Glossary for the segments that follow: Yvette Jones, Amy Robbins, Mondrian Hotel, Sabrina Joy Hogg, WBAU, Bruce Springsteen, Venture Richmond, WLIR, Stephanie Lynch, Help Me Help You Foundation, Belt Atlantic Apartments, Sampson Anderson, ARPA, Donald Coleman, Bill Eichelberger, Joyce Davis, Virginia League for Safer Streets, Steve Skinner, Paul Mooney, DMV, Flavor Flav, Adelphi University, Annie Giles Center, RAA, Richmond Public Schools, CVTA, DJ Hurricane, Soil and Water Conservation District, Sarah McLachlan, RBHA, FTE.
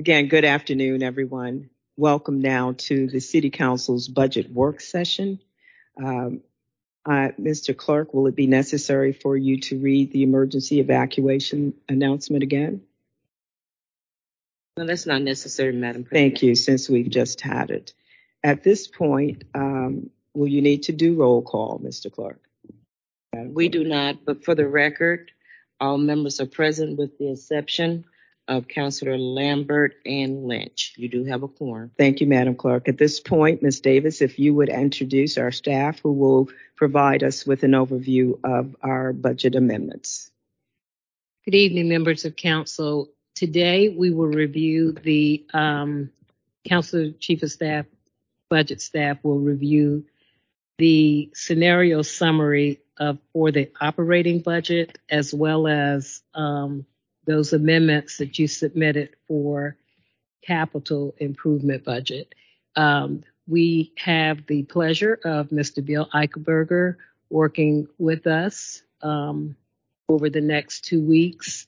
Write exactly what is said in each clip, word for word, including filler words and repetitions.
Again, good afternoon, everyone. Welcome now to the City Council's budget work session. Um, uh, Mister Clerk, will it be necessary for you to read the emergency evacuation announcement again? No, that's not necessary, Madam President. Thank you, since we've just had it. At this point, um, will you need to do roll call, Mister Clerk? We do not, but for the record, all members are present with the exception of Councillor Lambert and Lynch. You do have a quorum. Thank you, Madam Clerk. At this point, Miz Davis, if you would introduce our staff who will provide us with an overview of our budget amendments. Good evening, members of Council. Today, we will review the um, Council Chief of Staff, budget staff will review the scenario summary of for the operating budget, as well as um, those amendments that you submitted for capital improvement budget. Um, we have the pleasure of Mister Bill Eichelberger working with us um, over the next two weeks,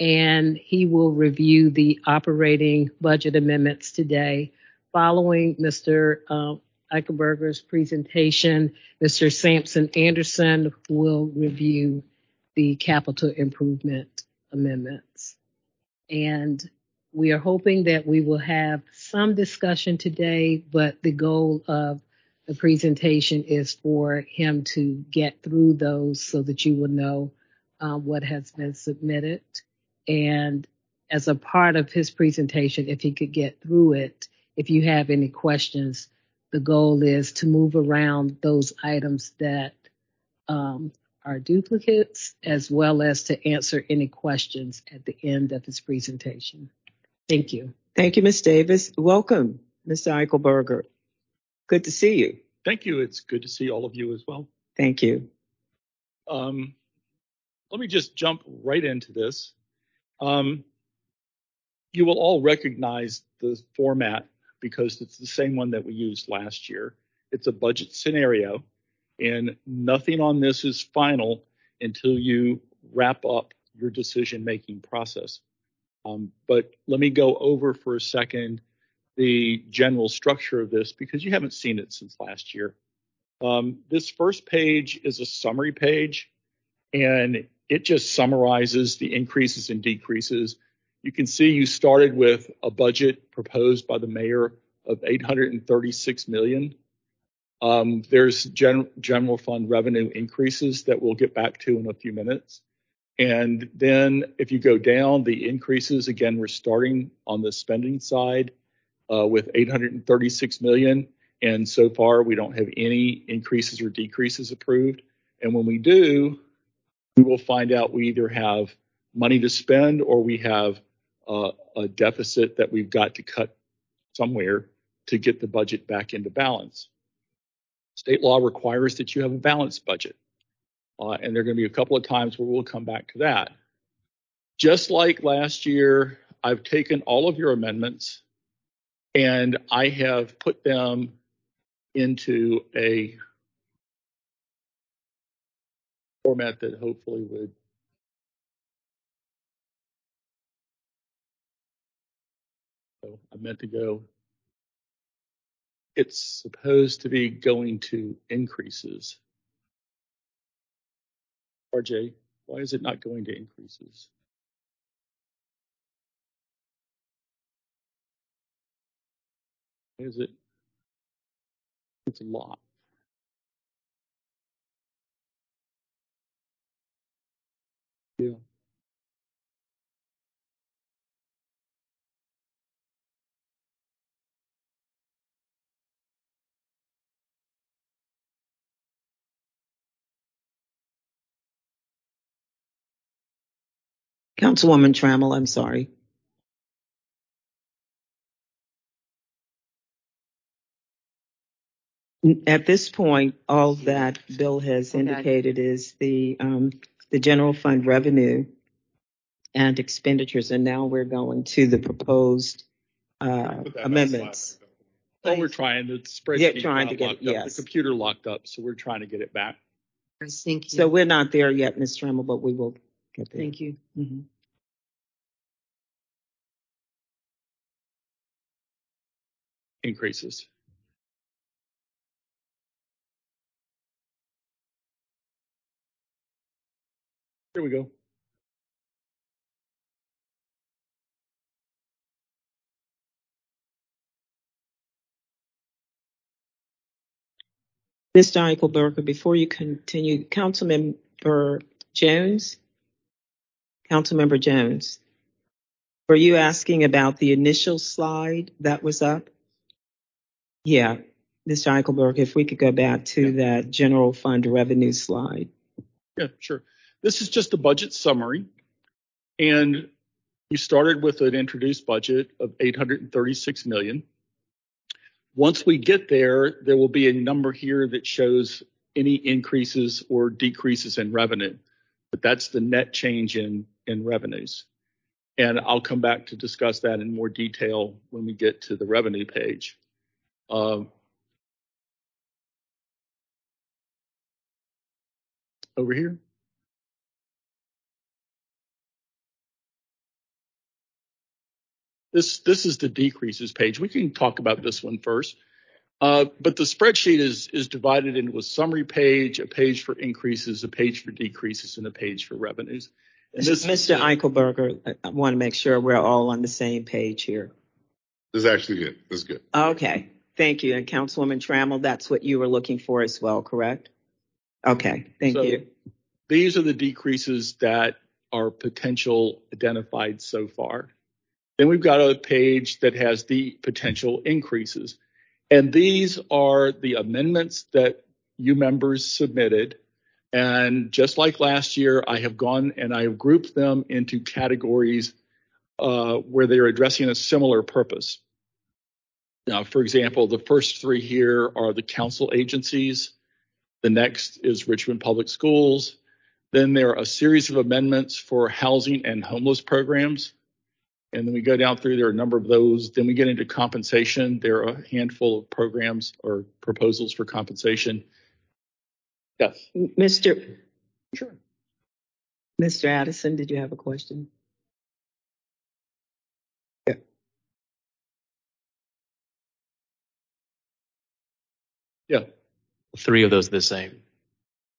and he will review the operating budget amendments today. Following Mister Uh, Eichelberger's presentation, Mister Sampson Anderson will review the capital improvement amendments. And we are hoping that we will have some discussion today, but the goal of the presentation is for him to get through those so that you will know uh, what has been submitted. And as a part of his presentation, if he could get through it, if you have any questions, the goal is to move around those items that um, are duplicates, as well as to answer any questions at the end of his presentation. Thank you. Thank you, Miz Davis. Welcome, Mister Eichelberger. Good to see you. Thank you. It's good to see all of you as well. Thank you. Um, let me just jump right into this. Um, you will all recognize the format, because it's the same one that we used last year. It's a budget scenario, and nothing on this is final until you wrap up your decision-making process. Um, but let me go over for a second the general structure of this, because you haven't seen it since last year. Um, this first page is a summary page, and it just summarizes the increases and decreases. You can see you started with a budget proposed by the mayor of eight hundred thirty-six million dollars. Um, there's gen- general fund revenue increases that we'll get back to in a few minutes. And then if you go down, the increases, again, we're starting on the spending side uh, with eight hundred thirty-six million dollars. And so far, we don't have any increases or decreases approved. And when we do, we will find out we either have money to spend or we have Uh, a deficit that we've got to cut somewhere to get the budget back into balance. State law requires that you have a balanced budget, uh, and there are going to be a couple of times where we'll come back to that. Just like last year, I've taken all of your amendments, and I have put them into a format that hopefully would I meant to go. It's supposed to be going to increases. R J, why is it not going to increases? Is it? It's a lot. Yeah. Councilwoman Trammell, I'm sorry. At this point, all that Bill has indicated is the um, the general fund revenue and expenditures, and now we're going to the proposed uh, amendments. Well, we're trying to spread yeah, trying to get yes. The computer locked up, so we're trying to get it back. Thank you. So we're not there yet, Miz Trammell, but we will. Thank you. Mm-hmm. increases. Here we go. Mister Eichelberger, before you continue, Councilmember Jones, Councilmember Jones, were you asking about the initial slide that was up? Yeah, Mister Eichelberger, if we could go back to that general fund revenue slide. Yeah, sure. This is just a budget summary, and we started with an introduced budget of eight hundred thirty-six million dollars. Once we get there, there will be a number here that shows any increases or decreases in revenue, but that's the net change in, in revenues. And I'll come back to discuss that in more detail when we get to the revenue page. Um, over here. This, this is the decreases page. We can talk about this one first. Uh, but the spreadsheet is, is divided into a summary page, a page for increases, a page for decreases, and a page for revenues. And this, Mister Eichelberger, I want to make sure we're all on the same page here. This is actually good. This is good. Okay. Thank you. And Councilwoman Trammell, that's what you were looking for as well, correct? Okay. Thank so you. These are the decreases that are potential identified so far. Then we've got a page that has the potential increases. And these are the amendments that you members submitted. And just like last year, I have gone and I have grouped them into categories uh, where they're addressing a similar purpose. Now, for example, the first three here are the council agencies. The next is Richmond Public Schools. Then there are a series of amendments for housing and homeless programs. And then we go down through, there are a number of those. Then we get into compensation. There are a handful of programs or proposals for compensation. Yes. Mister Sure. Mister Addison, did you have a question? Yeah. Yeah. Three of those are the same.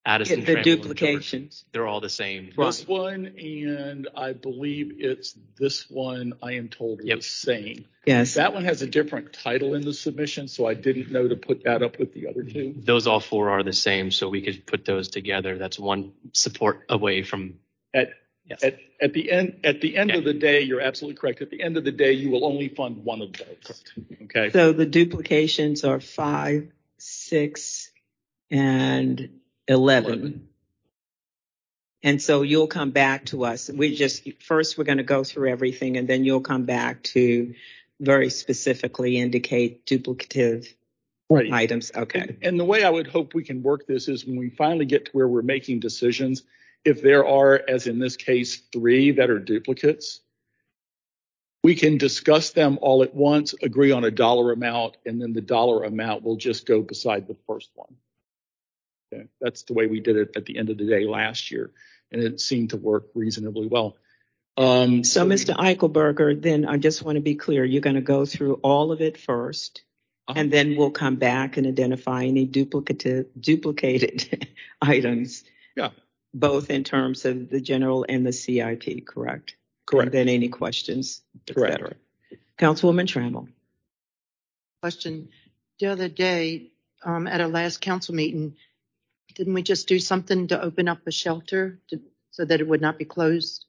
Addison, yeah, the Trammell, duplications. They're all the same. Right. This one, and I believe it's this one, I am told, yep. is the same. Yes. That one has a different title in the submission, so I didn't know to put that up with the other two. Those all four are the same, so we could put those together. That's one support away from at yes. at, at the end at the end okay. of the day, you're absolutely correct. At the end of the day, you will only fund one of those. Correct. Okay. So the duplications are five, six, and eleven. eleven. And so you'll come back to us. We just first we're going to go through everything, and then you'll come back to very specifically indicate duplicative right. items. Okay. And, and the way I would hope we can work this is when we finally get to where we're making decisions, if there are, as in this case, three that are duplicates, we can discuss them all at once, agree on a dollar amount, and then the dollar amount will just go beside the first one. Okay. That's the way we did it at the end of the day last year, and it seemed to work reasonably well. Um, so, Mister Eichelberger, then I just want to be clear. You're going to go through all of it first, uh-huh. and then we'll come back and identify any duplicative, duplicated items, yeah. both in terms of the general and the C I P, correct? Correct. And then any questions, et correct. Cetera. Councilwoman Trammell. Question. The other day um, at our last council meeting, didn't we just do something to open up a shelter to, so that it would not be closed?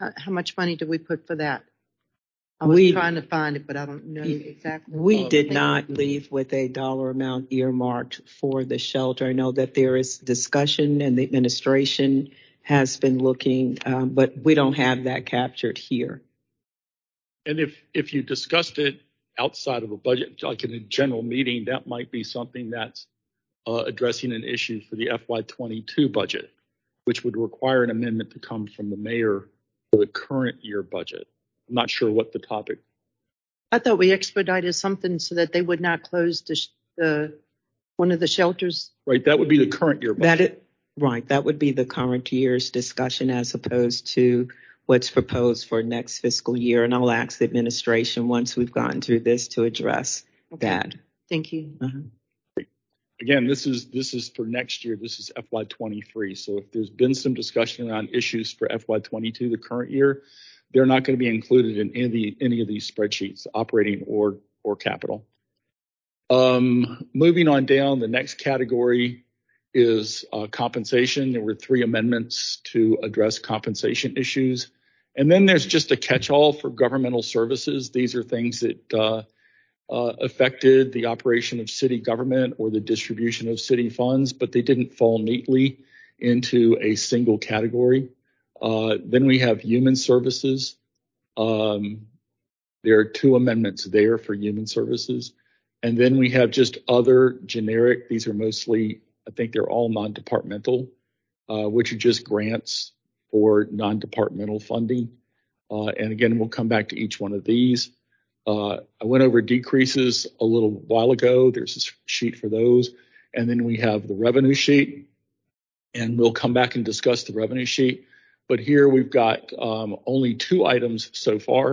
Uh, how much money did we put for that? I was we, trying to find it, but I don't know exactly. We did not leave with a dollar amount earmarked for the shelter. I know that there is discussion and the administration has been looking, um, but we don't have that captured here. And if, if you discussed it outside of a budget, like in a general meeting, that might be something that's Uh, addressing an issue for the F Y twenty-two budget, which would require an amendment to come from the mayor for the current year budget. I'm not sure what the topic. I thought we expedited something so that they would not close the, sh- the one of the shelters. Right, that would be the current year budget. That it, right, that would be the current year's discussion as opposed to what's proposed for next fiscal year. And I'll ask the administration once we've gotten through this to address okay. that. Thank you. Uh-huh. Again, this is this is for next year. This is F Y twenty-three. So if there's been some discussion around issues for F Y twenty-two, the current year, they're not going to be included in any of, the, any of these spreadsheets, operating or or capital. Um, moving on down, the next category is uh, compensation. There were three amendments to address compensation issues. And then there's just a catch-all for governmental services. These are things that uh, Uh, affected the operation of city government or the distribution of city funds, but they didn't fall neatly into a single category. Uh, then we have human services. Um, there are two amendments there for human services. And then we have just other generic. These are mostly, I think they're all non-departmental, uh, which are just grants for non-departmental funding. Uh, and again, we'll come back to each one of these. Uh, I went over decreases a little while ago. There's a sheet for those. And then we have the revenue sheet. And we'll come back and discuss the revenue sheet. But here we've got um, only two items so far.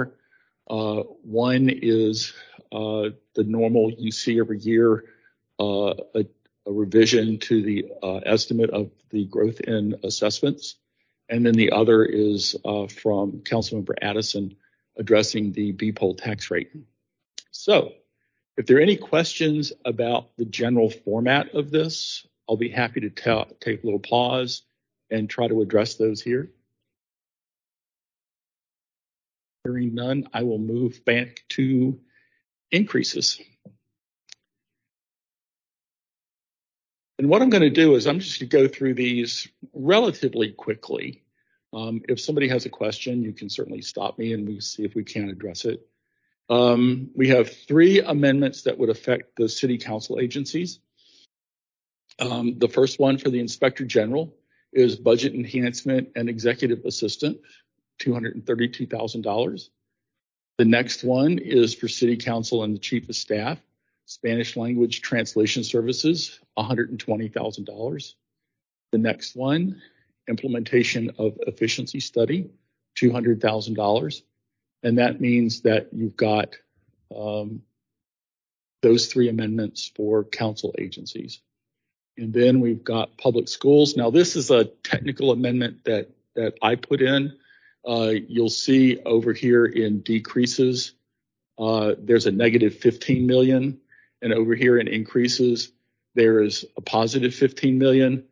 Uh, one is uh, the normal you see every year, uh, a, a revision to the uh, estimate of the growth in assessments. And then the other is uh, from Councilmember Addison, addressing the B P O L tax rate. So if there are any questions about the general format of this, I'll be happy to tell, take a little pause and try to address those here. Hearing none, I will move back to increases. And what I'm going to do is I'm just going to go through these relatively quickly. Um, if somebody has a question, you can certainly stop me and we see if we can address it. Um, we have three amendments that would affect the city council agencies. Um, the first one for the inspector general is budget enhancement and executive assistant, two hundred thirty-two thousand dollars. The next one is for city council and the chief of staff, Spanish language translation services, one hundred twenty thousand dollars. The next one, implementation of efficiency study, two hundred thousand dollars. And that means that you've got um, those three amendments for council agencies. And then we've got public schools. Now, this is a technical amendment that, that I put in. Uh, you'll see over here in decreases, uh, there's a negative fifteen million. And over here in increases, there is a positive fifteen million.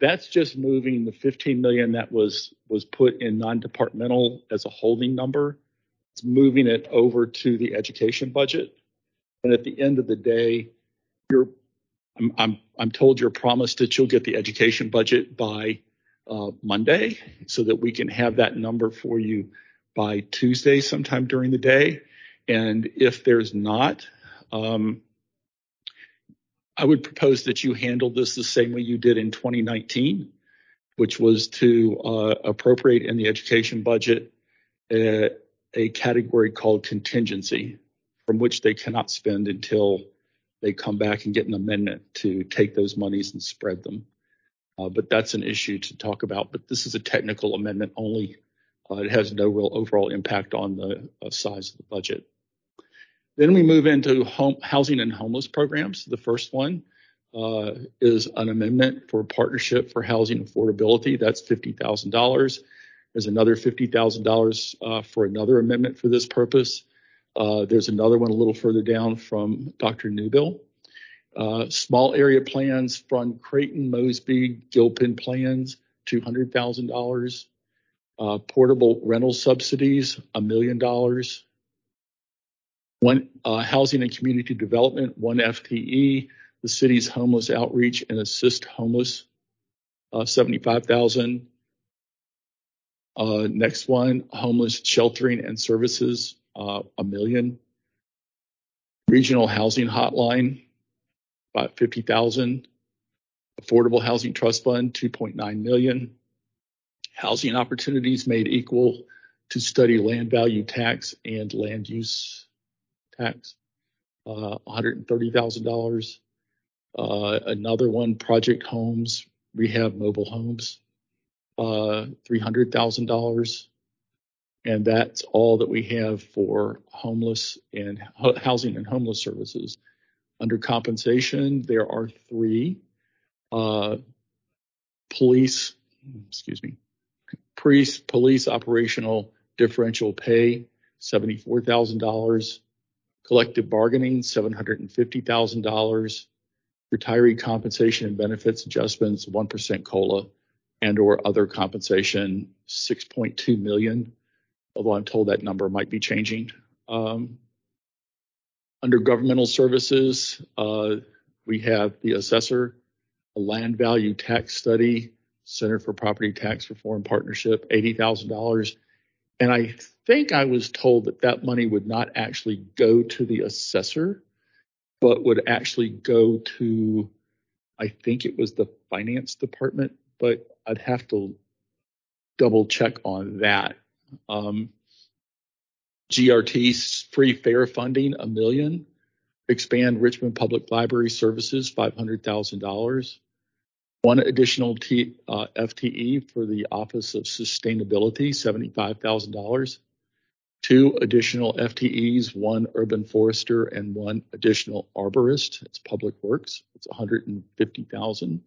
That's just moving the fifteen million that was was put in non-departmental as a holding number. It's moving it over to the education budget. And at the end of the day, you're I'm I'm, I'm told you're promised that you'll get the education budget by uh, Monday, so that we can have that number for you by Tuesday sometime during the day. And if there's not, um, I would propose that you handle this the same way you did in twenty nineteen, which was to uh, appropriate in the education budget a, a category called contingency, from which they cannot spend until they come back and get an amendment to take those monies and spread them. Uh, but that's an issue to talk about. But this is a technical amendment only. Uh, it has no real overall impact on the uh, size of the budget. Then we move into home, housing and homeless programs. The first one uh, is an amendment for Partnership for Housing Affordability. That's fifty thousand dollars. There's another fifty thousand dollars uh, for another amendment for this purpose. Uh, there's another one a little further down from Doctor Newbill. Uh, small area plans from Creighton, Mosby, Gilpin plans, two hundred thousand dollars. Uh, portable rental subsidies, a million dollars. One uh, housing and community development, one F T E, the city's homeless outreach and assist homeless, uh, seventy-five thousand. Uh, next one, homeless sheltering and services, uh, a million. Regional housing hotline, about fifty thousand. Affordable housing trust fund, two point nine million. Housing opportunities made equal to study land value tax and land use tax, uh, one hundred thirty thousand dollars. Uh, another one, project homes, rehab mobile homes, uh, three hundred thousand dollars. And that's all that we have for homeless and housing and homeless services. Under compensation, there are three. Uh, police, excuse me, police, police operational differential pay, seventy-four thousand dollars. Collective bargaining, seven hundred fifty thousand dollars. Retiree compensation and benefits adjustments, one percent COLA, and or other compensation, six point two million dollars. Although I'm told that number might be changing. Um, under governmental services, uh, we have the assessor, a land value tax study, Center for Property Tax Reform Partnership, eighty thousand dollars. And I think I was told that that money would not actually go to the assessor, but would actually go to, I think it was the finance department, but I'd have to double check on that. Um, G R T free fair funding, a million. Expand Richmond Public Library services, five hundred thousand dollars. One additional T, uh, F T E for the Office of Sustainability, seventy-five thousand dollars. Two additional F T Es, one urban forester and one additional arborist. It's Public Works. It's one hundred fifty thousand dollars.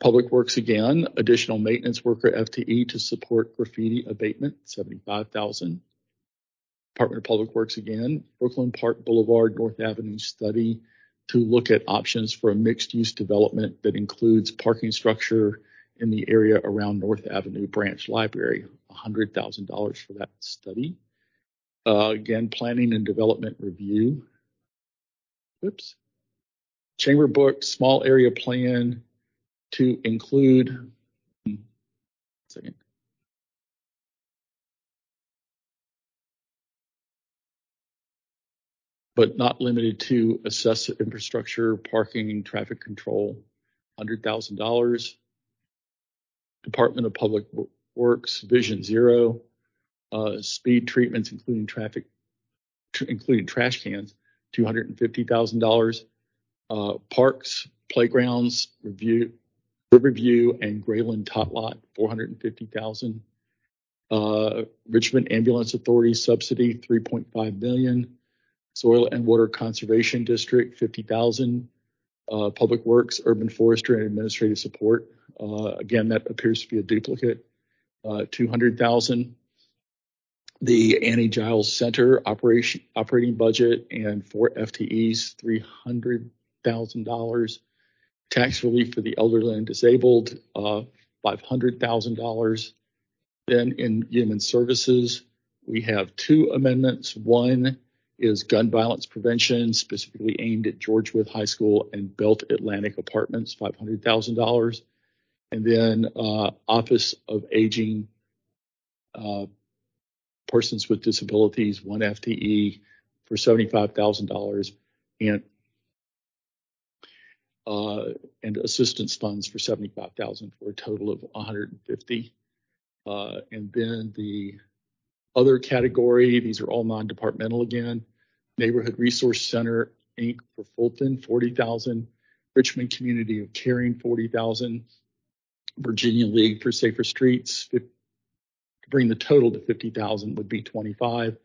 Public Works again, additional maintenance worker F T E to support graffiti abatement, seventy-five thousand dollars. Department of Public Works again, Brooklyn Park Boulevard, North Avenue study to look at options for a mixed-use development that includes parking structure in the area around North Avenue Branch Library, one hundred thousand dollars for that study. Uh, again, planning and development review. Oops. Chamber book, small area plan to include, second. But not limited to assess infrastructure, parking, traffic control, one hundred thousand dollars. Department of Public Works, Vision Zero, uh, speed treatments, including traffic, tr- including trash cans, two hundred fifty thousand dollars. Uh, parks, playgrounds, review, Riverview and Grayland Totlot, four hundred fifty thousand dollars. Uh, Richmond Ambulance Authority subsidy, three point five million dollars. Soil and Water Conservation District, fifty thousand dollars. Uh, Public Works, Urban Forestry, and Administrative Support. Uh, again, that appears to be a duplicate, uh, two hundred thousand dollars. The Annie Giles Center operation, operating budget and four F T Es, three hundred thousand dollars. Tax relief for the elderly and disabled, uh, five hundred thousand dollars. Then in human services, we have two amendments. One is gun violence prevention, specifically aimed at George Wythe High School and Belt Atlantic Apartments, five hundred thousand dollars. And then uh, Office of Aging, uh, Persons with Disabilities, one F T E for seventy-five thousand dollars. And Uh, and assistance funds for seventy-five thousand dollars for a total of one hundred fifty thousand dollars. Uh, and then the other category, these are all non-departmental again, Neighborhood Resource Center Incorporated for Fulton, forty thousand dollars, Richmond Community of Caring, forty thousand dollars, Virginia League for Safer Streets, to bring the total to fifty thousand dollars would be twenty-five thousand dollars.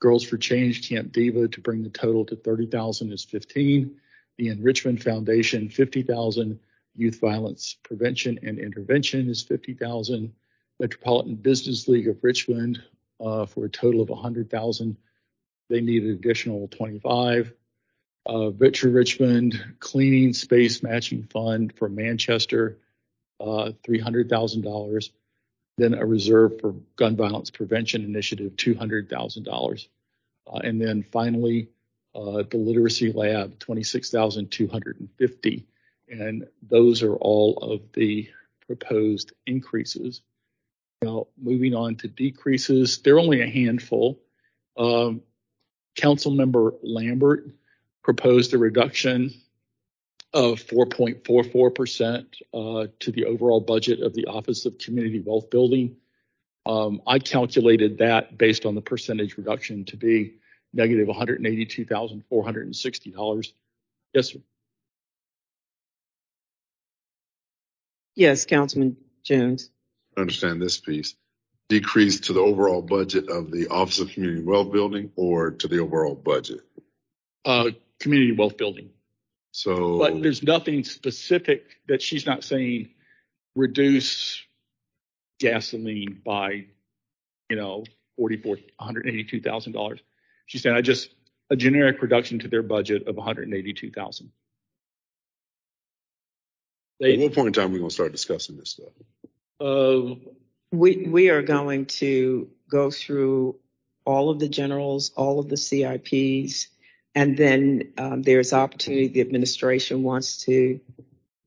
Girls for Change, Camp Diva, to bring the total to thirty thousand dollars is fifteen thousand dollars. The Enrichment Foundation, fifty thousand dollars. Youth Violence Prevention and Intervention is fifty thousand dollars. Metropolitan Business League of Richmond uh, for a total of one hundred thousand dollars. They need an additional twenty-five thousand dollars. Uh, Venture Richmond Cleaning Space Matching Fund for Manchester, uh, three hundred thousand dollars. Then a reserve for Gun Violence Prevention Initiative, two hundred thousand dollars. Uh, and then finally, Uh, the Literacy Lab, twenty-six thousand two hundred fifty dollars, and those are all of the proposed increases. Now, moving on to decreases, there are only a handful. Um, Councilmember Lambert proposed a reduction of four point four four percent uh, to the overall budget of the Office of Community Wealth Building. Um, I calculated that based on the percentage reduction to be negative one hundred eighty-two thousand four hundred sixty dollars. Yes, sir. Yes, Councilman Jones. I understand this piece. decrease to the overall budget of the Office of Community Wealth Building or to the overall budget? Uh, community Wealth Building. So, but there's nothing specific that she's not saying reduce gasoline by, you know, forty-four one hundred eighty-two thousand dollars. She's saying I just a generic reduction to their budget of one hundred eighty-two thousand dollars. At what point in time are we going to start discussing this stuff? Uh, we we are going to go through all of the generals, all of the C I Ps, and then um, there's opportunity. The administration wants to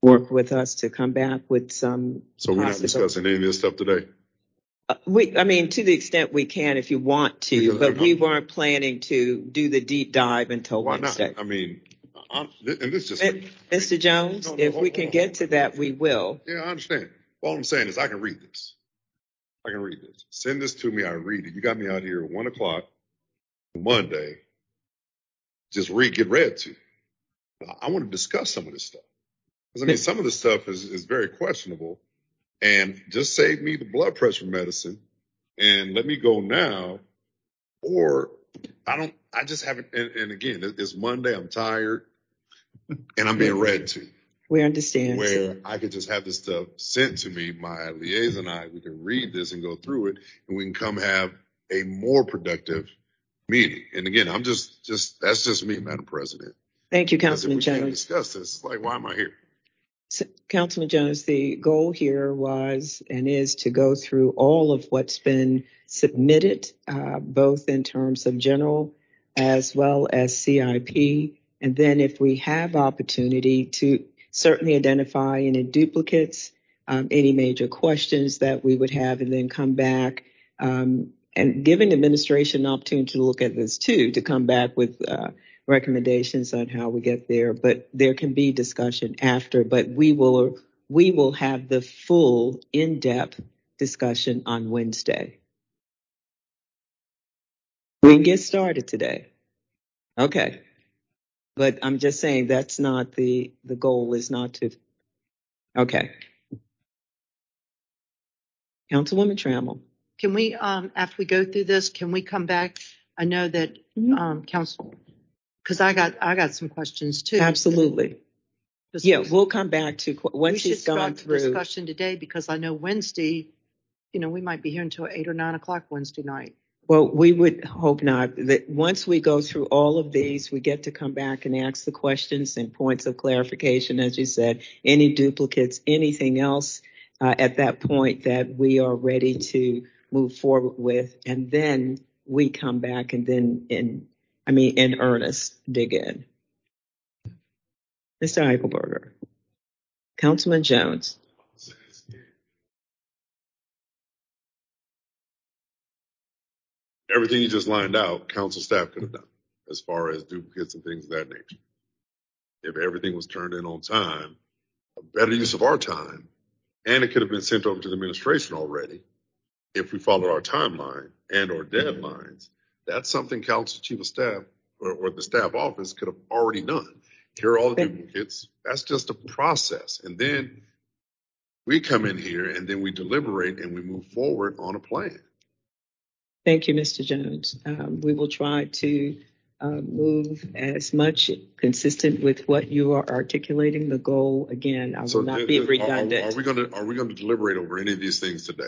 work with us to come back with some. So we're not discussing any of this stuff today? Uh, we, I mean, to the extent we can, if you want to, because but we weren't planning to do the deep dive until why Wednesday. Not? I mean, I'm, and this just it, Mister Jones, no, no, if hold, we can get to that, we will. Yeah, I understand. All I'm saying is I can read this. I can read this. Send this to me. I read it. You got me out here at one o'clock Monday. Just read, get read to. I want to discuss some of this stuff. Because, I mean, some of this stuff is, is very questionable. And just save me the blood pressure medicine and let me go now. Or I don't, I just haven't. And, and again, it's Monday. I'm tired and I'm being read to. We understand. Where I could just have this stuff sent to me, my liaison and I, we can read this and go through it, and we can come have a more productive meeting. And again, I'm just, just that's just me, Madam President. Thank you, Councilman Jones. If we can't discuss this, it's like, why am I here? So, Councilman Jones, the goal here was and is to go through all of what's been submitted, uh, both in terms of general as well as C I P, and then if we have opportunity to certainly identify any duplicates, um, any major questions that we would have, and then come back um, and giving the administration an opportunity to look at this too, to come back with uh, recommendations on how we get there. But there can be discussion after, but we will we will have the full in-depth discussion on Wednesday. We can get started today. Okay. But I'm just saying that's not the, the goal is not to. Okay. Councilwoman Trammell. Can we, um, after we go through this, can we come back? I know that um, council, because I got I got some questions too. Absolutely. Yeah, we'll come back to once she's gone through. We should start the discussion today because I know Wednesday, you know, we might be here until eight or nine o'clock Wednesday night. Well, we would hope not. That once we go through all of these, we get to come back and ask the questions and points of clarification, as you said, any duplicates, anything else uh, at that point that we are ready to move forward with. And then we come back and then, in, I mean, in earnest, dig in. Mister Eichelberger, Councilman Jones. Everything you just lined out, council staff could have done as far as duplicates and things of that nature. If everything was turned in on time, a better use of our time, and it could have been sent over to the administration already if we followed our timeline and or deadlines. That's something council chief of staff or, or the staff office could have already done. Here are all the duplicates. That's just a process. And then we come in here and then we deliberate and we move forward on a plan. Thank you, Mister Jones. Um, we will try to uh, move as much consistent with what you are articulating. The goal, again, I will so not th- be redundant. Are, are we going to are we going to deliberate over any of these things today,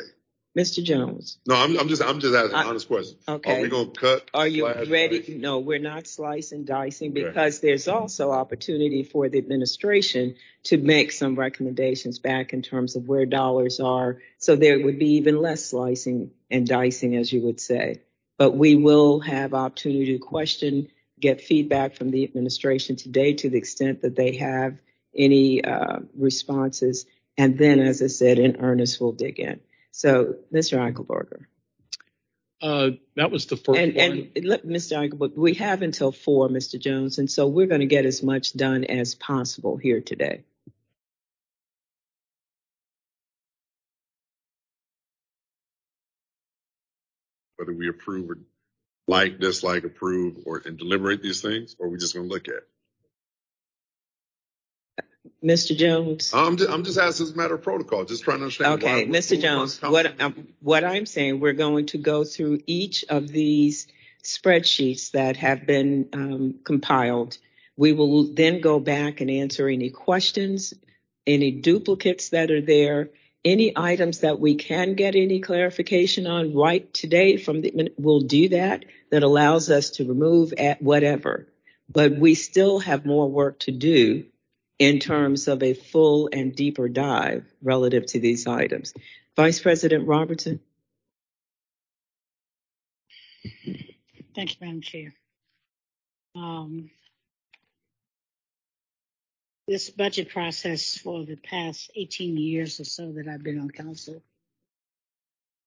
Mister Jones? No, I'm, I'm just I'm just asking I, an honest question. Okay. Are we going to cut? Are you slice, ready? Slice? No, we're not slicing and dicing because okay. There's also opportunity for the administration to make some recommendations back in terms of where dollars are. So there would be even less slicing and dicing, as you would say. But we will have opportunity to question, get feedback from the administration today to the extent that they have any uh, responses. And then, as I said, in earnest, we'll dig in. So, Mister Eichelberger. Uh, that was the first and, one. And let, Mister Eichelberger, we have until four, Mister Jones, and so we're going to get as much done as possible here today. Whether we approve or like, dislike, approve, or and deliberate these things, or are we just going to look at it? Mister Jones? I'm just, I'm just asking as a matter of protocol, just trying to understand. Okay, why, Mister Jones, what I'm, what I'm saying, we're going to go through each of these spreadsheets that have been um, compiled. We will then go back and answer any questions, any duplicates that are there, any items that we can get any clarification on right today from the, we'll do that. That allows us to remove at whatever. But we still have more work to do in terms of a full and deeper dive relative to these items. Vice President Robertson. Thank you, Madam Chair. Um, this budget process for the past eighteen years or so that I've been on council,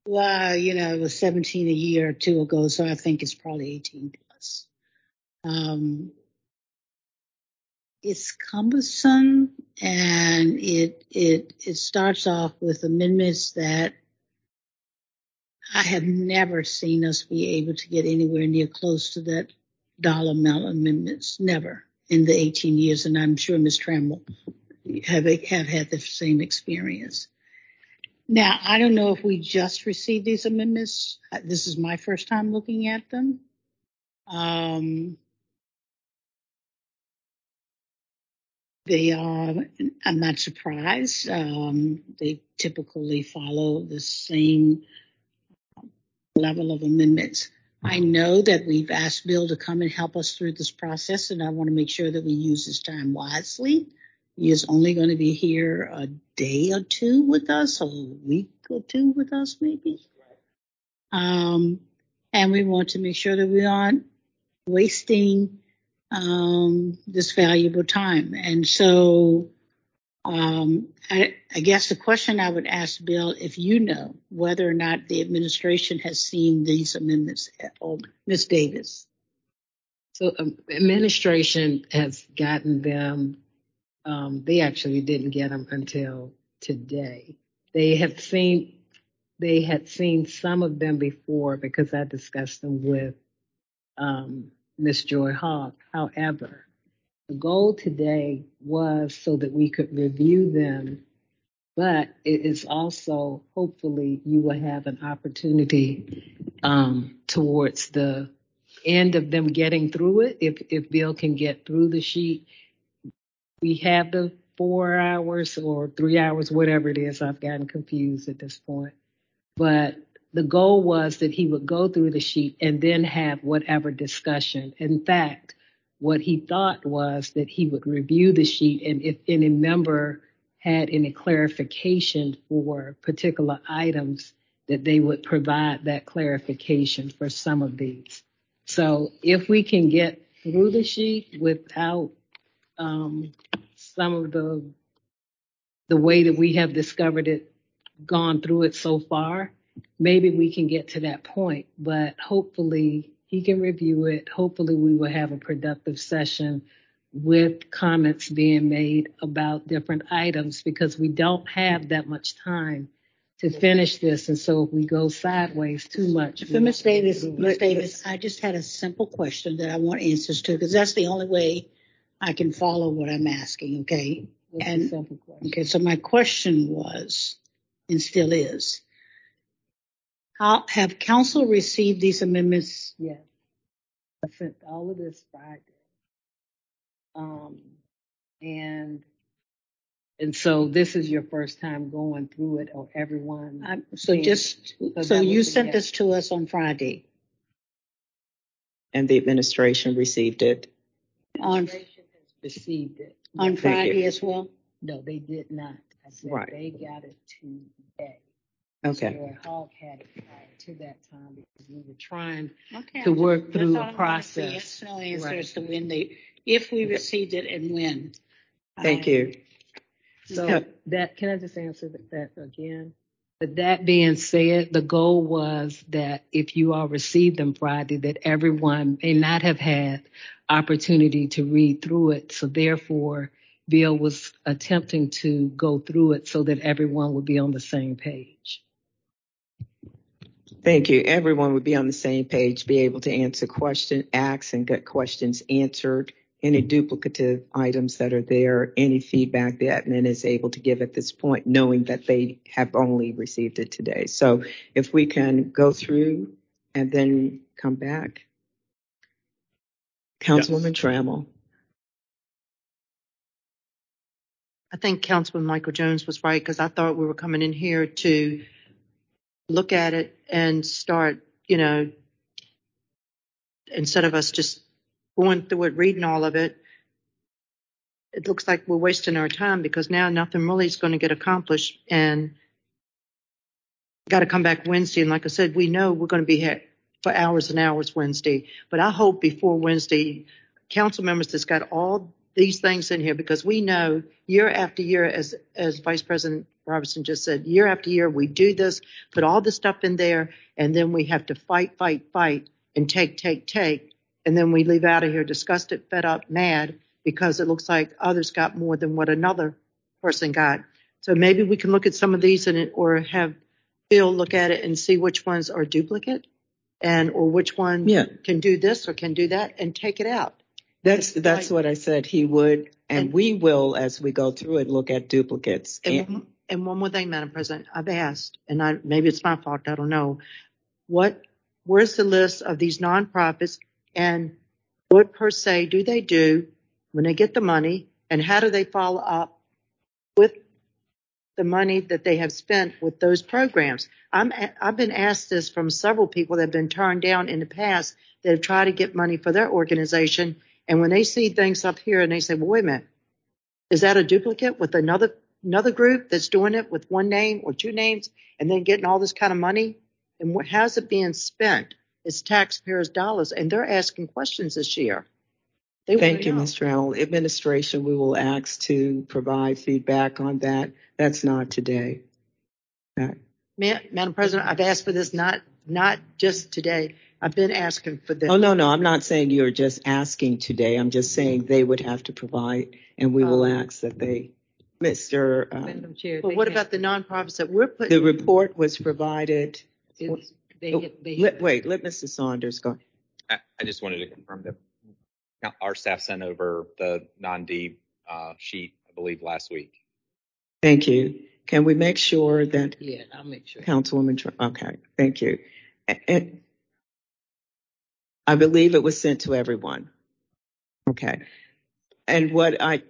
well, you know, it was seventeen a year or two ago, so I think it's probably eighteen plus. Um, It's cumbersome, and it it it starts off with amendments that I have never seen us be able to get anywhere near close to that dollar amount of amendments, never in the eighteen years, and I'm sure Miz Trammell have have had the same experience. Now, I don't know if we just received these amendments. This is my first time looking at them. Um, They are, I'm not surprised. Um, they typically follow the same level of amendments. I know that we've asked Bill to come and help us through this process, and I want to make sure that we use his time wisely. He is only going to be here a day or two with us, or a week or two with us, maybe. Um, and we want to make sure that we aren't wasting Um, this valuable time. And so um, I, I guess the question I would ask Bill, if you know whether or not the administration has seen these amendments at all. Miz Davis. So um, administration has gotten them. Um, they actually didn't get them until today. They have seen, they had seen some of them before because I discussed them with um Miz Joy Hogg. However, the goal today was so that we could review them, but it is also hopefully you will have an opportunity um, towards the end of them getting through it. If if Bill can get through the sheet, we have the four hours or three hours, whatever it is. I've gotten confused at this point, but the goal was that he would go through the sheet and then have whatever discussion. In fact, what he thought was that he would review the sheet, and if any member had any clarification for particular items, that they would provide that clarification for some of these. So if we can get through the sheet without um, some of the the way that we have discovered it, gone through it so far, maybe we can get to that point, but hopefully he can review it. Hopefully we will have a productive session with comments being made about different items, because we don't have that much time to finish this. And so if we go sideways too much. So Miz Davis, Miz Davis, I just had a simple question that I want answers to, because that's the only way I can follow what I'm asking. Okay. That's and a simple question. Okay. So my question was, and still is, I'll have council received these amendments? Yes. I sent all of this Friday. Um, and and so this is your first time going through it, or everyone? I, so just, so, so you sent yes. this to us on Friday? And the administration received it? On administration has received it. On Friday as well? No, they did not. I said right. They got it today. Okay. Joy Hogg had it prior to that time because we were trying okay, to work through a process. Yes, no answer right. as to when they, if we received it and when. Thank um, you. So no. that, can I just answer that again? But that being said, the goal was that if you all received them Friday, that everyone may not have had opportunity to read through it. So therefore, Bill was attempting to go through it so that everyone would be on the same page. Thank you. Everyone would be on the same page, be able to answer questions, ask and get questions answered, any duplicative items that are there, any feedback the admin is able to give at this point, knowing that they have only received it today. So if we can go through and then come back. Councilwoman yes. Trammell. I think Councilman Michael Jones was right, because I thought we were coming in here to look at it and start, you know, instead of us just going through it, reading all of it, it looks like we're wasting our time, because now nothing really is going to get accomplished. And got to come back Wednesday. And like I said, we know we're going to be here for hours and hours Wednesday. But I hope before Wednesday, council members that's got all these things in here, because we know year after year, as as Vice President Robertson just said, year after year, we do this, put all the stuff in there, and then we have to fight, fight, fight, and take, take, take. And then we leave out of here disgusted, fed up, mad, because it looks like others got more than what another person got. So maybe we can look at some of these and or have Bill look at it and see which ones are duplicate and or which one yeah. can do this or can do that, and take it out. That's that's what I said he would, and, and we will, as we go through it, look at duplicates. And, and, and one more thing, Madam President, I've asked, and I, maybe it's my fault, I don't know, what where's the list of these nonprofits, and what per se do they do when they get the money, and how do they follow up with the money that they have spent with those programs? I'm I've been asked this from several people that have been turned down in the past that have tried to get money for their organization. And when they see things up here and they say, well, wait a minute, is that a duplicate with another another group that's doing it with one name or two names and then getting all this kind of money? And what, how's it being spent? It's taxpayers' dollars. And they're asking questions this year. They Thank you, Miz Trammell. Administration, we will ask to provide feedback on that. That's not today. Right. Ma- Madam President, I've asked for this not not just today. I've been asking for this. Oh, no, no, I'm not saying you're just asking today. I'm just saying they would have to provide, and we um, will ask that they, Mister Um, Madam Chair. But what about the nonprofits that we're putting? The report was provided. Is, they, they, let, wait, let Mister Saunders go. I, I just wanted to confirm that our staff sent over the non-D uh, sheet, I believe, last week. Thank you. Can we make sure that? Yeah, I'll make sure. Councilwoman, okay, thank you. And, and, I believe it was sent to everyone. Okay. And what I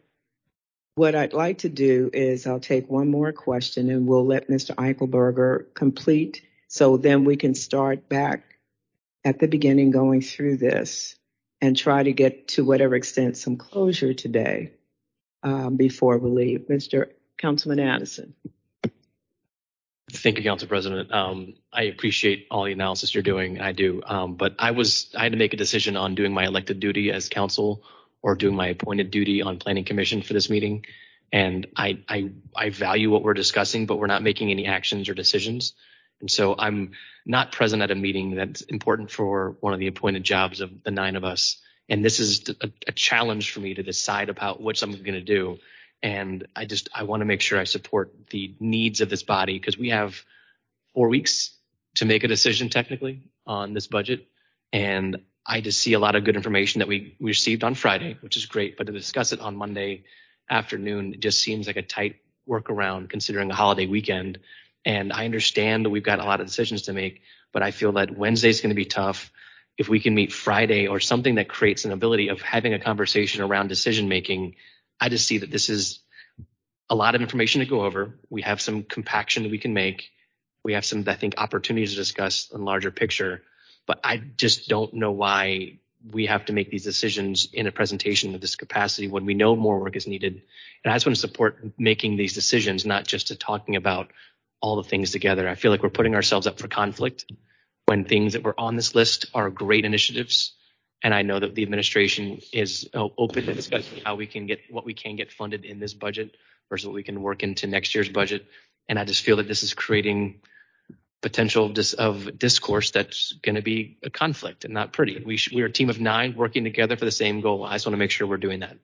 what I'd like to do is I'll take one more question and we'll let Mister Eichelberger complete, so then we can start back at the beginning going through this and try to get to whatever extent some closure today um, before we leave. Mister Councilman Addison. Thank you, Council President. Um, I appreciate all the analysis you're doing. I do. Um, but I was I had to make a decision on doing my elected duty as council or doing my appointed duty on Planning Commission for this meeting. And I I, I value what we're discussing, but we're not making any actions or decisions. And so I'm not present at a meeting that's important for one of the appointed jobs of the nine of us. And this is a, a challenge for me to decide about what I'm going to do. And I just I want to make sure I support the needs of this body, because we have four weeks to make a decision technically on this budget. And I just see a lot of good information that we, we received on Friday, which is great. But to discuss it on Monday afternoon, it just seems like a tight workaround considering a holiday weekend. And I understand that we've got a lot of decisions to make, but I feel that Wednesday's going to be tough. If we can meet Friday or something that creates an ability of having a conversation around decision making, I just see that this is a lot of information to go over. We have some compaction that we can make. We have some, I think, opportunities to discuss in larger picture. But I just don't know why we have to make these decisions in a presentation of this capacity when we know more work is needed. And I just want to support making these decisions, not just to talking about all the things together. I feel like we're putting ourselves up for conflict when things that were on this list are great initiatives. And I know that the administration is open to discussing how we can get what we can get funded in this budget versus what we can work into next year's budget. And I just feel that this is creating potential dis- of discourse that's going to be a conflict and not pretty. We sh- we're a team of nine working together for the same goal. I just want to make sure we're doing that.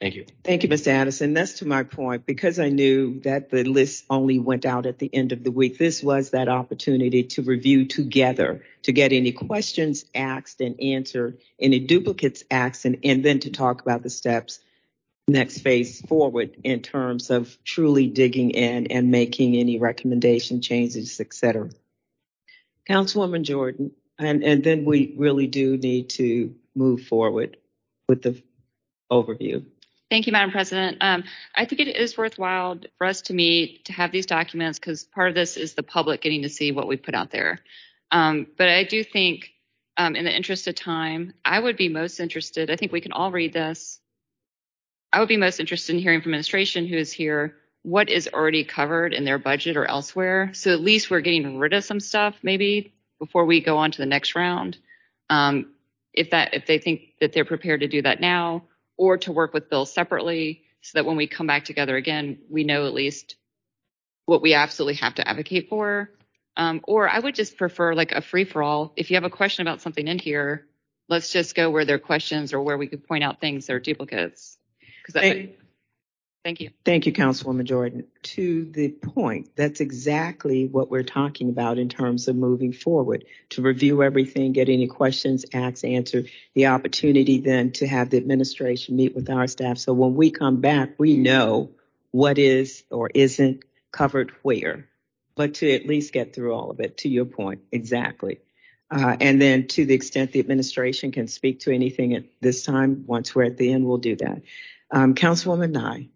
Thank you. Thank you, Mister Anderson. That's to my point, because I knew that the list only went out at the end of the week. This was that opportunity to review together, to get any questions asked and answered, any duplicates asked, and, and then to talk about the steps next phase forward in terms of truly digging in and making any recommendation changes, et cetera. Councilwoman Jordan, and, and then we really do need to move forward with the overview. Thank you, Madam President. Um, I think it is worthwhile for us to meet to have these documents because part of this is the public getting to see what we put out there. Um, but I do think um, in the interest of time, I would be most interested. I think we can all read this. I would be most interested in hearing from administration who is here what is already covered in their budget or elsewhere. So at least we're getting rid of some stuff maybe before we go on to the next round. Um, if that if they think that they're prepared to do that now, or to work with Bill separately so that when we come back together again, we know at least what we absolutely have to advocate for. Um, or I would just prefer like a free for all. If you have a question about something in here, let's just go where there are questions or where we could point out things that are duplicates. That, thank, thank you. Thank you, Councilwoman Jordan. To the point, that's exactly what we're talking about in terms of moving forward, to review everything, get any questions asked, answer, the opportunity then to have the administration meet with our staff. So when we come back, we know what is or isn't covered where, but to at least get through all of it, to your point, exactly. Uh, and then to the extent the administration can speak to anything at this time, once we're at the end, we'll do that. Um, Councilwoman Nye.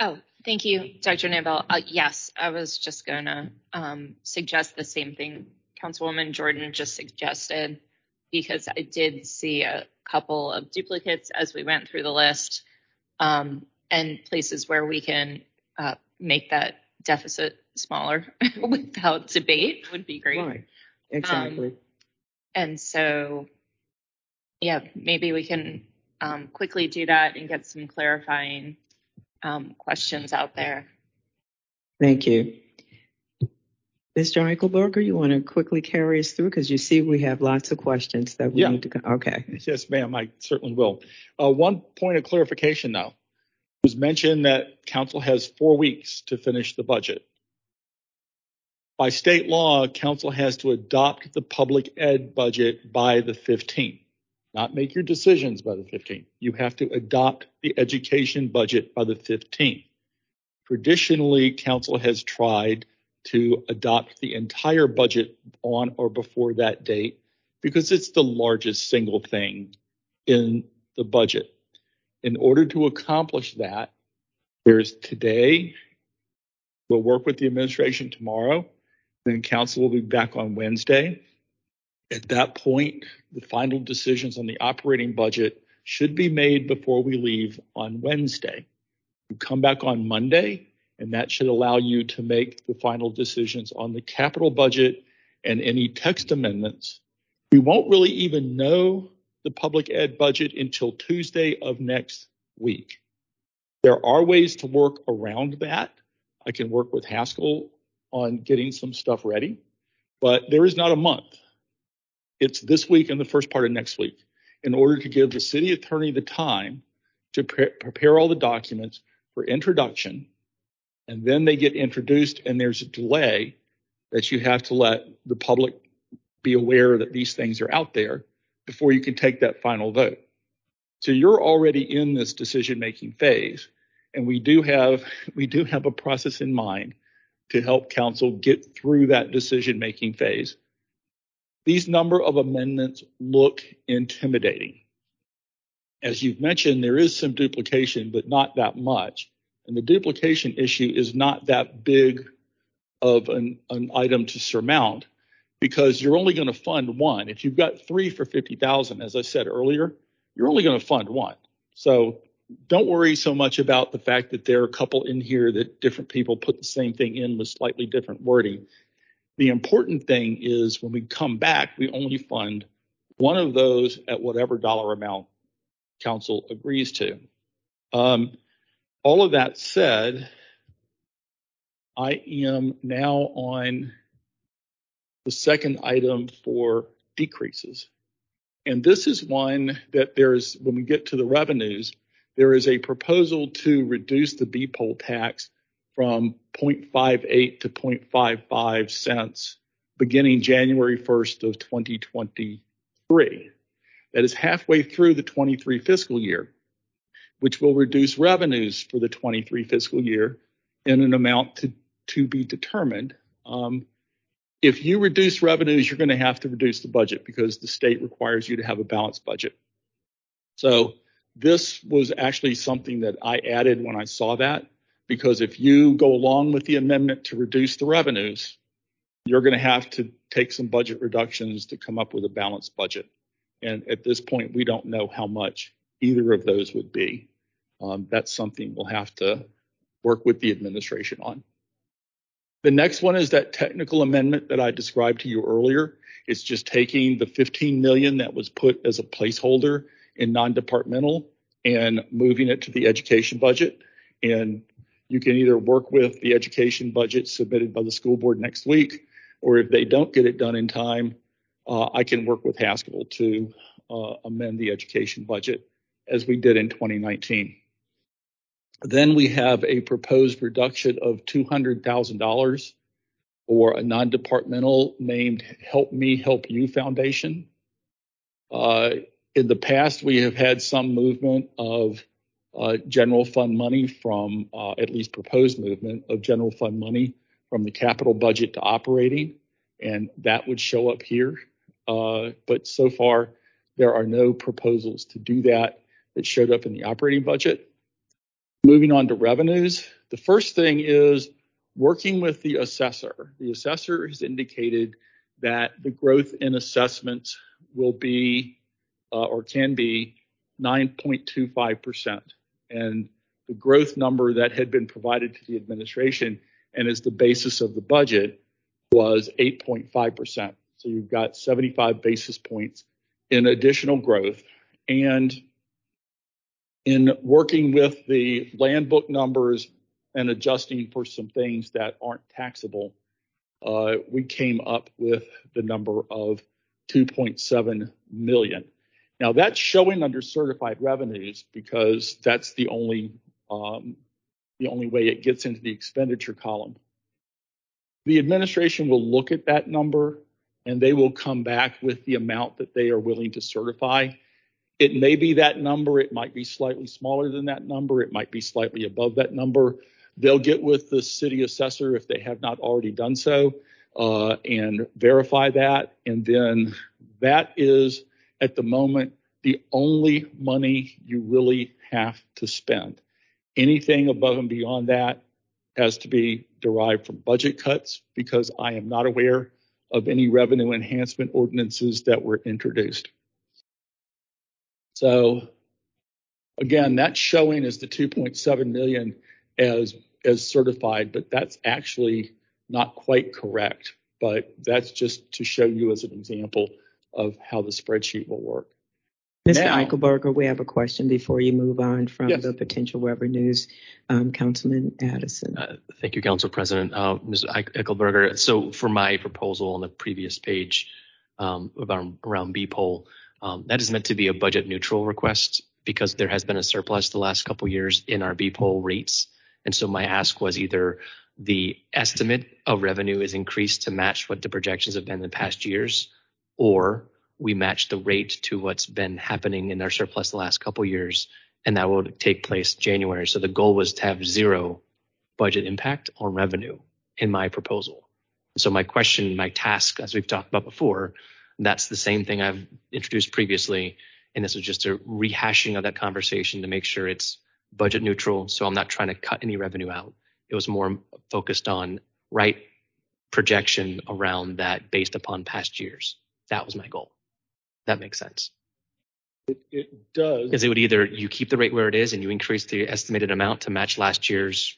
Oh, thank you, Doctor Nabel. Uh, yes, I was just going to um, suggest the same thing Councilwoman Jordan just suggested, because I did see a couple of duplicates as we went through the list um, and places where we can uh, make that deficit smaller without debate would be great. Right. Exactly. Um, and so, yeah, maybe we can um, quickly do that and get some clarifying um, questions out there. Thank you. Mister Eichelberger, you want to quickly carry us through? Because you see we have lots of questions that we yeah. need to. Okay. Yes, ma'am, I certainly will. Uh, one point of clarification, though. It was mentioned that council has four weeks to finish the budget. By state law, council has to adopt the public ed budget by the fifteenth, not make your decisions by the fifteenth. You have to adopt the education budget by the fifteenth. Traditionally, council has tried to adopt the entire budget on or before that date because it's the largest single thing in the budget. In order to accomplish that, there's today. We'll work with the administration tomorrow. Then council will be back on Wednesday. At that point, the final decisions on the operating budget should be made before we leave on Wednesday. You come back on Monday, and that should allow you to make the final decisions on the capital budget and any text amendments. We won't really even know the public ed budget until Tuesday of next week. There are ways to work around that. I can work with Haskell on getting some stuff ready, but there is not a month. It's this week and the first part of next week in order to give the city attorney the time to pre- prepare all the documents for introduction. And then they get introduced and there's a delay that you have to let the public be aware that these things are out there before you can take that final vote. So you're already in this decision-making phase. And we do have we do have a process in mind to help council get through that decision-making phase. These number of amendments look intimidating. As you've mentioned, there is some duplication, but not that much. And the duplication issue is not that big of an, an item to surmount because you're only going to fund one. If you've got three for fifty thousand, as I said earlier, you're only going to fund one. So don't worry so much about the fact that there are a couple in here that different people put the same thing in with slightly different wording. The important thing is when we come back, we only fund one of those at whatever dollar amount council agrees to. Um, all of that said, I am now on the second item for decreases. And this is one that there's, when we get to the revenues, there is a proposal to reduce the B P O L tax from zero point five eight to zero point five five cents beginning January first of twenty twenty-three. That is halfway through the twenty-three fiscal year, which will reduce revenues for the twenty-three fiscal year in an amount to, to be determined. Um, if you reduce revenues, you're going to have to reduce the budget because the state requires you to have a balanced budget. So this was actually something that I added when I saw that, because if you go along with the amendment to reduce the revenues, you're going to have to take some budget reductions to come up with a balanced budget. And at this point, we don't know how much either of those would be. Um, that's something we'll have to work with the administration on. The next one is that technical amendment that I described to you earlier. It's just taking the fifteen million dollars that was put as a placeholder in non-departmental and moving it to the education budget. And you can either work with the education budget submitted by the school board next week, or if they don't get it done in time, uh, I can work with Haskell to uh, amend the education budget as we did in twenty nineteen. Then we have a proposed reduction of two hundred thousand dollars for a non-departmental named Help Me Help You Foundation. Uh, in the past, we have had some movement of uh, general fund money from, uh, at least proposed movement of general fund money from the capital budget to operating, and that would show up here. Uh, but so far, there are no proposals to do that that showed up in the operating budget. Moving on to revenues, the first thing is working with the assessor. The assessor has indicated that the growth in assessments will be uh, or can be nine point two five percent. And the growth number that had been provided to the administration and is the basis of the budget was eight point five percent. So you've got seventy-five basis points in additional growth. And in working with the land book numbers and adjusting for some things that aren't taxable, uh, we came up with the number of two point seven million. Now that's showing under certified revenues because that's the only um, the only way it gets into the expenditure column. The administration will look at that number and they will come back with the amount that they are willing to certify. It may be that number. It might be slightly smaller than that number. It might be slightly above that number. They'll get with the city assessor if they have not already done so uh, and verify that. And then that is, at the moment, the only money you really have to spend. Anything above and beyond that has to be derived from budget cuts because I am not aware of any revenue enhancement ordinances that were introduced. So again, that showing is the two point seven million as as certified, but that's actually not quite correct. But that's just to show you as an example of how the spreadsheet will work. Mister Now, Eichelberger, we have a question before you move on from yes. the potential revenues. Um, Councilman Addison. Uh, thank you, Council President. Uh, Mister Eichelberger, so for my proposal on the previous page um, about, around B P O L, Um, that is meant to be a budget neutral request because there has been a surplus the last couple years in our B P O L rates. And so my ask was either the estimate of revenue is increased to match what the projections have been in the past years, or we match the rate to what's been happening in our surplus the last couple years, and that will take place January. So the goal was to have zero budget impact on revenue in my proposal. So my question, my task, as we've talked about before, that's the same thing I've introduced previously, and this is just a rehashing of that conversation to make sure it's budget neutral. So I'm not trying to cut any revenue out. It was more focused on right projection around that based upon past years. That was my goal. That makes sense. It, it does. Because it would either you keep the rate where it is and you increase the estimated amount to match last year's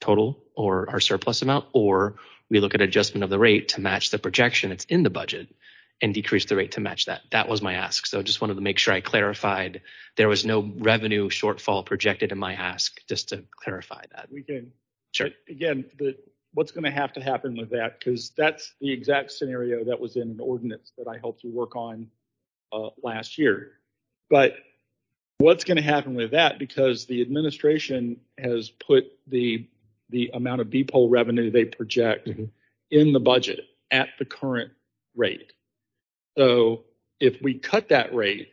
total or our surplus amount, or we look at adjustment of the rate to match the projection that's in the budget and decrease the rate to match that. That was my ask. So just wanted to make sure I clarified there was no revenue shortfall projected in my ask, just to clarify that. We can. Sure. Again, the, what's going to have to happen with that, because that's the exact scenario that was in an ordinance that I helped you work on uh, last year. But what's going to happen with that, because the administration has put the the amount of B P O L revenue they project mm-hmm. in the budget at the current rate. So if we cut that rate,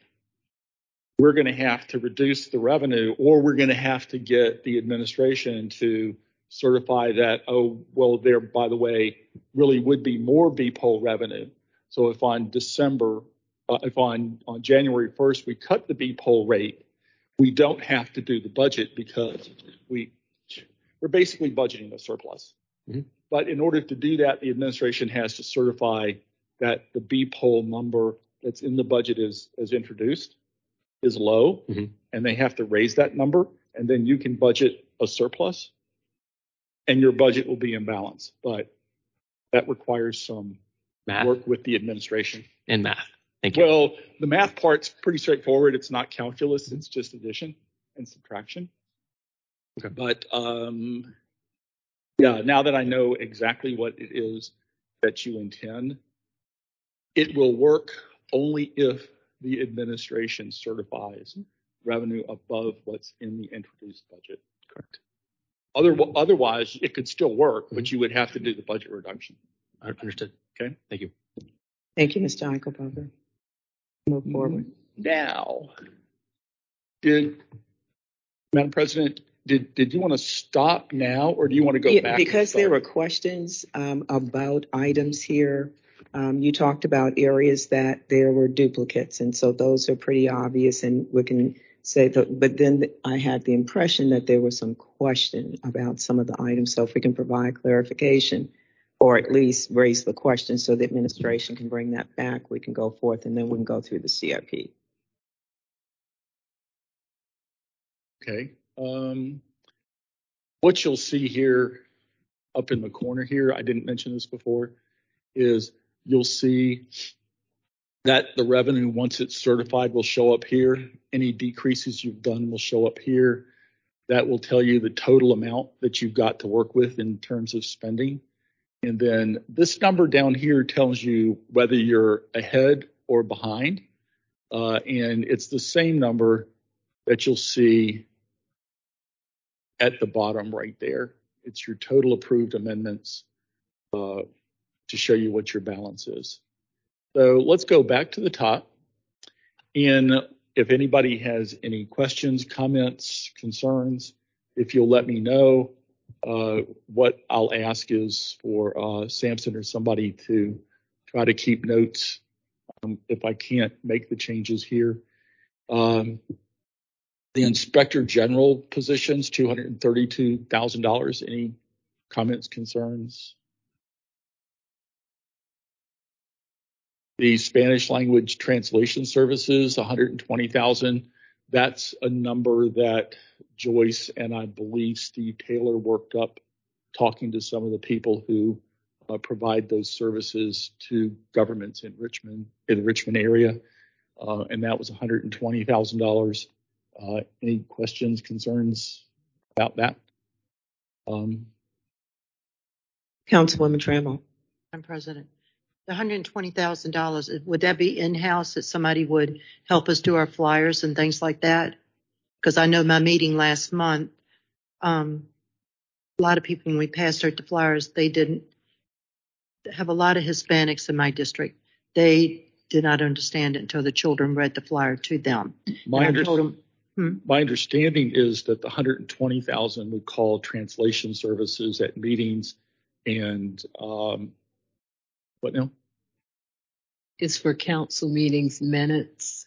we're going to have to reduce the revenue, or we're going to have to get the administration to certify that, oh, well, there, by the way, really would be more B P O L revenue. So if on December, uh, if on, on January first, we cut the B P O L rate, we don't have to do the budget because we, we're basically budgeting a surplus. Mm-hmm. But in order to do that, the administration has to certify that the B P O L number that's in the budget is, is introduced, is low, mm-hmm. and they have to raise that number, and then you can budget a surplus, and your budget will be in balance. But that requires some math. Work with the administration. And math. Thank you. Well, the math part's pretty straightforward. It's not calculus. It's just addition and subtraction. Okay. But, um, yeah, now that I know exactly what it is that you intend, it will work only if the administration certifies revenue above what's in the introduced budget. Correct. Other, otherwise, it could still work, mm-hmm. but you would have to do the budget reduction. Understood. Okay. Thank you. Thank you, Mister Eichelberger. Move forward. Now, did Madam President, did did you want to stop now, or do you want to go yeah, back? Because there were questions um, about items here. Um, you talked about areas that there were duplicates, and so those are pretty obvious, and we can say that. But then I had the impression that there was some question about some of the items, so if we can provide clarification or at least raise the question so the administration can bring that back, we can go forth, and then we can go through the C I P. Okay. Um, what you'll see here up in the corner here, I didn't mention this before, is you'll see that the revenue, once it's certified, will show up here. Any decreases you've done will show up here. That will tell you the total amount that you've got to work with in terms of spending. And then this number down here tells you whether you're ahead or behind. Uh, and it's the same number that you'll see at the bottom right there. It's your total approved amendments, uh, to show you what your balance is. So let's go back to the top. And if anybody has any questions, comments, concerns, if you'll let me know, uh, what I'll ask is for uh, Sampson or somebody to try to keep notes um, if I can't make the changes here. Um, the Inspector General positions, two hundred thirty-two thousand dollars. Any comments, concerns? The Spanish language translation services, one hundred twenty thousand dollars. That's a number that Joyce and I believe Steve Taylor worked up talking to some of the people who uh, provide those services to governments in Richmond, in the Richmond area. Uh, and that was one hundred twenty thousand dollars. Uh, any questions, concerns about that? Um, Councilwoman Trammell. Madam President. The one hundred twenty thousand dollars, would that be in-house, that somebody would help us do our flyers and things like that? Because I know my meeting last month, um, a lot of people, when we passed out the flyers, they didn't have a lot of Hispanics in my district. They did not understand it until the children read the flyer to them. My, under- told them, hmm? my understanding is that the one hundred twenty thousand dollars would call translation services at meetings and um, – What now? It's for council meetings, minutes,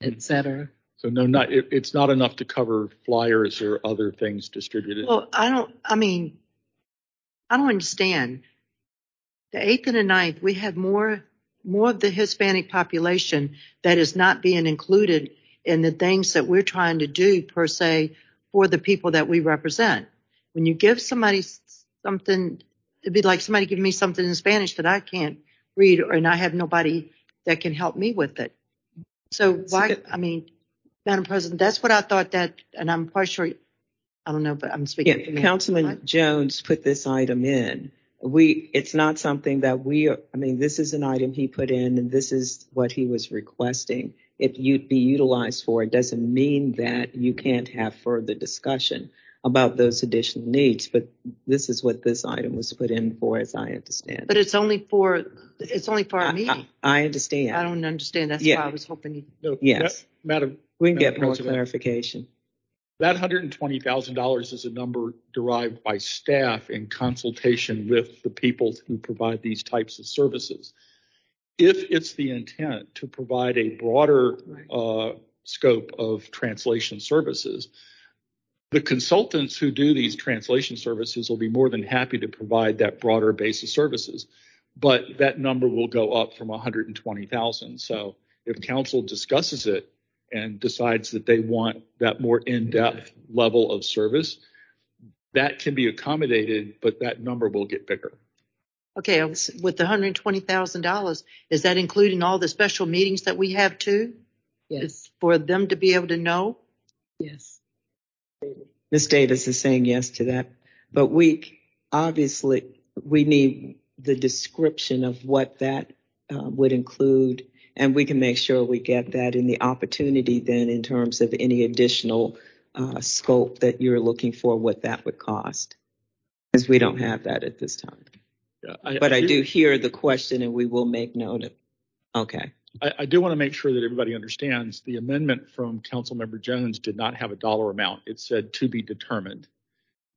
et cetera. So no, not it, it's not enough to cover flyers or other things distributed. Well, I don't. I mean, I don't understand. The eighth and the ninth, we have more more of the Hispanic population that is not being included in the things that we're trying to do per se for the people that we represent. When you give somebody something. It'd be like somebody giving me something in Spanish that I can't read, or, and I have nobody that can help me with it. So why, I mean, Madam President, that's what I thought that, and I'm quite sure, I don't know, but I'm speaking. Yeah, Councilman right? Jones put this item in. We, it's not something that we, are, I mean, this is an item he put in, and this is what he was requesting. if you'd be utilized for it doesn't mean that you can't have further discussion about those additional needs. But this is what this item was put in for, as I understand. But it's only for it's only for our I, meeting. I, I understand. I don't understand. That's yeah. why I was hoping you. No, yes, Ma- Madam, we can Madam get more President. clarification. That one hundred twenty thousand dollars is a number derived by staff in consultation with the people who provide these types of services. If it's the intent to provide a broader uh, scope of translation services, the consultants who do these translation services will be more than happy to provide that broader base of services, but that number will go up from one hundred twenty thousand. So if council discusses it and decides that they want that more in-depth level of service, that can be accommodated, but that number will get bigger. Okay, with the one hundred twenty thousand dollars, is that including all the special meetings that we have too? Yes. It's for them to be able to know? Yes. Miz Davis is saying yes to that. But we obviously, we need the description of what that uh, would include, and we can make sure we get that in the opportunity then in terms of any additional uh, scope that you're looking for, what that would cost, because we don't have that at this time. Yeah, I, but I, I do hear the question, and we will make note of. Okay. I, I do want to make sure that everybody understands the amendment from Councilmember Jones did not have a dollar amount. It said to be determined.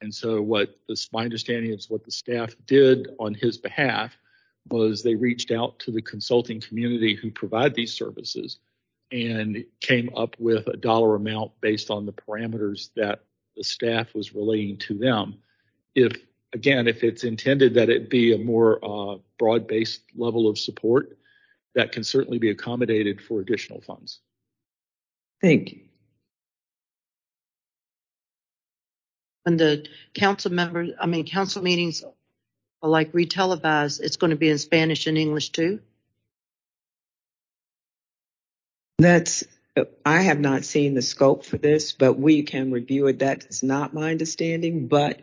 And so what this, my understanding is what the staff did on his behalf was they reached out to the consulting community who provide these services and came up with a dollar amount based on the parameters that the staff was relaying to them. If, again, if it's intended that it be a more uh, broad-based level of support, that can certainly be accommodated for additional funds. Thank you. When the council members, I mean, council meetings are like re-televised, it's going to be in Spanish and English too? That's, I have not seen the scope for this, but we can review it. That's not my understanding, but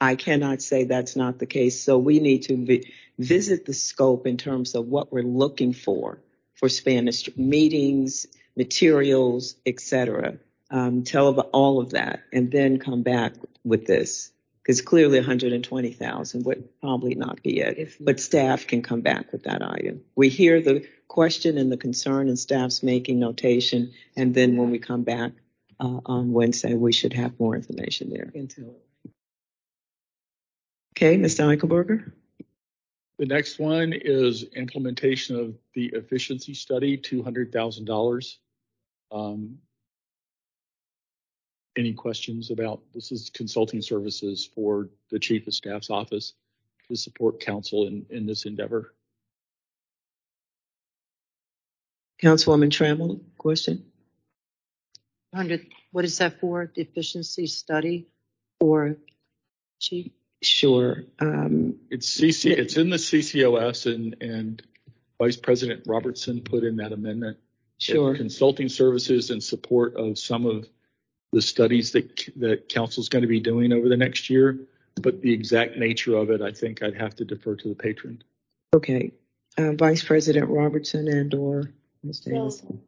I cannot say that's not the case. So we need to vi- visit the scope in terms of what we're looking for, for Spanish meetings, materials, et cetera, um, tell about all of that, and then come back with this. Because clearly one hundred twenty thousand would probably not be it, but staff can come back with that item. We hear the question and the concern, and staff's making notation, and then when we come back uh, on Wednesday, we should have more information there. Okay, Mister Eichelberger. The next one is implementation of the efficiency study, two hundred thousand dollars. Um, any questions about this? Is consulting services for the Chief of Staff's office to support council in, in this endeavor. Councilwoman Trammell, question. one hundred, what is that for? The efficiency study for Chief? Sure. Um, it's C C. It's in the C C O S, and, and Vice President Robertson put in that amendment. Sure. It's consulting services in support of some of the studies that that council's going to be doing over the next year. But the exact nature of it, I think I'd have to defer to the patron. Okay, uh, Vice President Robertson and or Miz Davis. No.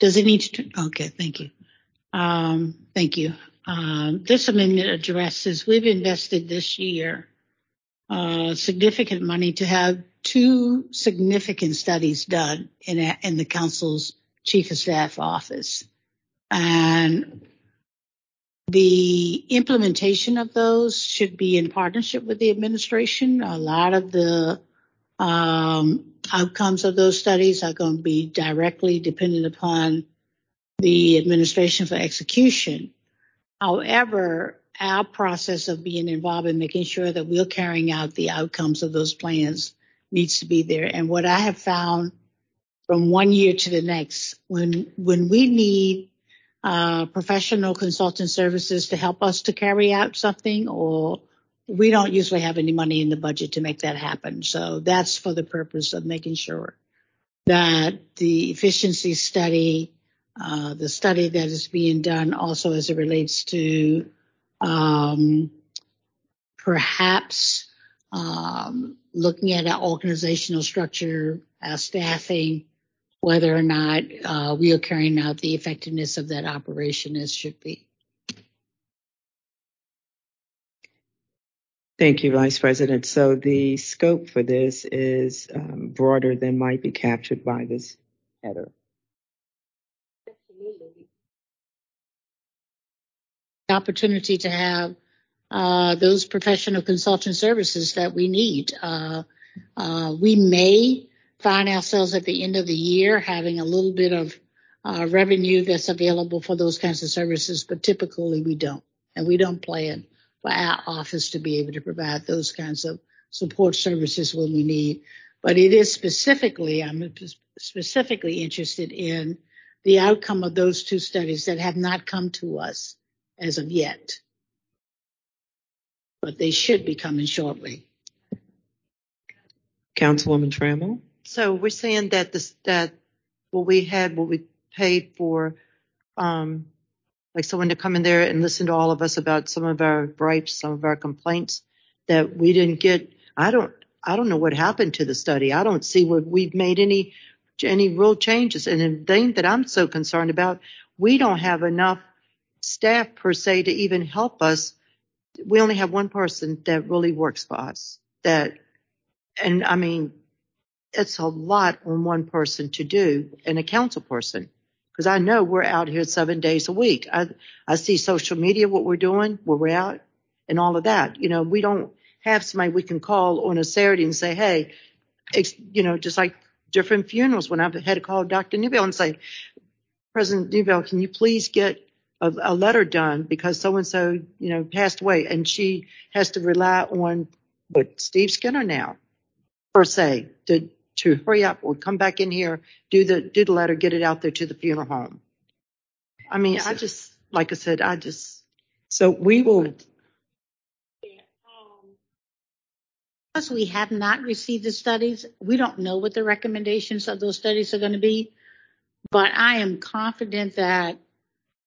Does it need to? Okay, thank you. Um, thank you. Um, this amendment addresses, we've invested this year uh, significant money to have two significant studies done in, a, in the council's Chief of Staff office. And the implementation of those should be in partnership with the administration. A lot of the Um, outcomes of those studies are going to be directly dependent upon the administration for execution. However, our process of being involved in making sure that we're carrying out the outcomes of those plans needs to be there. And what I have found from one year to the next, when when we need uh, professional consultant services to help us to carry out something, or we don't usually have any money in the budget to make that happen. So that's for the purpose of making sure that the efficiency study, uh, the study that is being done also as it relates to um, perhaps um, looking at our organizational structure, our staffing, whether or not uh, we are carrying out the effectiveness of that operation as should be. Thank you, Vice President. So the scope for this is um, broader than might be captured by this header. Absolutely. The opportunity to have uh, those professional consulting services that we need. Uh, uh, we may find ourselves at the end of the year having a little bit of uh, revenue that's available for those kinds of services, but typically we don't, and we don't plan for our office to be able to provide those kinds of support services when we need. But it is specifically, I'm specifically interested in the outcome of those two studies that have not come to us as of yet, but they should be coming shortly. Councilwoman Trammell. So we're saying that this, that what we had, what we paid for, um, like someone to come in there and listen to all of us about some of our gripes, some of our complaints that we didn't get. I don't, I don't know what happened to the study. I don't see where we've made any, any real changes. And the thing that I'm so concerned about, we don't have enough staff per se to even help us. We only have one person that really works for us. That, and I mean, it's a lot on one person to do, and a council person. Because I know we're out here seven days a week. I I see social media, what we're doing, where we're out, and all of that. You know, we don't have somebody we can call on a Saturday and say, hey, it's, you know, just like different funerals. When I've had to call Doctor Newbell and say, President Newbell, can you please get a, a letter done because so-and-so, you know, passed away. And she has to rely on, but Steve Skinner now, per se, to to hurry up or come back in here, do the do the letter, get it out there to the funeral home. I mean, I just, like I said, I just. So we will. Because we have not received the studies, we don't know what the recommendations of those studies are going to be. But I am confident that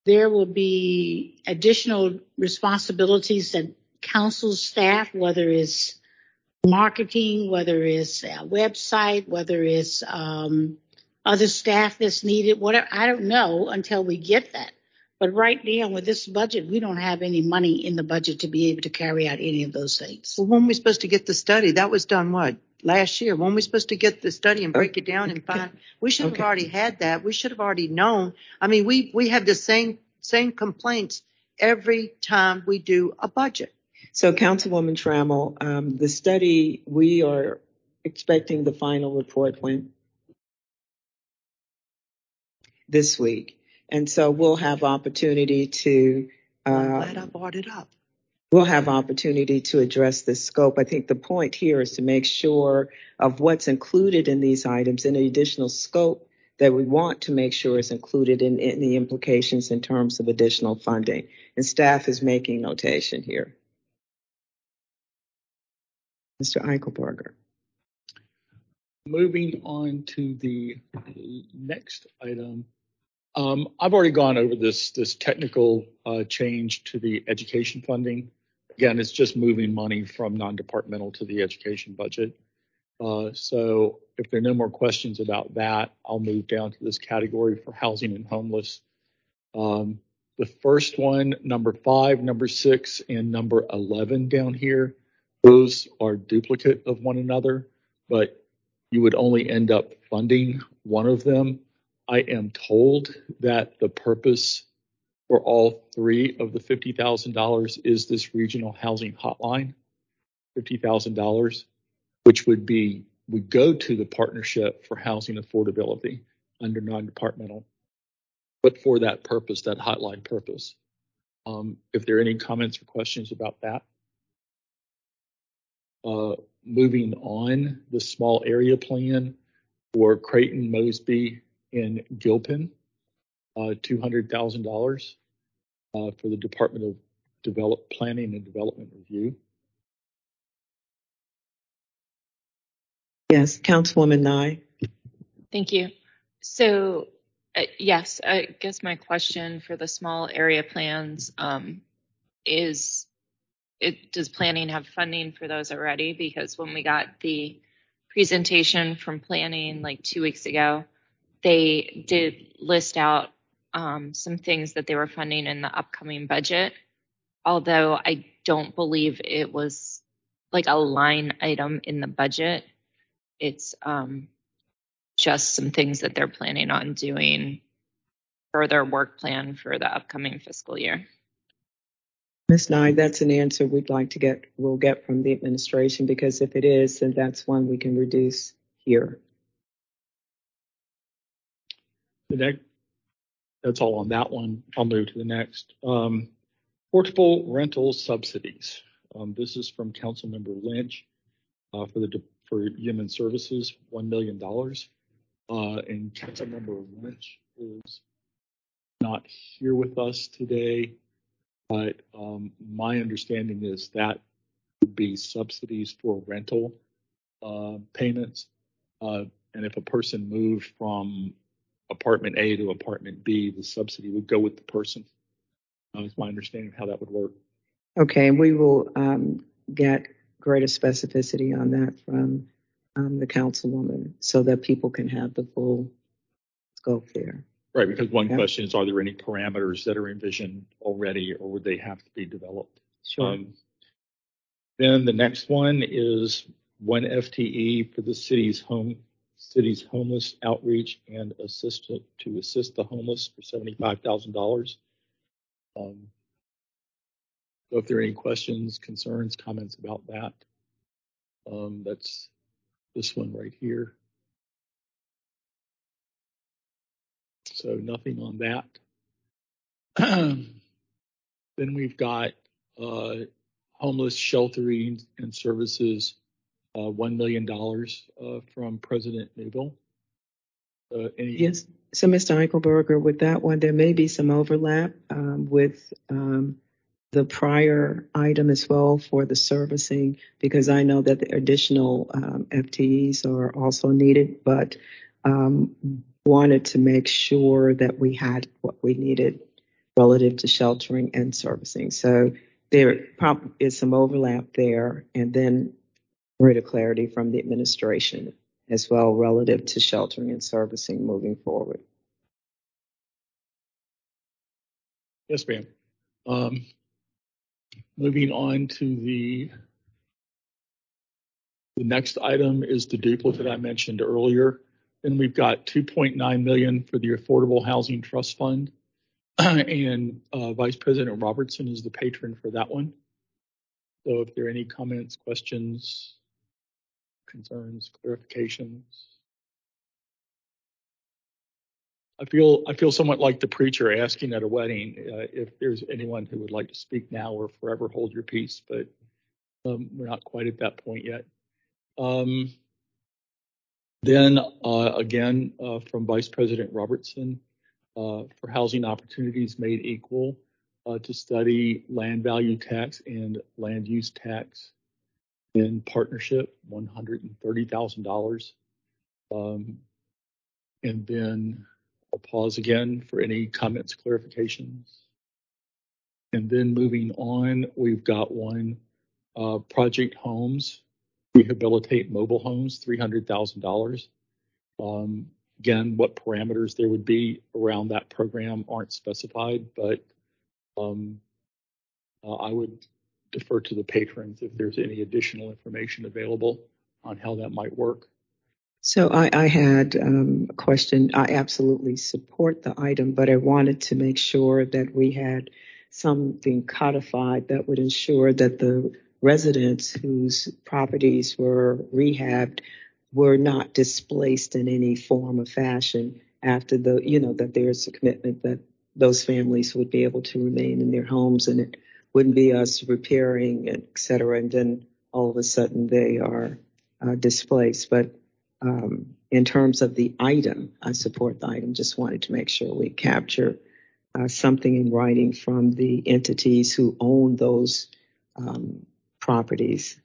there will be additional responsibilities that council staff, whether it's marketing, whether it's a website, whether it's um, other staff that's needed, whatever. I don't know until we get that. But right now with this budget, we don't have any money in the budget to be able to carry out any of those things. Well, when were we supposed to get the study? That was done what? Last year. When were we supposed to get the study and break okay. it down and find? We should have okay. already had that. We should have already known. I mean, we, we have the same same complaints every time we do a budget. So, Councilwoman Trammell, um, the study, we are expecting the final report when? This week. And so we'll have opportunity to... Uh, I'm glad I brought it up. We'll have opportunity to address this scope. I think the point here is to make sure of what's included in these items and the additional scope that we want to make sure is included in, in the implications in terms of additional funding. And staff is making notation here. Mister Eichelberger. Moving on to the next item. Um, I've already gone over this, this technical uh, change to the education funding. Again, it's just moving money from non-departmental to the education budget. Uh, so if there are no more questions about that, I'll move down to this category for housing and homeless. Um, the first one, number five, number six, and number eleven down here. Those are duplicate of one another, but you would only end up funding one of them. I am told that the purpose for all three of the fifty thousand dollars is this regional housing hotline, fifty thousand dollars, which would be, would go to the Partnership for Housing Affordability under non-departmental, but for that purpose, that hotline purpose. Um, if there are any comments or questions about that. Uh, moving on, the small area plan for Creighton, Mosby, and Gilpin, uh, two hundred thousand dollars uh, for the Department of Develop Planning and Development Review. Yes, Councilwoman Nye. Thank you. So, uh, yes, I guess my question for the small area plans um, is it, does planning have funding for those already? Because when we got the presentation from planning like two weeks ago, they did list out um, some things that they were funding in the upcoming budget, although I don't believe it was like a line item in the budget. It's um, just some things that they're planning on doing for their work plan for the upcoming fiscal year. Miz Nye, that's an answer we'd like to get, we'll get from the administration, because if it is, then that's one we can reduce here. The next, that's all on that one. I'll move to the next. Um, portable rental subsidies. Um, this is from Councilmember Lynch uh, for the for Human Services, one million dollars. Uh, and Councilmember Lynch is not here with us today, but um, my understanding is that would be subsidies for rental uh, payments. Uh, and if a person moved from apartment A to apartment B, the subsidy would go with the person. Uh, that's my understanding of how that would work. Okay, we will um, get greater specificity on that from um, the councilwoman so that people can have the full scope there. Right, because one yeah. question is, are there any parameters that are envisioned already, or would they have to be developed? Sure. Um, then the next one is one F T E for the city's home city's homeless outreach and assistance to assist the homeless for seventy-five thousand dollars. Um, so if there are any questions, concerns, comments about that, um, that's this one right here. So nothing on that. Then we've got uh, homeless sheltering and services, uh, one million dollars uh, from President Newbill. Uh, any- yes. So, Mister Eichelberger, with that one, there may be some overlap um, with um, the prior item as well for the servicing, because I know that the additional um, F T Es are also needed, but um, wanted to make sure that we had what we needed relative to sheltering and servicing. So there probably is some overlap there, and then greater clarity from the administration as well relative to sheltering and servicing moving forward. Yes, ma'am. Um, moving on to the, the next item is the duplicate I mentioned earlier. Then we've got two point nine million dollars for the Affordable Housing Trust Fund, and uh, Vice President Robertson is the patron for that one. So if there are any comments, questions, concerns, clarifications. I feel I feel somewhat like the preacher asking at a wedding uh, if there's anyone who would like to speak now or forever hold your peace, but um, we're not quite at that point yet. Um, then uh, again, uh, from Vice President Robertson uh, for Housing Opportunities Made Equal uh, to study land value tax and land use tax in partnership, one hundred thirty thousand dollars. Um, and then I'll pause again for any comments, clarifications. And then moving on, we've got one, uh, Project Homes, Rehabilitate Mobile Homes, three hundred thousand dollars. Um, again, what parameters there would be around that program aren't specified, but um, uh, I would defer to the patrons if there's any additional information available on how that might work. So I, I had um, a question. I absolutely support the item, but I wanted to make sure that we had something codified that would ensure that the residents whose properties were rehabbed were not displaced in any form or fashion after the, you know, that there's a commitment that those families would be able to remain in their homes, and it wouldn't be us repairing, et cetera, and then all of a sudden they are uh, displaced. But um, in terms of the item, I support the item. Just wanted to make sure we capture uh, something in writing from the entities who own those um, properties.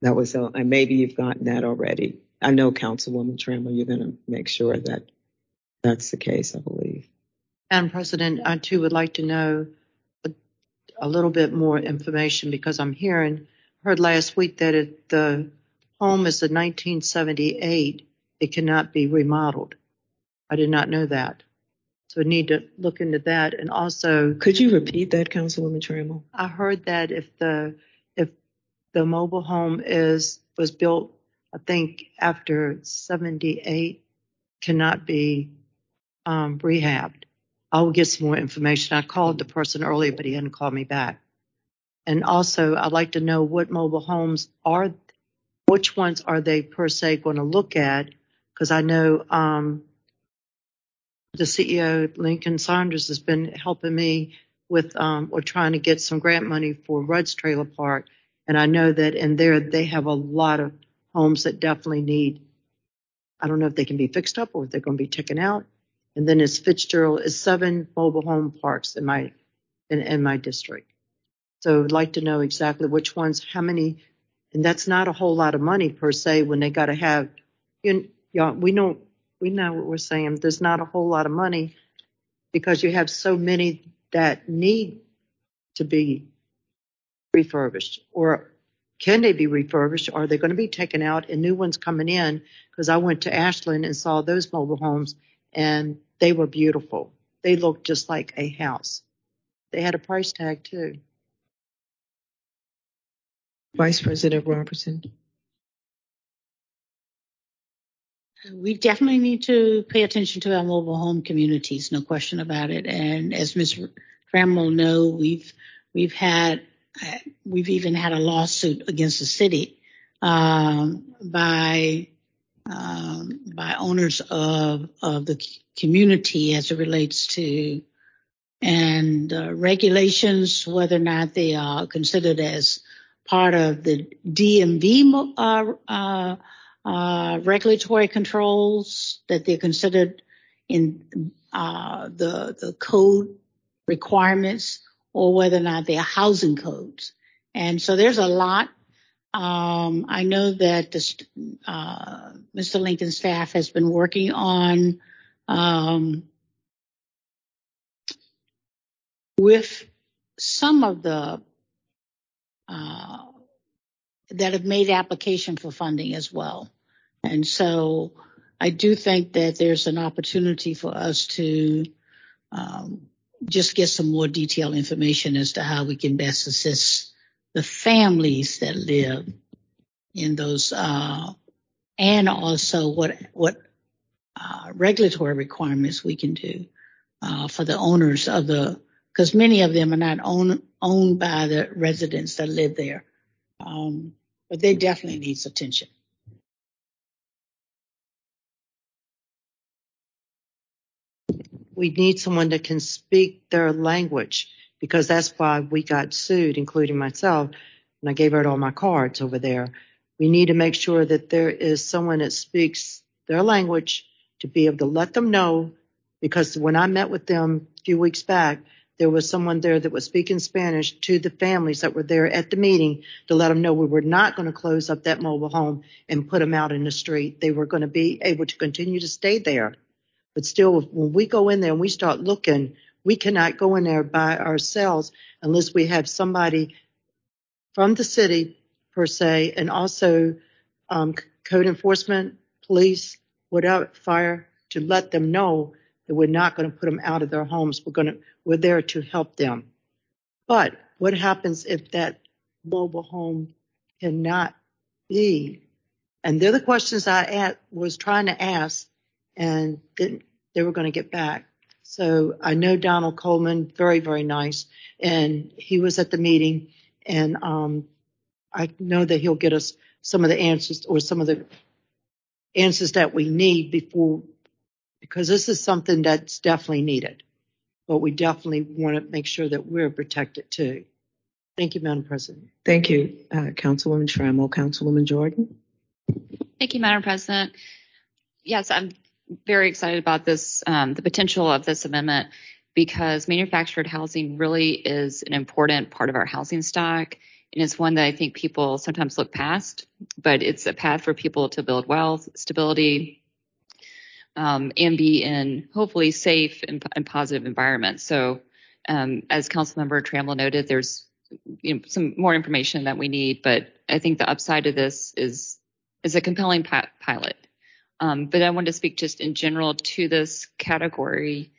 That was, uh, and maybe you've gotten that already. I know, Councilwoman Trammell, you're going to make sure that that's the case, I believe. Madam President, I too would like to know a little bit more information, because I'm hearing, heard last week that if the home is a nineteen seventy-eight, it cannot be remodeled. I did not know that. So we need to look into that. And also, could you repeat that, Councilwoman Trammell? I heard that if the if the mobile home is was built, I think after seventy-eight, cannot be um, rehabbed. I'll get some more information. I called the person earlier, but he hadn't called me back. And also, I'd like to know what mobile homes are, which ones are they per se going to look at? Because I know. Um, The C E O, Lincoln Saunders, has been helping me with um, or trying to get some grant money for Rudd's Trailer Park. And I know that in there they have a lot of homes that definitely need, I don't know if they can be fixed up or if they're going to be taken out. And then it's Fitzgerald, it's seven mobile home parks in my in, in my district. So I'd like to know exactly which ones, how many, and that's not a whole lot of money per se when they got to have, you know, we don't, we know what we're saying. There's not a whole lot of money because you have so many that need to be refurbished. Or can they be refurbished? Are they going to be taken out and new ones coming in? Because I went to Ashland and saw those mobile homes, and they were beautiful. They looked just like a house. They had a price tag, too. Vice President Robertson. We definitely need to pay attention to our mobile home communities, no question about it. And as Miz Trammell knows, we've we've had we've even had a lawsuit against the city um, by um, by owners of of the community as it relates to and uh, regulations, whether or not they are considered as part of the D M V. Uh, uh, Uh, regulatory controls, that they're considered in uh, the the code requirements, or whether or not they are housing codes. And so there's a lot. Um, I know that this, uh, Mister Lincoln's staff has been working on um, with some of the uh, that have made application for funding as well. And so I do think that there's an opportunity for us to um, just get some more detailed information as to how we can best assist the families that live in those uh, and also what what uh, regulatory requirements we can do uh, for the owners of the, because many of them are not own, owned by the residents that live there. Um, but they definitely need attention. We need someone that can speak their language, because that's why we got sued, including myself, and I gave out all my cards over there. We need to make sure that there is someone that speaks their language to be able to let them know, because when I met with them a few weeks back, there was someone there that was speaking Spanish to the families that were there at the meeting to let them know we were not going to close up that mobile home and put them out in the street. They were going to be able to continue to stay there. But still, when we go in there and we start looking, we cannot go in there by ourselves unless we have somebody from the city, per se, and also um, code enforcement, police, whatever, fire, to let them know that we're not going to put them out of their homes. We're going to, we're there to help them. But what happens if that mobile home cannot be? And they're the questions I at, was trying to ask, and didn't, they were going to get back. So I know Donald Coleman, very, very nice, and he was at the meeting, and um, I know that he'll get us some of the answers or some of the answers that we need before, because this is something that's definitely needed. But we definitely want to make sure that we're protected, too. Thank you, Madam President. Thank you, uh, Councilwoman Trammell. Councilwoman Jordan. Thank you, Madam President. Yes, I'm very excited about this, um, the potential of this amendment, because manufactured housing really is an important part of our housing stock. And it's one that I think people sometimes look past, but it's a path for people to build wealth, stability, Um, and be in hopefully safe and, and positive environments. So um, as Councilmember Trammell noted, there's you know, some more information that we need, but I think the upside of this is is a compelling pi- pilot. Um, but I want to speak just in general to this category.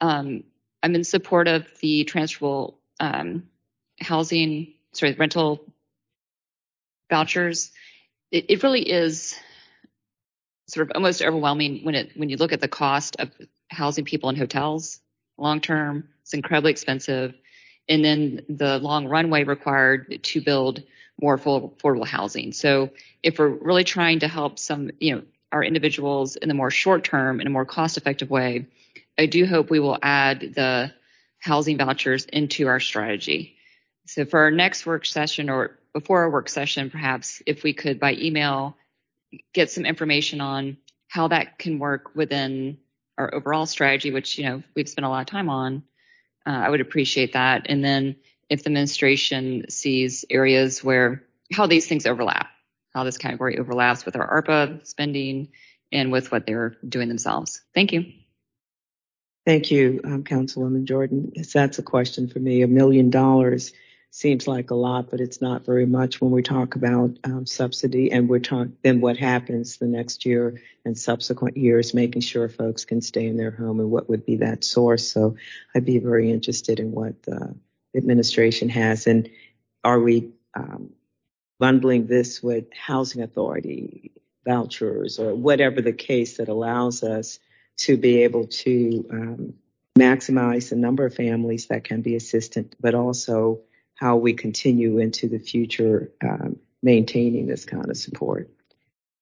Um, I'm in support of the transferable um, housing, sorry, rental vouchers. It, it really is sort of almost overwhelming when it when you look at the cost of housing people in hotels long term. It's incredibly expensive, and then the long runway required to build more affordable housing. So if we're really trying to help some, you know, our individuals in the more short term in a more cost effective way, I do hope we will add the housing vouchers into our strategy. So for our next work session or before our work session, perhaps if we could by email get some information on how that can work within our overall strategy, which, you know, we've spent a lot of time on, uh, I would appreciate that. And then if the administration sees areas where how these things overlap, how this category overlaps with our ARPA spending and with what they're doing themselves. Thank you. Thank you, um, Councilwoman Jordan. Yes, that's a question for me. A million dollars seems like a lot, but it's not very much when we talk about um, subsidy and we're talking then what happens the next year and subsequent years, making sure folks can stay in their home and what would be that source. So I'd be very interested in what the administration has. And are we um, bundling this with housing authority vouchers or whatever the case that allows us to be able to um, maximize the number of families that can be assisted, but also how we continue into the future um, maintaining this kind of support.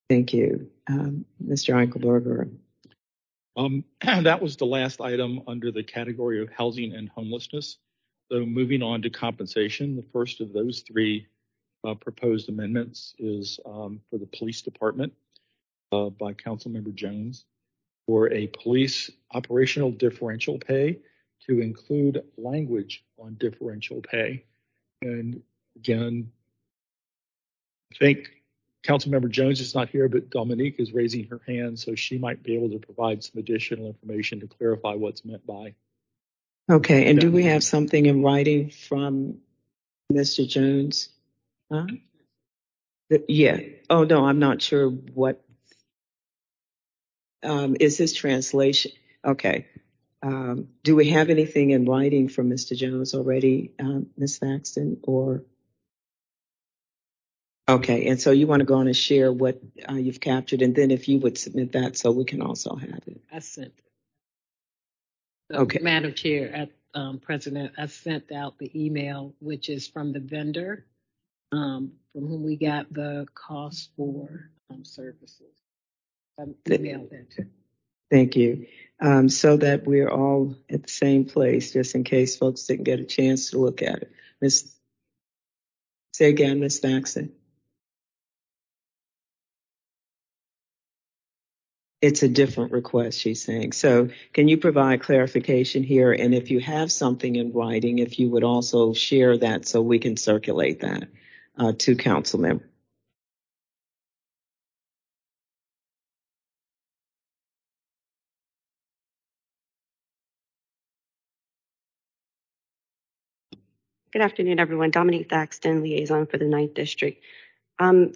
Thank you. Um, Mister Eichelberger. Um, that was the last item under the category of housing and homelessness. So moving on to compensation, the first of those three uh, proposed amendments is um, for the police department uh, by Councilmember Jones for a police operational differential pay to include language on differential pay. And again, I think Councilmember Jones is not here, but Dominique is raising her hand, so she might be able to provide some additional information to clarify what's meant by. Okay, and do we have something in writing from Mister Jones? Huh? The, yeah. Oh, no, I'm not sure what um, is his translation. Okay. Um, do we have anything in writing from Mister Jones already, um, Miz Thaxton, or? Okay, and so you want to go on and share what uh, you've captured, and then if you would submit that so we can also have it. I sent it. Okay. So, Madam Chair, at, um, President, I sent out the email, which is from the vendor um, from whom we got the cost for um, services. I emailed that to. Thank you. Um, so that we're all at the same place, just in case folks didn't get a chance to look at it. Miz Say again, Miz Thaxton. It's a different request, she's saying. So can you provide clarification here? And if you have something in writing, if you would also share that so we can circulate that uh, to council members. Good afternoon, everyone. Dominique Thaxton, liaison for the ninth District. Um,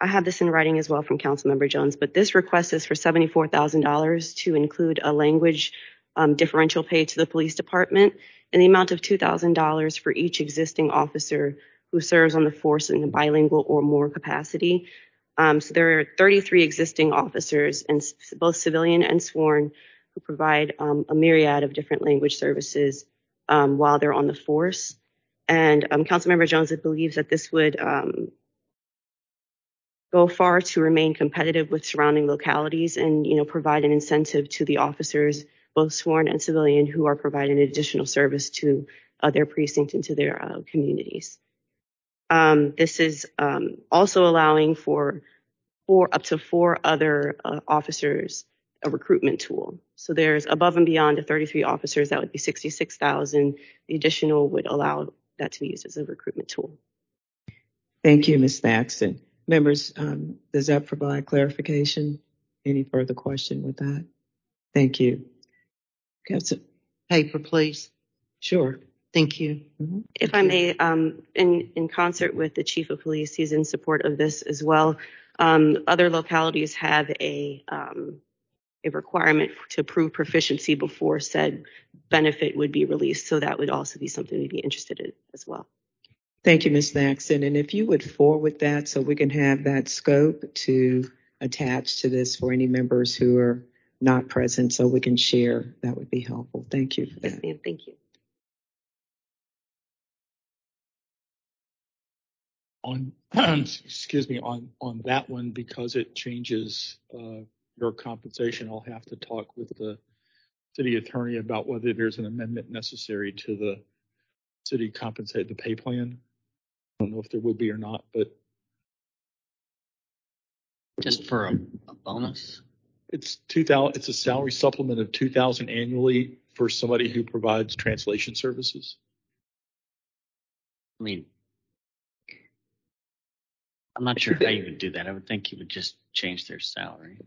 I have this in writing as well from Councilmember Jones, but this request is for seventy-four thousand dollars to include a language um, differential pay to the police department and the amount of two thousand dollars for each existing officer who serves on the force in a bilingual or more capacity. Um, so there are thirty-three existing officers, and both civilian and sworn, who provide um, a myriad of different language services um, while they're on the force. And um, Councilmember Jones believes that this would um, go far to remain competitive with surrounding localities and, you know, provide an incentive to the officers, both sworn and civilian, who are providing additional service to uh, their precinct and to their uh, communities. Um, this is um, also allowing for four, up to four other uh, officers, a recruitment tool. So there's above and beyond the thirty-three officers, that would be sixty-six thousand. The additional would allow that to be used as a recruitment tool. Thank you, Miz Thaxton. Members, um, does that provide clarification? Any further question with that? Thank you. Paper, please. Sure. Thank you. Mm-hmm. If I may, um, in, in concert with the chief of police, he's in support of this as well. Um, other localities have a um, a requirement to prove proficiency before said benefit would be released. So that would also be something we'd be interested in as well. Thank you, Miz Thaxton. And if you would forward that so we can have that scope to attach to this for any members who are not present so we can share, that would be helpful. Thank you for that. Yes, ma'am. Thank you. On, excuse me, on, on that one, because it changes uh, your compensation, I'll have to talk with the city attorney about whether there's an amendment necessary to the city compensate the pay plan. I don't know if there would be or not, but. Just for a, a bonus? It's two thousand. It's a salary supplement of two thousand annually for somebody who provides translation services. I mean, I'm not sure how you would do that. I would think you would just change their salary.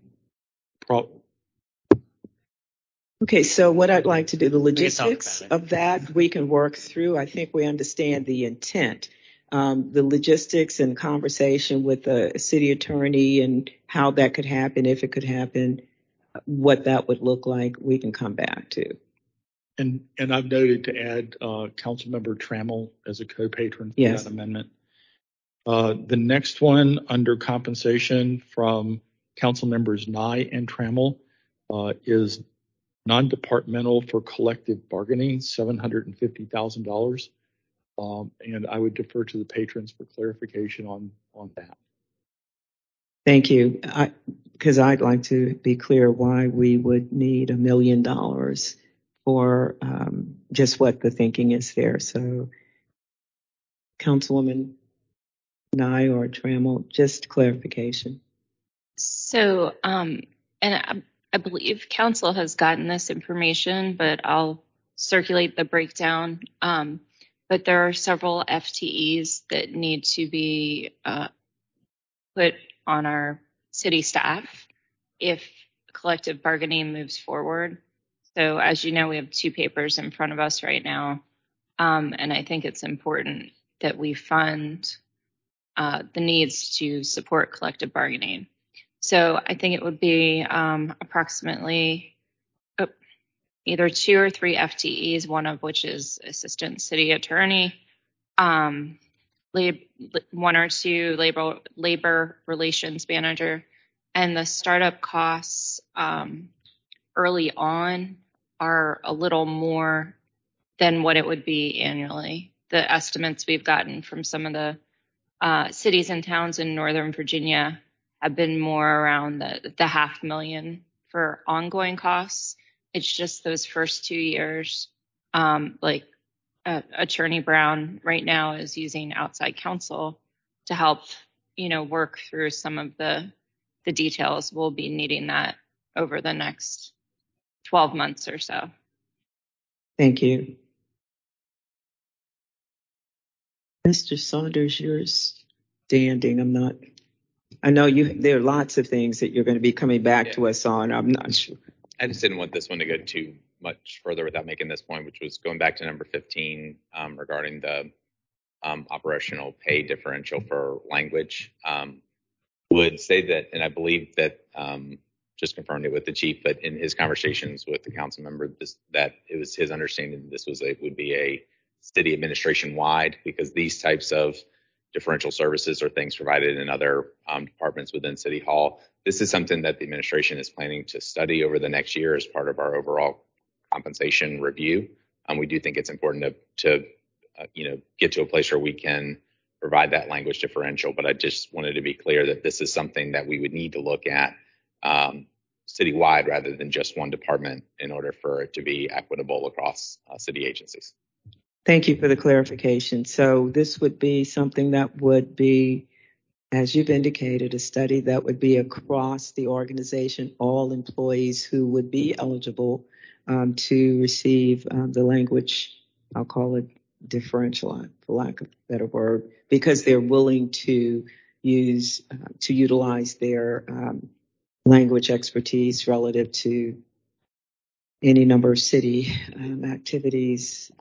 Probably. Okay, so what I'd like to do, the logistics of that we can work through. I think we understand the intent. Um, the logistics and conversation with the city attorney and how that could happen, if it could happen, what that would look like, we can come back to. And and I've noted to add uh, Councilmember Trammell as a co-patron for yes. that amendment. Uh, the next one under compensation from Council Members Nye and Trammell uh, is non-departmental for collective bargaining, seven hundred fifty thousand dollars. Um, and I would defer to the patrons for clarification on, on that. Thank you, because I'd like to be clear why we would need a million dollars for um, just what the thinking is there. So, Councilwoman Nye or Trammell, just clarification. So, um, and I, I believe council has gotten this information, but I'll circulate the breakdown. Um, But there are several F T Es that need to be uh, put on our city staff if collective bargaining moves forward. So as you know, we have two papers in front of us right now. Um, and I think it's important that we fund uh, the needs to support collective bargaining. So I think it would be um, approximately either two or three F T Es, one of which is assistant city attorney, um, lab, one or two labor labor relations manager, and the startup costs um, early on are a little more than what it would be annually. The estimates we've gotten from some of the uh, cities and towns in Northern Virginia have been more around the, the half million for ongoing costs. It's just those first two years, um, like uh, Attorney Brown right now is using outside counsel to help, you know, work through some of the the details. We'll be needing that over the next twelve months or so. Thank you. Mister Saunders, you're standing. I'm not. I know you. There are lots of things that you're going to be coming back yeah. to us on. I'm not sure. I just didn't want this one to go too much further without making this point, which was going back to number fifteen um, regarding the um, operational pay differential for language. Um, would say that, and I believe that um, just confirmed it with the chief, but in his conversations with the council member, this, that it was his understanding that this was a, would be a city administration wide, because these types of differential services or things provided in other um, departments within City Hall. This is something that the administration is planning to study over the next year as part of our overall compensation review. Um, we do think it's important to, to uh, you know, get to a place where we can provide that language differential, but I just wanted to be clear that this is something that we would need to look at um, citywide rather than just one department in order for it to be equitable across uh, city agencies. Thank you for the clarification. So this would be something that would be, as you've indicated, a study that would be across the organization, all employees who would be eligible um, to receive um, the language, I'll call it differential, for lack of a better word, because they're willing to use, uh, to utilize their um, language expertise relative to any number of city um, activities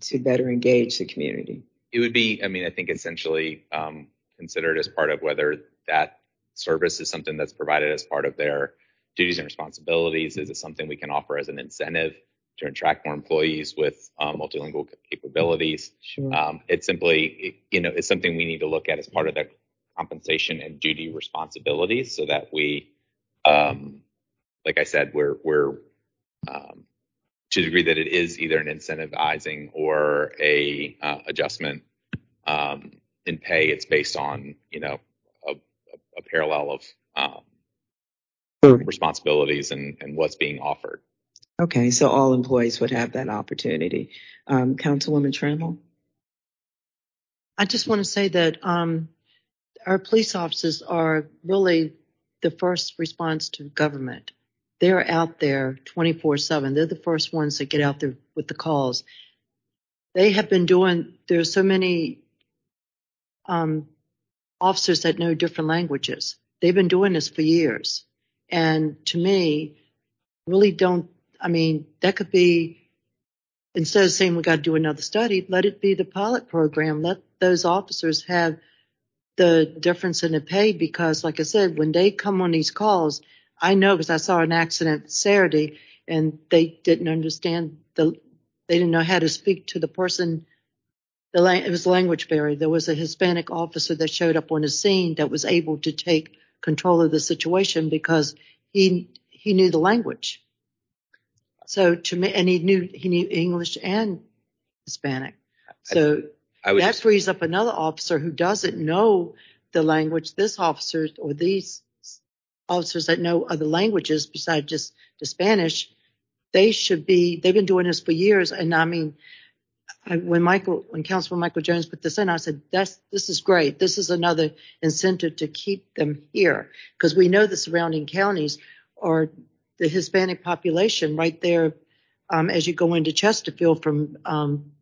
to better engage the community? It would be, I mean, I think essentially um, considered as part of whether that service is something that's provided as part of their duties and responsibilities. Is it something we can offer as an incentive to attract more employees with um, multilingual capabilities? Sure. Um, it's simply, you know, it's something we need to look at as part of their compensation and duty responsibilities, so that we, um, like I said, we're, we're um, to the degree that it is either an incentivizing or a uh, adjustment um, in pay, it's based on, you know, a, a parallel of um, responsibilities and, and what's being offered. Okay, so all employees would have that opportunity. Um, Councilwoman Trammell? I just want to say that um, our police officers are really the first response to government. They're out there twenty-four seven. They're the first ones that get out there with the calls. They have been doing, there's so many um, officers that know different languages. They've been doing this for years. And to me, really don't, I mean, that could be, instead of saying we got to do another study, let it be the pilot program. Let those officers have the difference in the pay, because, like I said, when they come on these calls, I know because I saw an accident Saturday and they didn't understand the, they didn't know how to speak to the person. The It was language barrier. There was a Hispanic officer that showed up on the scene that was able to take control of the situation because he he knew the language. So to me, and he knew he knew English and Hispanic. So I, I that just, frees up another officer who doesn't know the language. This officer or these officers that know other languages besides just the Spanish, they should be. They've been doing this for years. And I mean, I, when Michael, when Councilman Michael Jones put this in, I said, "That's this is great. This is another incentive to keep them here, because we know the surrounding counties are." The Hispanic population right there um, as you go into Chesterfield from um,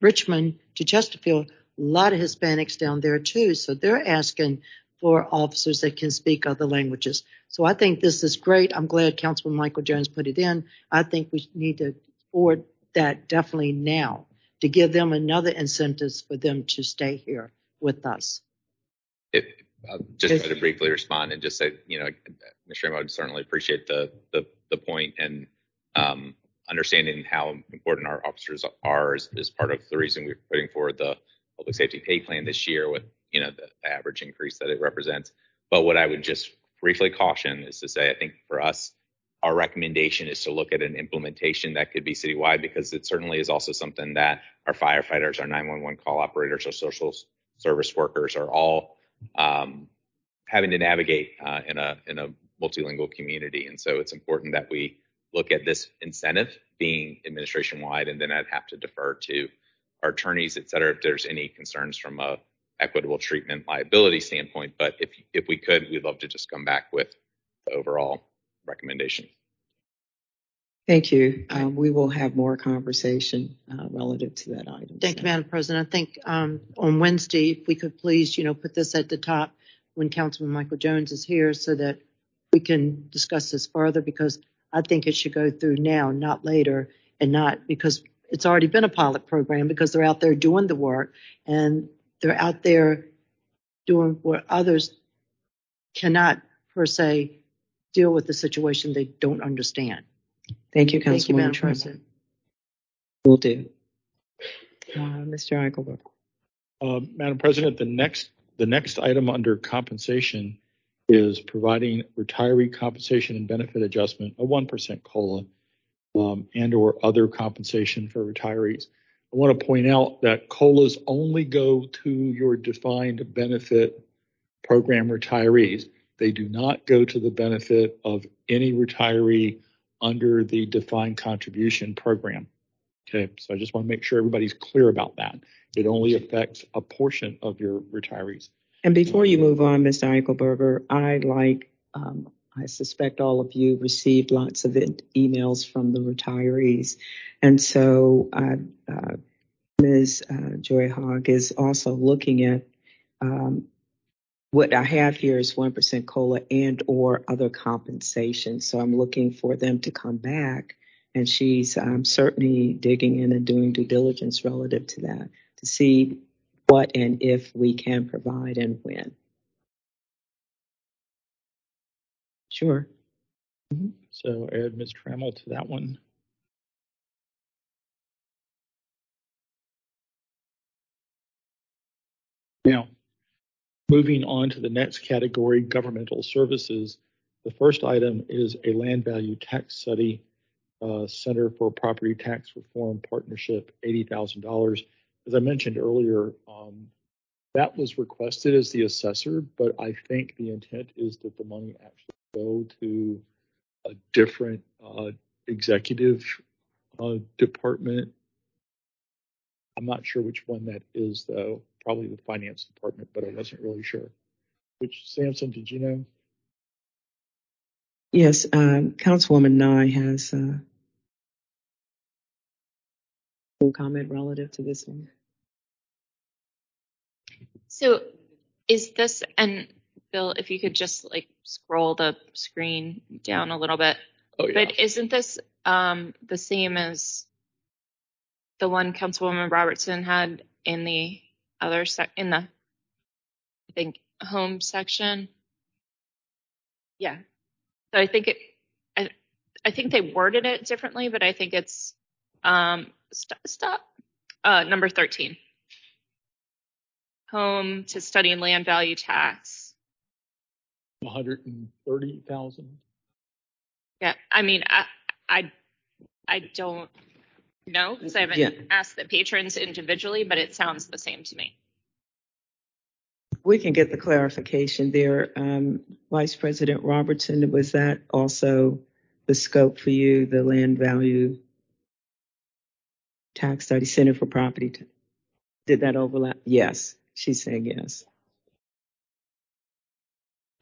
Richmond to Chesterfield, a lot of Hispanics down there too. So they're asking for officers that can speak other languages. So I think this is great. I'm glad Councilman Michael Jones put it in. I think we need to forward that definitely now to give them another incentives for them to stay here with us. It- I'll just try to briefly respond and just say, you know, Miz Ramo, I would certainly appreciate the, the, the point and um, understanding how important our officers are is, is part of the reason we're putting forward the public safety pay plan this year with, you know, the average increase that it represents. But what I would just briefly caution is to say, I think for us, our recommendation is to look at an implementation that could be citywide, because it certainly is also something that our firefighters, our nine one one call operators, our social service workers are all Um, having to navigate uh, in a in a multilingual community. And so it's important that we look at this incentive being administration wide, and then I'd have to defer to our attorneys, et cetera, if there's any concerns from a equitable treatment liability standpoint. But if if we could, we'd love to just come back with the overall recommendation. Thank you. Um, we will have more conversation uh, relative to that item. Thank so. you, Madam President. I think um, on Wednesday, if we could please, you know, put this at the top when Councilman Michael Jones is here, so that we can discuss this further, because I think it should go through now, not later, and not because it's already been a pilot program, because they're out there doing the work and they're out there doing what others cannot per se deal with the situation they don't understand. Thank you, Councilwoman Trammell. Will do. Uh, Mister Eichelberger. Uh, Madam President, the next the next item under compensation is providing retiree compensation and benefit adjustment, a one percent COLA, um, and or other compensation for retirees. I want to point out that COLAs only go to your defined benefit program retirees. They do not go to the benefit of any retiree under the defined contribution program. Okay, so I just want to make sure everybody's clear about that. It only affects a portion of your retirees. And before you move on, Mister Eichelberger, I like, um, I suspect all of you received lots of emails from the retirees. And so uh, uh, Miz Uh, Joy Hogg is also looking at um, what I have here is one percent COLA and or other compensation. So I'm looking for them to come back And she's um, certainly digging in and doing due diligence relative to that to see what and if we can provide and when. Sure. Mm-hmm. So add Miz Trammell to that one. Now, moving on to the next category, governmental services. The first item is a land value tax study, uh, Center for Property Tax Reform Partnership, eighty thousand dollars. As I mentioned earlier, um, that was requested as the assessor, but I think the intent is that the money actually go to a different uh, executive uh, department. I'm not sure which one that is, though. Probably the finance department, but I wasn't really sure. Which, Sampson, did you know? Yes, um, Councilwoman Nye has a full comment relative to this one. So is this, and Bill, if you could just like scroll the screen down a little bit. Oh, yeah. But isn't this um, the same as the one Councilwoman Robertson had in the other sec in the, I think, home section? Yeah. So I think it, I, I think they worded it differently, but I think it's um st- stop uh, number thirteen. Home to study and land value tax. One hundred and thirty thousand. Yeah, I mean, I, I, I don't. No, because I haven't yeah. asked the patrons individually, but it sounds the same to me. We can get the clarification there. Um, Vice President Robertson, was that also the scope for you, the land value tax study, Center for Property Tax? Did that overlap? Yes, she's saying yes.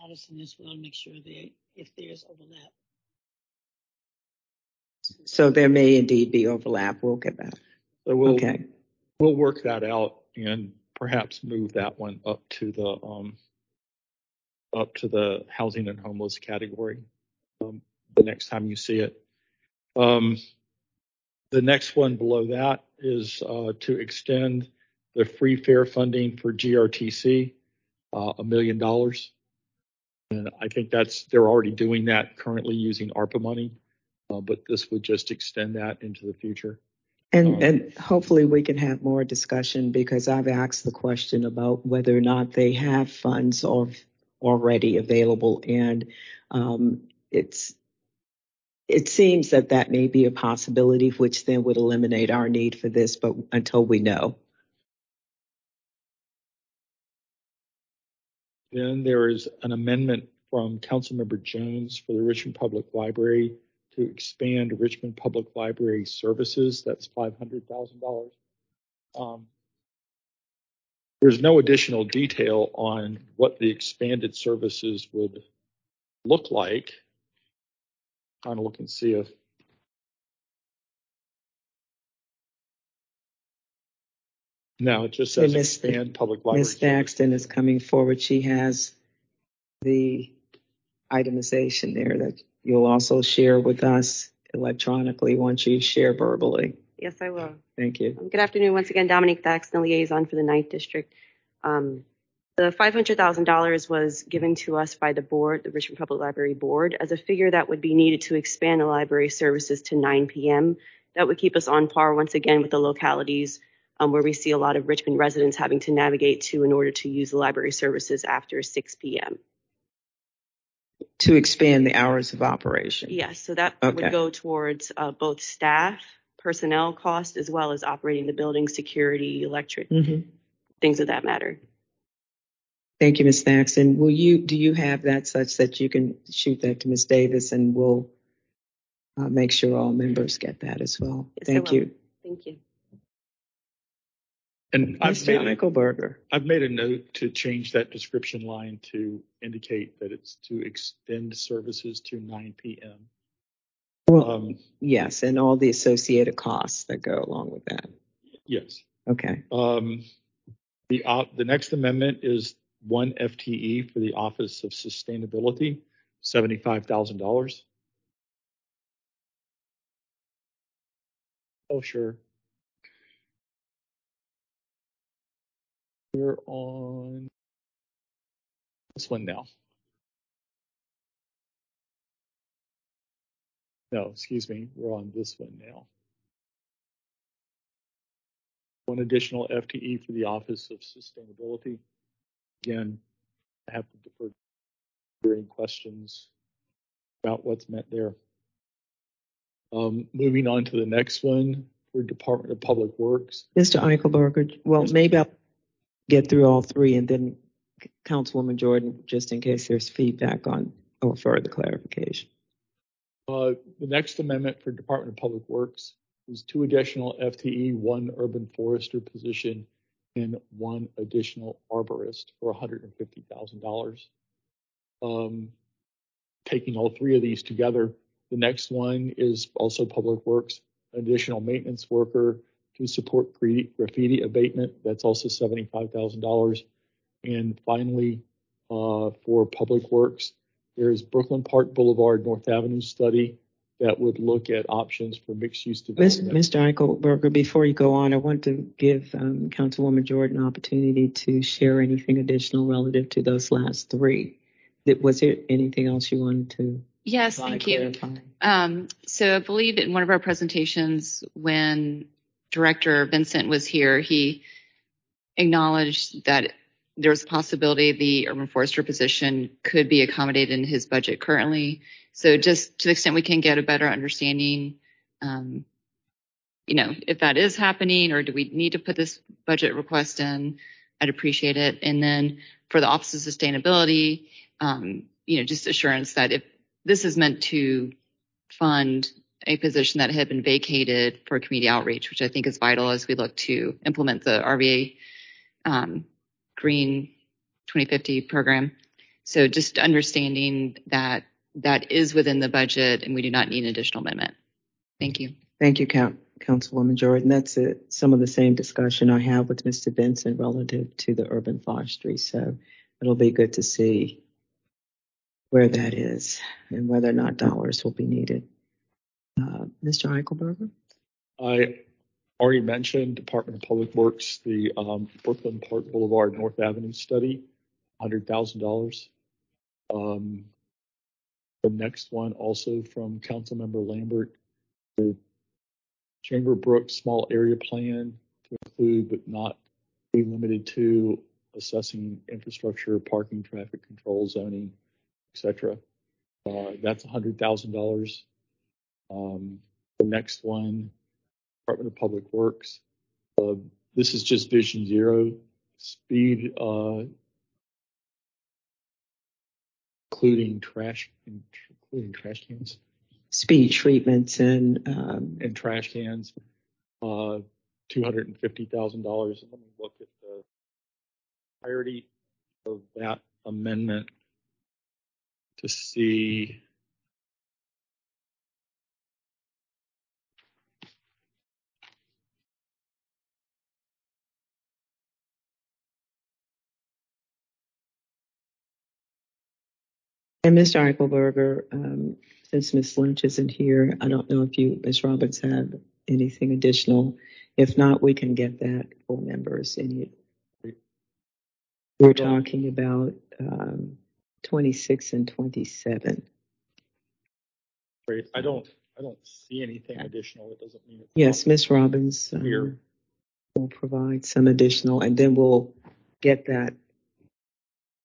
Madison as well, make sure that if there's overlap. So there may indeed be overlap. We'll get that. So we'll, okay. We'll work that out and perhaps move that one up to the um, up to the housing and homeless category um, the next time you see it. Um, the next one below that is uh, to extend the free fare funding for G R T C, uh, a million dollars. And I think that's they're already doing that currently using ARPA money. Uh, but this would just extend that into the future. And, um, and hopefully we can have more discussion because I've asked the question about whether or not they have funds or already available. And um, it's it seems that that may be a possibility, which then would eliminate our need for this, but until we know. Then there is an amendment from Councilmember Jones for the Richmond Public Library to expand Richmond Public Library services. That's five hundred thousand dollars. Um, there's no additional detail on what the expanded services would look like. I'm trying to look and see if no, it just says expand public library. Miz Thaxton is coming forward. She has the itemization there that you'll also share with us electronically once you share verbally. Yes, I will. Thank you. Um, good afternoon. Once again, Dominique Thaxton, liaison for the ninth District. Um, the five hundred thousand dollars was given to us by the board, the Richmond Public Library Board, as a figure that would be needed to expand the library services to nine p.m. That would keep us on par once again with the localities um, where we see a lot of Richmond residents having to navigate to in order to use the library services after six p.m. To expand the hours of operation. Yes, so that okay. would go towards uh, both staff, personnel costs, as well as operating the building, security, electric, mm-hmm. things of that matter. Thank you, Miz Thaxton. Will you do you have that such that you can shoot that to Miz Davis, and we'll uh, make sure all members get that as well. Yes, Thank you. Thank you. And I've made, a, I've made a note to change that description line to indicate that it's to extend services to nine p.m. Well, um, yes, and all the associated costs that go along with that. Yes. Okay. Um, the op, the next amendment is one F T E for the Office of Sustainability, seventy-five thousand dollars. Oh, sure. We're on this one now. No, excuse me, we're on this one now. One additional F T E for the Office of Sustainability. Again, I have to defer during questions about what's meant there. Um, moving on to the next one for Department of Public Works. Mister Eichelberger, well, maybe I'll get through all three and then Councilwoman Jordan, just in case there's feedback on or further clarification. Uh, the next amendment for Department of Public Works is two additional F T E, one urban forester position, and one additional arborist for one hundred fifty thousand dollars. Um, taking all three of these together, the next one is also Public Works, additional maintenance worker to support graffiti abatement. That's also seventy-five thousand dollars. And finally, uh, for Public Works, there's Brooklyn Park Boulevard, North Avenue study that would look at options for mixed-use development. Mister Eichelberger, before you go on, I want to give um, Councilwoman Jordan an opportunity to share anything additional relative to those last three. Was there anything else you wanted to? Yes, thank you. Um, so I believe in one of our presentations when Director Vincent was here, he acknowledged that there was a possibility the urban forester position could be accommodated in his budget currently. So just to the extent we can get a better understanding, um, you know, if that is happening or do we need to put this budget request in, I'd appreciate it. And then for the Office of Sustainability, um, you know, just assurance that if this is meant to fund a position that had been vacated for community outreach, which I think is vital as we look to implement the R B A um, Green twenty fifty program. So just understanding that that is within the budget and we do not need an additional amendment. Thank you. Thank you, Count, Councilwoman Jordan. That's a, some of the same discussion I have with Mister Benson relative to the urban forestry. So it'll be good to see where that is and whether or not dollars will be needed. Uh, Mister Eichelberger? I already mentioned Department of Public Works, the um, Brooklyn Park Boulevard North Avenue study, one hundred thousand dollars. Um, the next one also from Councilmember Lambert, the Chamber Brook Small Area Plan to include but not be limited to assessing infrastructure, parking, traffic control, zoning, et cetera. Uh, that's one hundred thousand dollars. Um, the next one, Department of Public Works. Uh, this is just Vision Zero. Speed, uh, including trash, including trash cans. Speed treatments and um, and trash cans. Uh, two hundred and fifty thousand dollars. Let me look at the entirety of that amendment to see. And Mister Eichelberger, um, since Miz Lynch isn't here, I don't know if you, Miz Roberts, have anything additional. If not, we can get that for members. And we're talking about um, twenty-six and twenty-seven. Great. I don't. I don't see anything additional. It doesn't mean. It's yes, Miz Robbins um, here will provide some additional, and then we'll get that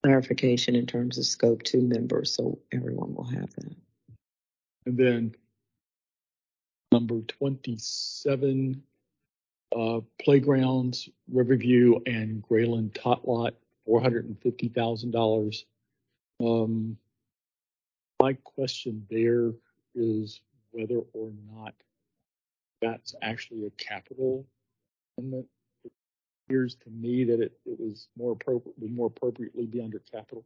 clarification in terms of scope to members, so everyone will have that. And then number twenty-seven, uh, Playgrounds, Riverview, and Grayland Tot Lot, four hundred fifty thousand dollars. Um, my question there is whether or not that's actually a capital amendment. Appears to me that it, it was more appropriate would more appropriately be under capital.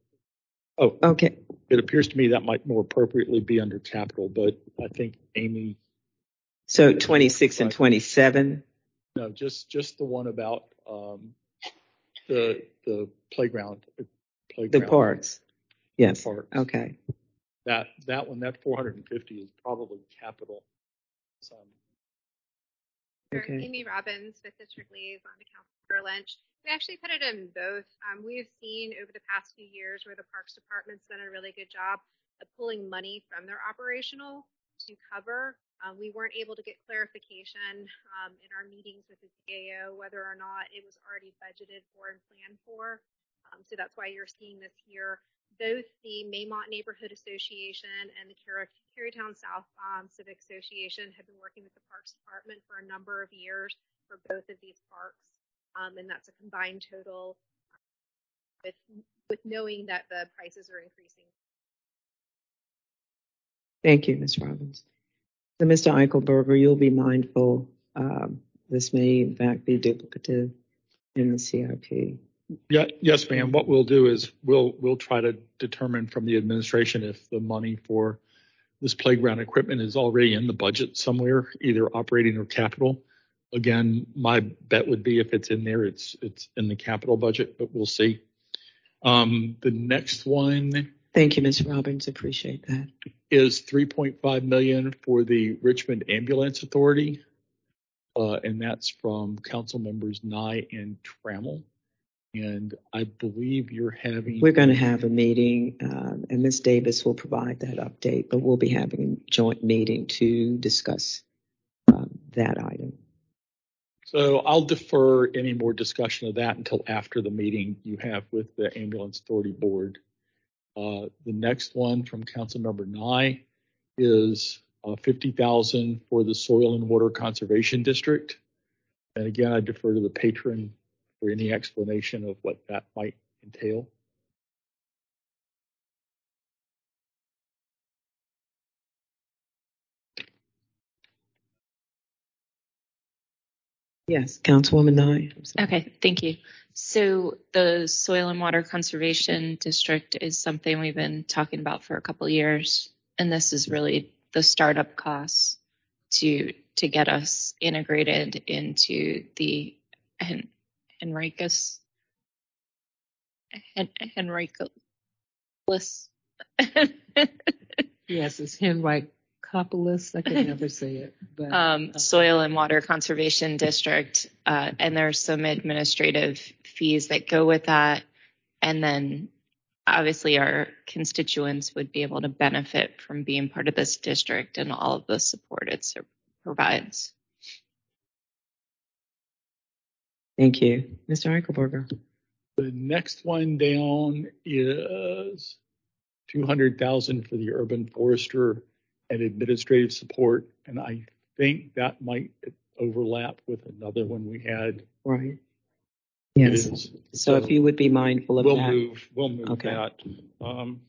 Oh, okay. It appears to me that might more appropriately be under capital, but I think Amy. So twenty-six and twenty-seven. No, just just the one about um, the the playground, playground. The parks. Yes. The parks. Okay. That that one that four hundred fifty is probably capital. So, Okay. Amy Robbins with District Liaison to Councilor Lynch. We actually put it in both. Um, we've seen over the past few years where the Parks Department's done a really good job of pulling money from their operational to cover. Uh, we weren't able to get clarification um, in our meetings with the C A O whether or not it was already budgeted for and planned for. Um, so that's why you're seeing this here. Both the Maymont Neighborhood Association and the Carytown South um, Civic Association have been working with the Parks Department for a number of years for both of these parks. Um, and that's a combined total with, with knowing that the prices are increasing. Thank you, Miz Robbins. So, Mister Eichelberger, you'll be mindful, um, this may in fact be duplicative in the C I P. Yeah, yes, ma'am. What we'll do is we'll we'll try to determine from the administration if the money for this playground equipment is already in the budget somewhere, either operating or capital. Again, my bet would be if it's in there, it's it's in the capital budget, but we'll see. Um, the next one. Thank you, Miz Robbins. Appreciate that. Is three point five million dollars for the Richmond Ambulance Authority, uh, and that's from Council Members Nye and Trammell. And I believe you're having. We're going to have a meeting, um, and Miz Davis will provide that update. But we'll be having a joint meeting to discuss um, that item. So I'll defer any more discussion of that until after the meeting you have with the Ambulance Authority Board. Uh, the next one from Councilmember Nye is uh, fifty thousand dollars for the Soil and Water Conservation District. And again, I defer to the patron for any explanation of what that might entail. Yes, Councilwoman Nye. Okay, thank you. So the Soil and Water Conservation District is something we've been talking about for a couple of years, and this is really the startup costs to to get us integrated into the Hen- Henricus Hen- Henricus. Yes, it's Henricus. I could never say it. But, um, uh, Soil and Water Conservation District, uh, and there's some administrative fees that go with that. And then obviously our constituents would be able to benefit from being part of this district and all of the support it provides. Thank you. Mister Eichelberger. The next one down is two hundred thousand dollars for the urban forester and administrative support, and I think that might overlap with another one we had. Right. Yes. Is, so, so if you would be mindful of we'll that. We'll move. We'll move okay. that. Um,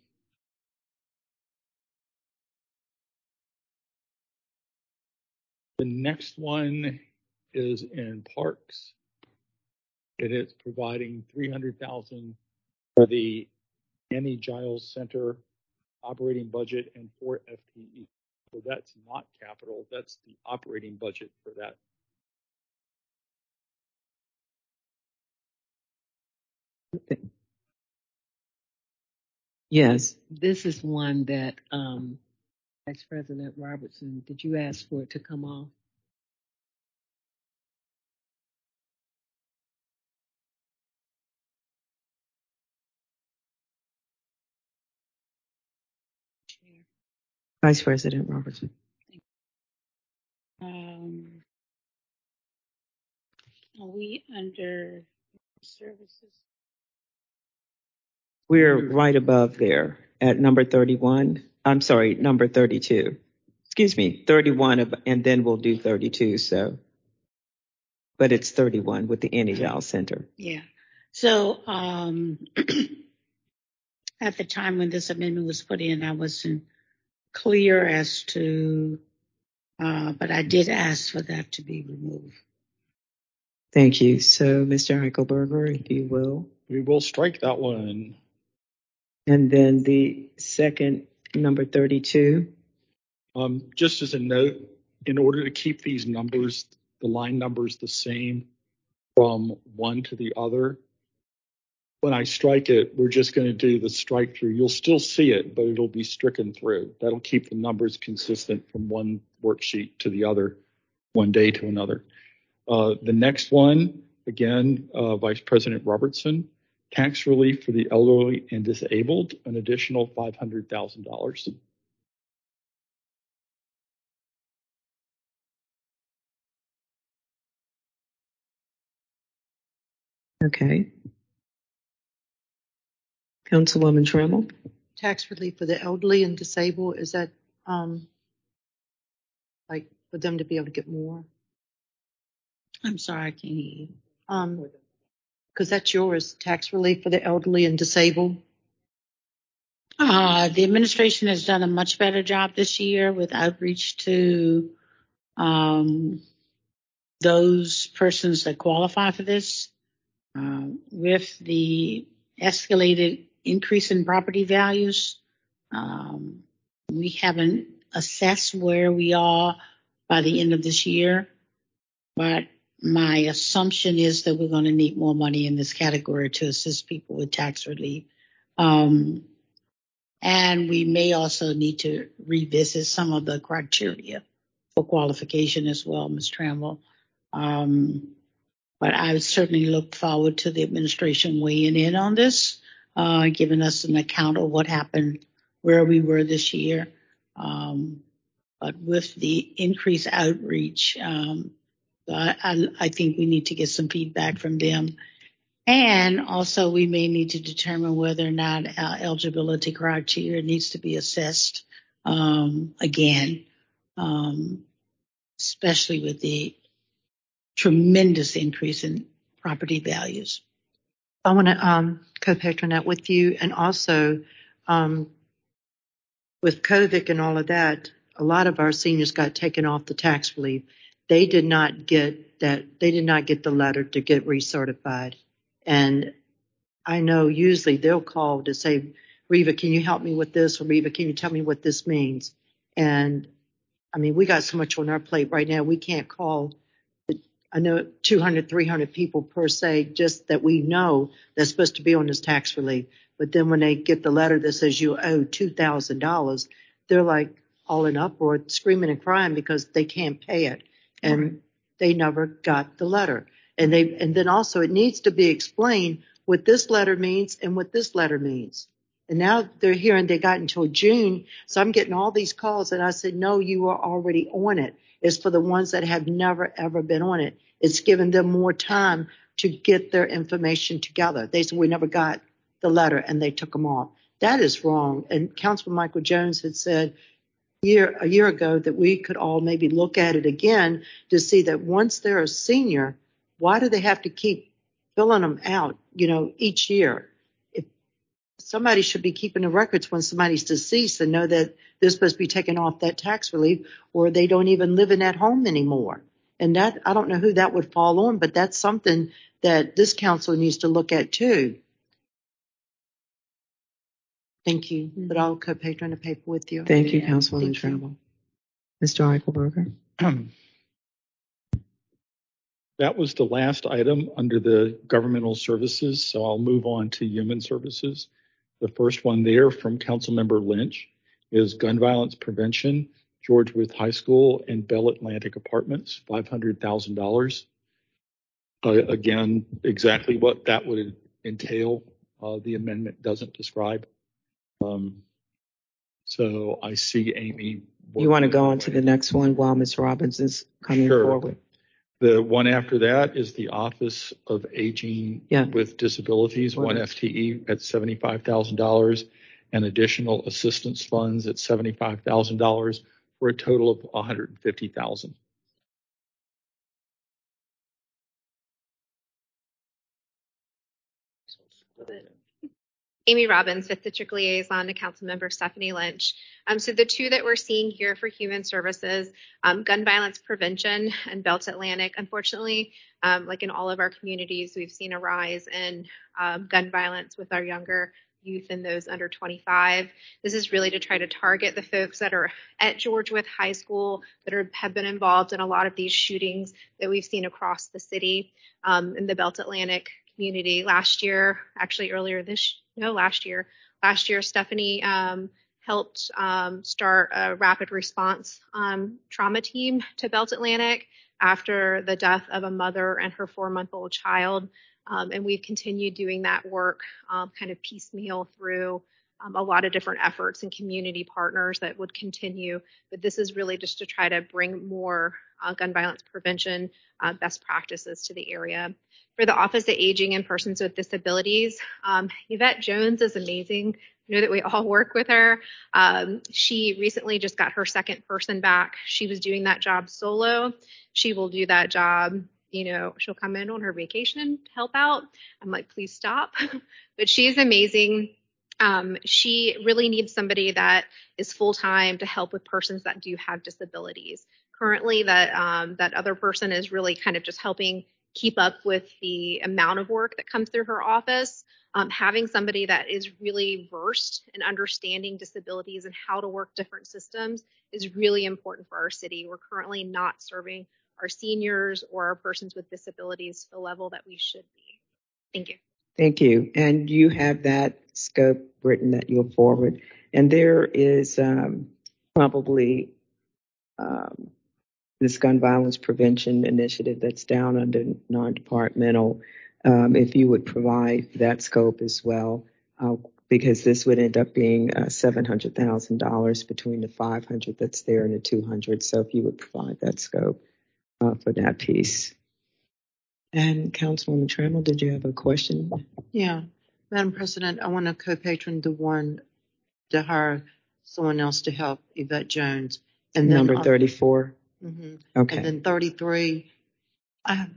the next one is in parks. It is providing three hundred thousand dollars for the Annie Giles Center operating budget and for F T E. So that's not capital, that's the operating budget for that. Okay. Yes. This is one that um, Vice President Robertson, did you ask for it to come off? Vice President Robertson. Um, are we under services? We're right above there at number thirty-one. I'm sorry, number thirty-two. Excuse me, thirty-one, and then we'll do thirty-two. So, but it's thirty-one with the Annie Giles Center. Yeah. So um, at the time when this amendment was put in, I wasn't clear as to, uh, but I did ask for that to be removed. Thank you. So, Mister Eichelberger, if you will. We will strike that one. And then the second, number thirty-two. Um, just as a note, in order to keep these numbers, the line numbers the same from one to the other, when I strike it, we're just going to do the strike through. You'll still see it, but it'll be stricken through. That'll keep the numbers consistent from one worksheet to the other, one day to another. Uh, the next one, again, uh, Vice President Robertson, tax relief for the elderly and disabled, an additional five hundred thousand dollars. Okay. Councilwoman Trammell. Tax relief for the elderly and disabled, is that um, like for them to be able to get more? I'm sorry, I can't hear you. Um, because that's yours, tax relief for the elderly and disabled. Uh, the administration has done a much better job this year with outreach to um, those persons that qualify for this. Uh, with the escalated increase in property values, um, we haven't assessed where we are by the end of this year, but my assumption is that we're going to need more money in this category to assist people with tax relief. Um, and we may also need to revisit some of the criteria for qualification as well, Miz Trammell. Um, but I certainly look forward to the administration weighing in on this, uh, giving us an account of what happened, where we were this year. Um, but with the increased outreach, um, I, I, I think we need to get some feedback from them. And also we may need to determine whether or not our eligibility criteria needs to be assessed um, again, um, especially with the tremendous increase in property values. I want to um, co-patronate with you, and also um, with COVID and all of that, a lot of our seniors got taken off the tax relief. They did not get that. They did not get the letter to get recertified. And I know usually they'll call to say, Reva, can you help me with this? Or Reva, can you tell me what this means? And I mean, we got so much on our plate right now. We can't call, I know, two hundred, three hundred people per se, just that we know that's supposed to be on this tax relief. But then when they get the letter that says you owe two thousand dollars, they're like all in uproar, screaming and crying because they can't pay it. And they never got the letter. And they, and then also it needs to be explained what this letter means and what this letter means. And now they're hearing they got until June. So I'm getting all these calls, and I said, no, you are already on it. It's for the ones that have never, ever been on it. It's giving them more time to get their information together. They said, we never got the letter, and they took them off. That is wrong. And Councilman Michael Jones had said, Year, a year ago, that we could all maybe look at it again to see that once they're a senior, why do they have to keep filling them out, you know, each year? If somebody should be keeping the records when somebody's deceased and know that they're supposed to be taken off that tax relief, or they don't even live in that home anymore. And that, I don't know who that would fall on, but that's something that this council needs to look at too. Thank you. Mm-hmm. But I'll co-patron the paper with you. Thank you, Councilwoman Trammell. Mister Eichelberger. That was the last item under the governmental services, so I'll move on to human services. The first one there from Councilmember Lynch is gun violence prevention, George Wythe High School and Bell Atlantic Apartments, five hundred thousand dollars. Uh, again, exactly what that would entail, uh, the amendment doesn't describe. Um, so I see Amy. You want to go on to the next one while Miz Robbins is coming sure. forward. The one after that is the Office of Aging yeah. with Disabilities, one F T E at seventy-five thousand dollars and additional assistance funds at seventy-five thousand dollars for a total of one hundred fifty thousand dollars. Amy Robbins, Fifth District Liaison to Councilmember Stephanie Lynch. Um, so the two that we're seeing here for Human Services, um, gun violence prevention and Belt Atlantic. Unfortunately, um, like in all of our communities, we've seen a rise in um, gun violence with our younger youth and those under twenty-five. This is really to try to target the folks that are at George Wythe High School that are, have been involved in a lot of these shootings that we've seen across the city um, in the Belt Atlantic community. Last year, actually earlier this no last year, last year Stephanie um, helped um, start a rapid response um, trauma team to Belt Atlantic. after the death of a mother and her four-month-old child. Um, and we've continued doing that work um, kind of piecemeal through um, a lot of different efforts and community partners that would continue. But this is really just to try to bring more uh, gun violence prevention uh, best practices to the area. For the Office of Aging and Persons with Disabilities, um, Yvette Jones is amazing. I know that we all work with her. Um, she recently just got her second person back. She was doing that job solo. She will do that job. You know, she'll come in on her vacation and help out. I'm like, please stop. But she is amazing. Um, she really needs somebody that is full-time to help with persons that do have disabilities. Currently, that um, that other person is really kind of just helping keep up with the amount of work that comes through her office. Um, having somebody that is really versed in understanding disabilities and how to work different systems is really important for our city. We're currently not serving our seniors or our persons with disabilities to the level that we should be. Thank you. Thank you. And you have that scope written that you'll forward. And there is um, probably um, this gun violence prevention initiative that's down under non-departmental. Um, if you would provide that scope as well, uh, because this would end up being uh, seven hundred thousand dollars between the five hundred that's there and the two hundred. So if you would provide that scope. Uh, for that piece. And Councilwoman Trammell, did you have a question? Yeah, Madam President, I want to co-patron the one to hire someone else to help Yvette Jones. And then number thirty-four. Mm-hmm. Okay. And then thirty-three. I have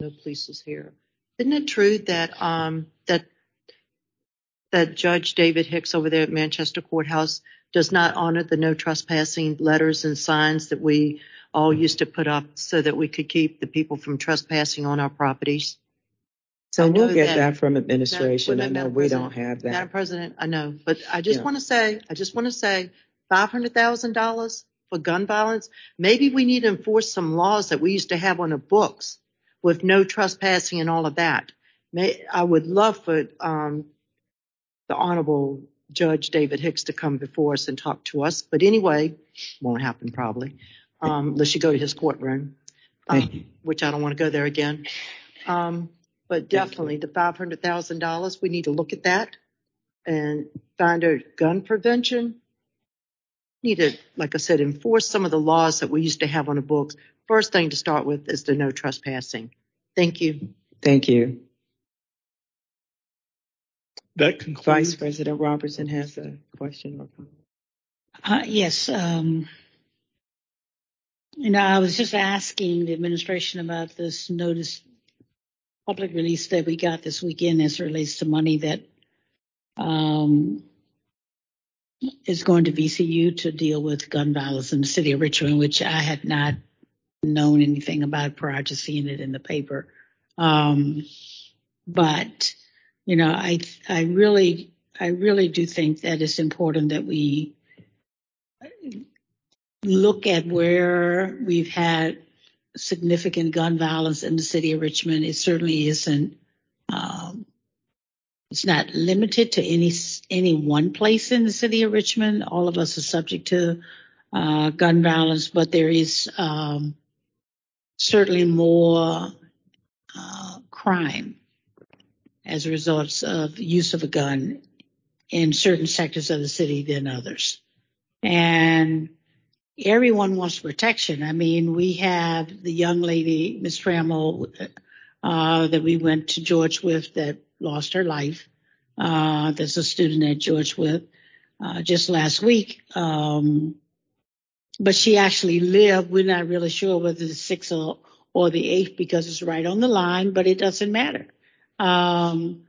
no police is here. Isn't it true that um that that Judge David Hicks over there at Manchester Courthouse does not honor the no trespassing letters and signs that we all used to put up so that we could keep the people from trespassing on our properties? So we'll get that, that from administration. That, I know Madam we President, don't have that. Madam President, I know, but I just yeah. want to say, I just want to say five hundred thousand dollars for gun violence. Maybe we need to enforce some laws that we used to have on the books with no trespassing and all of that. May, I would love for um, the Honorable Judge David Hicks to come before us and talk to us. But anyway, won't happen probably. Um, unless you go to his courtroom, um, which I don't want to go there again. Um, but definitely the five hundred thousand dollars, we need to look at that and find out gun prevention. Need to, like I said, enforce some of the laws that we used to have on the books. First thing to start with is the no trespassing. Thank you. Thank you. That concludes. Vice President Robertson has a question or comment. Uh, yes. Um, You know, I was just asking the administration about this notice, public release that we got this weekend as it relates to money that um, is going to V C U to deal with gun violence in the city of Richmond, which I had not known anything about prior to seeing it in the paper. Um, but, you know, I I really, I really do think that it's important that we look at where we've had significant gun violence in the city of Richmond. It certainly isn't, um, it's not limited to any any one place in the city of Richmond. All of us are subject to uh, gun violence, but there is um, certainly more uh, crime as a result of use of a gun in certain sectors of the city than others. And everyone wants protection. I mean, we have the young lady, Miz Trammell, uh, that we went to George Wythe that lost her life. Uh, there's a student at George Wythe uh, just last week. Um, but she actually lived. We're not really sure whether the sixth or, or the eighth because it's right on the line, but it doesn't matter. Um,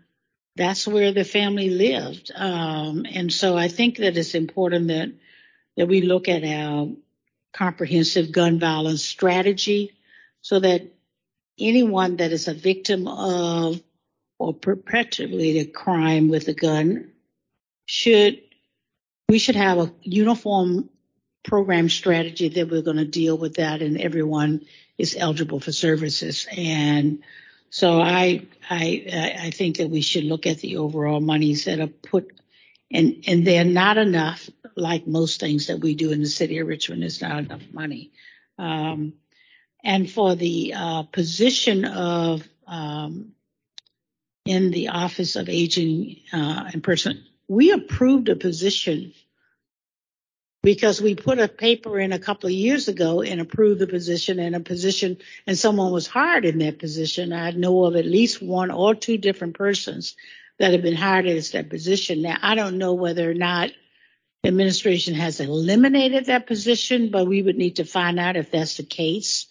that's where the family lived. Um, and so I think that it's important that that we look at our comprehensive gun violence strategy so that anyone that is a victim of or perpetrated a crime with a gun should, we should have a uniform program strategy that we're going to deal with that and everyone is eligible for services. And so I, I, I think that we should look at the overall monies that are put And and they're not enough, like most things that we do in the city of Richmond. It's not enough money. Um, and for the uh, position of um, in the Office of Aging uh, and Person, we approved a position because we put a paper in a couple of years ago and approved the position and a position, and someone was hired in that position. I know of at least one or two different persons that have been hired as that position. Now, I don't know whether or not administration has eliminated that position, but we would need to find out if that's the case,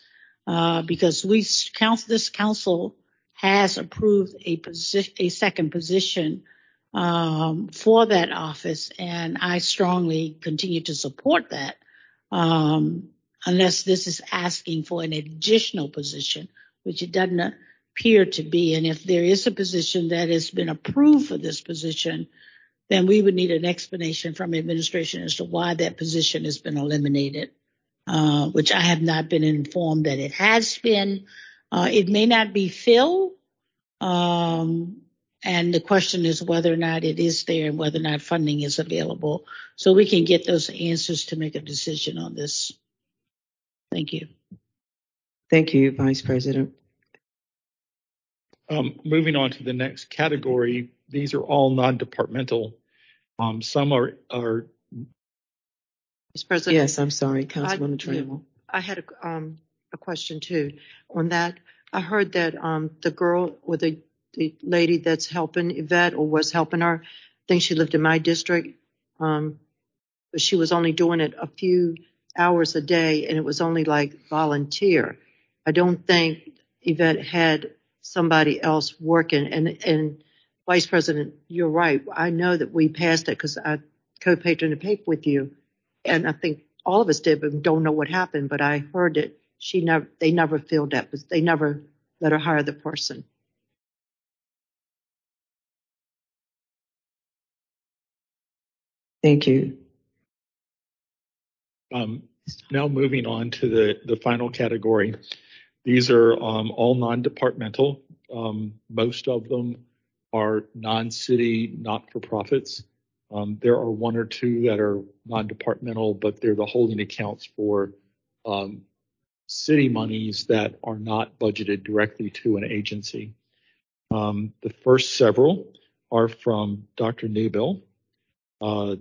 uh, because we council, this council has approved a position, a second position um, for that office, and I strongly continue to support that, um, unless this is asking for an additional position, which it doesn't appear to be. And if there is a position that has been approved for this position, then we would need an explanation from administration as to why that position has been eliminated, uh, which I have not been informed that it has been. Uh, it may not be filled, um, and the question is whether or not it is there and whether or not funding is available. So we can get those answers to make a decision on this. Thank you. Thank you, Vice President. Um, moving on to the next category, these are all non-departmental. Um, some are, are. Mister President. Yes, I'm sorry, Councilwoman Trammell. I had a, um, a question too on that. I heard that um, the girl or the, the lady that's helping Yvette or was helping her, I think she lived in my district, um, but she was only doing it a few hours a day, and it was only like volunteer. I don't think Yvette had somebody else working, and and Vice President, you're right. I know that we passed it because I co-patroned the paper with you, and I think all of us did, but don't know what happened. But I heard that she never, they never filled that, but they never let her hire the person. Thank you. Um, now moving on to the the final category. These are um, all non-departmental. Um, most of them are non-city, not-for-profits. Um, there are one or two that are non-departmental, but they're the holding accounts for um, city monies that are not budgeted directly to an agency. Um, the first several are from Doctor Newbill. Uh,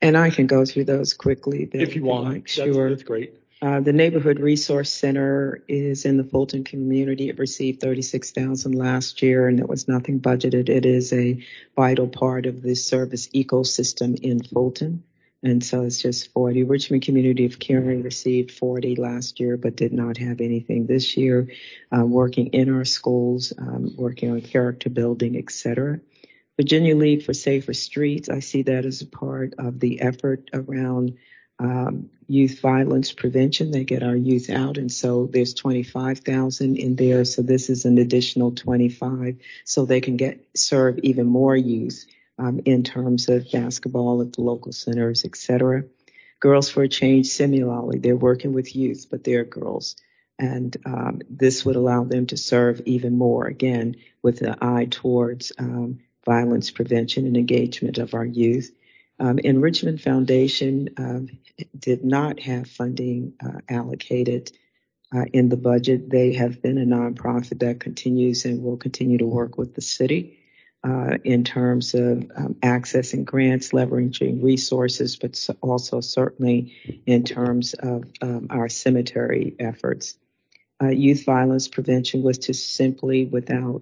and I can go through those quickly. If you want, like. that's, sure. that's great. Uh, the Neighborhood Resource Center is in the Fulton community. It received thirty-six thousand dollars last year, and it was nothing budgeted. It is a vital part of the service ecosystem in Fulton, and so it's just forty. Richmond Community of Caring received forty last year, but did not have anything this year. Uh, working in our schools, um, working on character building, et cetera. Virginia League for Safer Streets. I see that as a part of the effort around Um, youth violence prevention. They get our youth out, and so there's twenty-five thousand in there. So this is an additional twenty-five, so they can get serve even more youth um, in terms of basketball at the local centers, et cetera. Girls for Change, similarly, they're working with youth, but they're girls, and um, this would allow them to serve even more. Again, with an eye towards um, violence prevention and engagement of our youth. Um, and Richmond Foundation um, did not have funding uh, allocated uh, in the budget. They have been a nonprofit that continues and will continue to work with the city uh, in terms of um, accessing grants, leveraging resources, but also certainly in terms of um, our cemetery efforts. Uh, youth violence prevention was to simply without,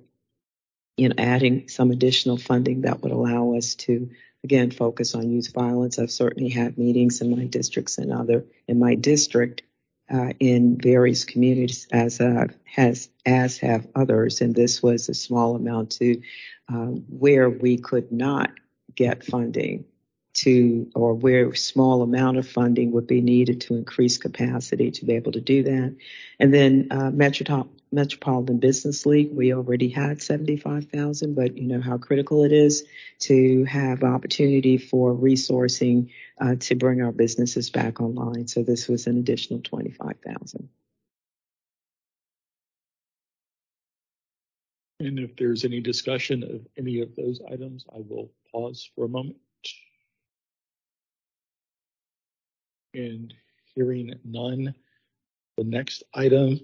you know, adding some additional funding that would allow us to again, focus on youth violence. I've certainly had meetings in my districts and other in my district uh, in various communities, as uh, has as have others. And this was a small amount to uh, where we could not get funding to, or where a small amount of funding would be needed to increase capacity to be able to do that. And then uh, Metrotop. Metropolitan Business League, we already had seventy-five thousand, but you know how critical it is to have opportunity for resourcing uh, to bring our businesses back online. So this was an additional twenty-five thousand. And if there's any discussion of any of those items, I will pause for a moment. And hearing none, The next item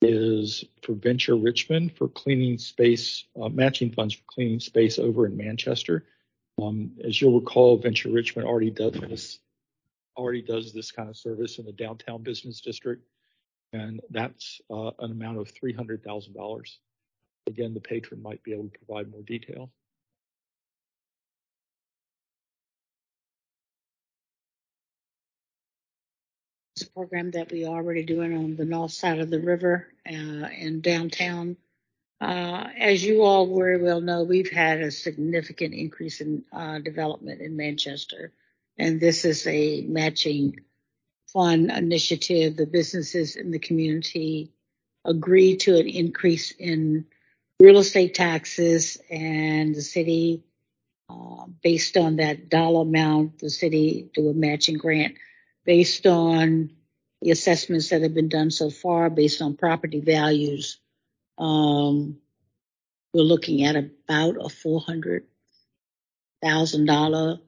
is for Venture Richmond for cleaning space, uh, matching funds for cleaning space over in Manchester. Um, as you'll recall, Venture Richmond already does this, already does this kind of service in the downtown business district, and that's uh, an amount of three hundred thousand dollars. Again, the patron might be able to provide more detail. Program that we already doing on the north side of the river uh, in downtown. Uh, as you all very well know, we've had a significant increase in uh, development in Manchester, and this is a matching fund initiative. The businesses in the community agree to an increase in real estate taxes, and the city, uh, based on that dollar amount, the city do a matching grant based on the assessments that have been done so far, based on property values. Um, we're looking at about a four hundred thousand dollars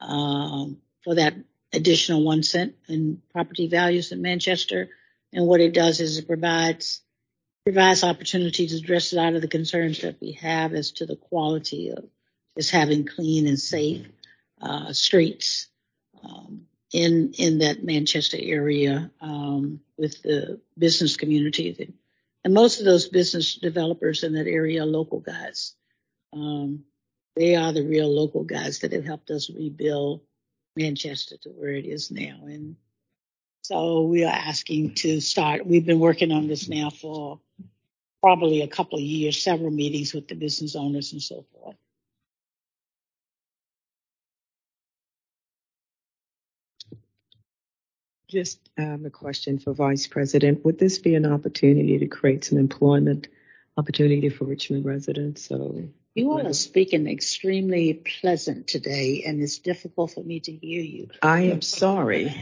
um, for that additional one cent in property values in Manchester. And what it does is it provides provides opportunity to address a lot of the concerns that we have as to the quality of just having clean and safe uh, streets. Um, in in that Manchester area um, with the business community. And most of those business developers in that area are local guys. Um, they are the real local guys that have helped us rebuild Manchester to where it is now. And so we are asking to start. We've been working on this now for probably a couple of years, several meetings with the business owners and so forth. Just um, a question for Vice President. Would this be an opportunity to create some employment opportunity for Richmond residents? So you all are speaking extremely pleasant today, and it's difficult for me to hear you. I am sorry.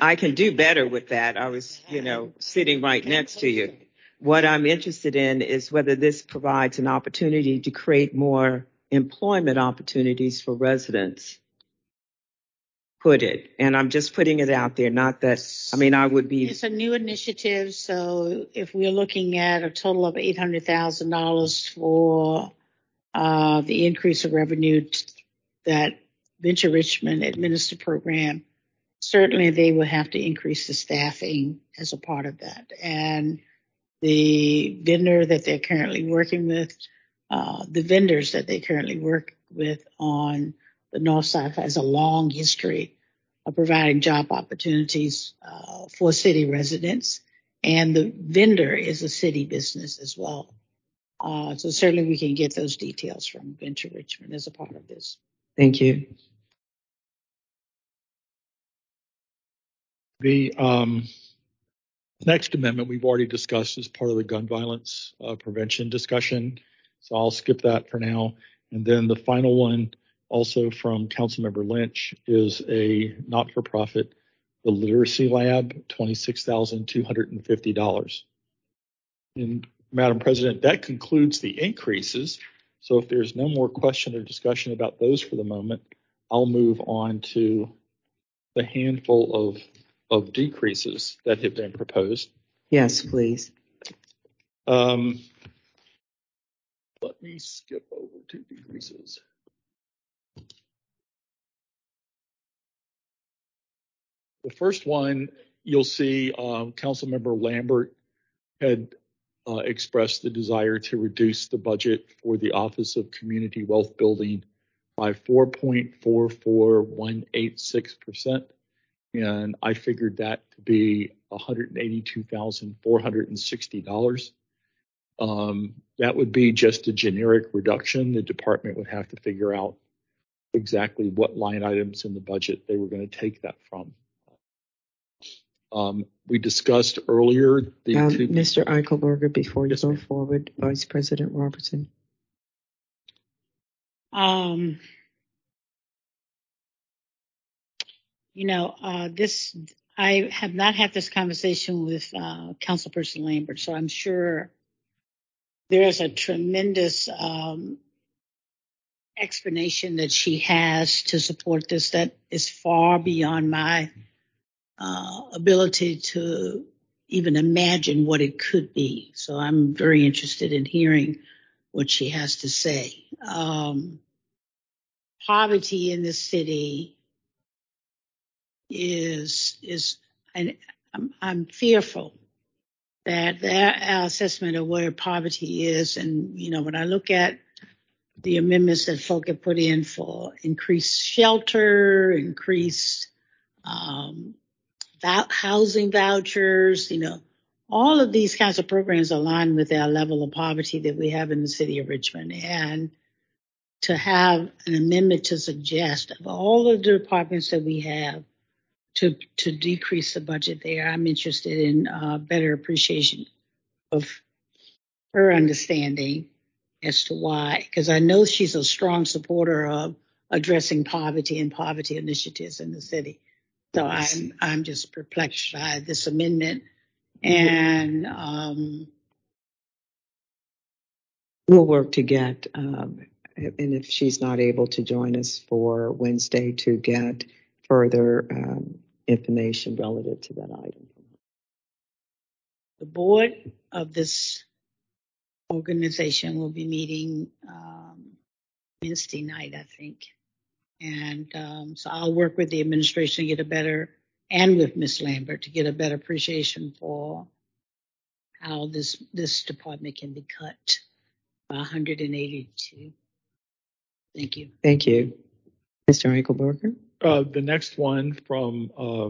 I can do better with that. I was, you know, sitting right next to you. What I'm interested in is whether this provides an opportunity to create more employment opportunities for residents. Put it, and I'm just putting it out there, not that, I mean, I would be. It's a new initiative, so if we're looking at a total of eight hundred thousand dollars for uh, the increase of revenue t- that Venture Richmond administer program, certainly they will have to increase the staffing as a part of that. And the vendor that they're currently working with, uh, the vendors that they currently work with on the North Side has a long history of providing job opportunities uh, for city residents, and the vendor is a city business as well. Uh, so certainly we can get those details from Venture Richmond as a part of this. Thank you. The um, next amendment we've already discussed as part of the gun violence uh, prevention discussion, so I'll skip that for now. And then the final one, also from Councilmember Lynch, is a not-for-profit, The Literacy Lab, twenty-six thousand two hundred fifty dollars. And Madam President, that concludes the increases. So if there's no more question or discussion about those for the moment, I'll move on to the handful of, of decreases that have been proposed. Yes, please. Um, let me skip over to decreases. The first one, you'll see um, Councilmember Lambert had uh, expressed the desire to reduce the budget for the Office of Community Wealth Building by four point four four one eight six percent, and I figured that to be one hundred eighty-two thousand four hundred sixty dollars. Um, that would be just a generic reduction. The department would have to figure out exactly what line items in the budget they were going to take that from. Um, we discussed earlier the um, two- Mister Eichelberger, before you yes, go ma'am. forward, Vice President Robertson. Um, you know, uh, this I have not had this conversation with uh, Councilperson Lambert, so I'm sure there is a tremendous um, explanation that she has to support this that is far beyond my Uh, ability to even imagine what it could be. So I'm very interested in hearing what she has to say. Um, poverty in the city is, is I, I'm, I'm fearful that that our assessment of where poverty is. And, you know, when I look at the amendments that folk have put in for increased shelter, increased um, housing vouchers, you know, all of these kinds of programs align with our level of poverty that we have in the city of Richmond. And to have an amendment to suggest of all of the departments that we have to to decrease the budget there, I'm interested in uh, better appreciation of her understanding as to why, because I know she's a strong supporter of addressing poverty and poverty initiatives in the city. So I'm I'm just perplexed by this amendment. And um, we'll work to get, um, and if she's not able to join us for Wednesday, to get further um, information relative to that item. The board of this organization will be meeting um, Wednesday night, I think. And um, so I'll work with the administration to get a better, and with Miz Lambert, to get a better appreciation for how this this department can be cut by one hundred eighty-two. Thank you. Thank you. Mister Eichelberger? Uh, the next one from, uh,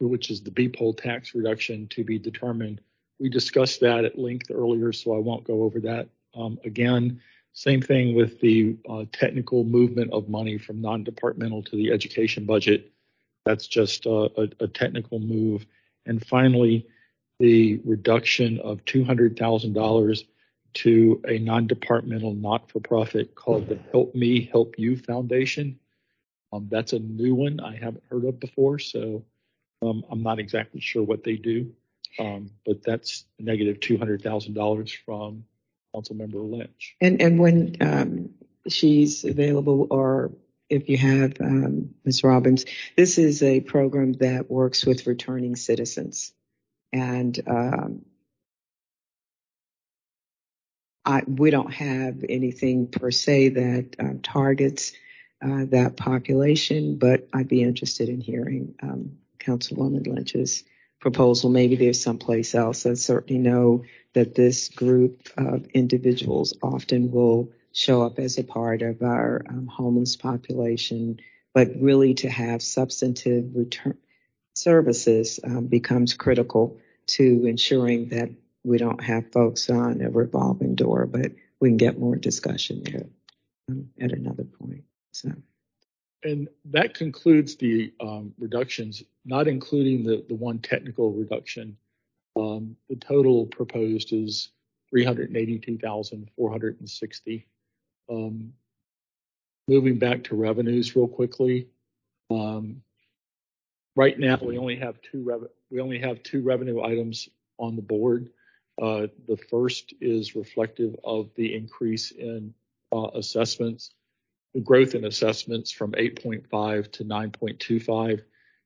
which is the B P O L tax reduction to be determined. We discussed that at length earlier, so I won't go over that um, again. Same thing with the uh, technical movement of money from non-departmental to the education budget. That's just uh, a, a technical move. And finally, the reduction of two hundred thousand dollars to a non-departmental not-for-profit called the Help Me Help You Foundation. Um, that's a new one I haven't heard of before, so um, I'm not exactly sure what they do. Um, but that's negative two hundred thousand dollars from Councilmember Lynch. And and when um, she's available, or if you have um, Miz Robbins, this is a program that works with returning citizens. And um, I, we don't have anything per se that um, targets uh, that population, but I'd be interested in hearing um, Councilwoman Lynch's proposal. Maybe there's someplace else. I certainly know that this group of individuals often will show up as a part of our um, homeless population, but really to have substantive return services um, becomes critical to ensuring that we don't have folks on a revolving door, but we can get more discussion there um, at another point. So. And that concludes the um, reductions, not including the, the one technical reduction. Um, the total proposed is three hundred eighty-two thousand four hundred sixty dollars. Um, moving back to revenues real quickly. Um, right now, we only have two rev- we only have two revenue items on the board. Uh, the first is reflective of the increase in uh, assessments. The growth in assessments from eight point five to nine point two five.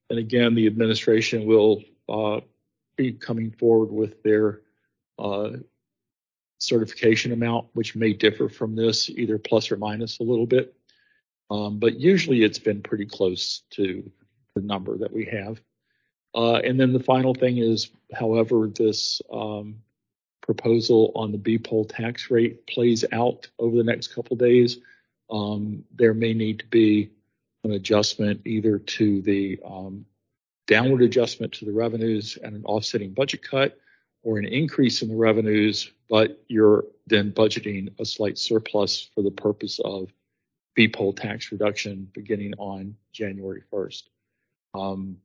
And again, the administration will uh, be coming forward with their uh, certification amount, which may differ from this, either plus or minus a little bit. Um, but usually it's been pretty close to the number that we have. Uh, and then the final thing is, however, this um, proposal on the B P O L tax rate plays out over the next couple days. Um, there may need to be an adjustment either to the um, downward adjustment to the revenues and an offsetting budget cut, or an increase in the revenues, but you're then budgeting a slight surplus for the purpose of B P O L tax reduction beginning on January first. Um,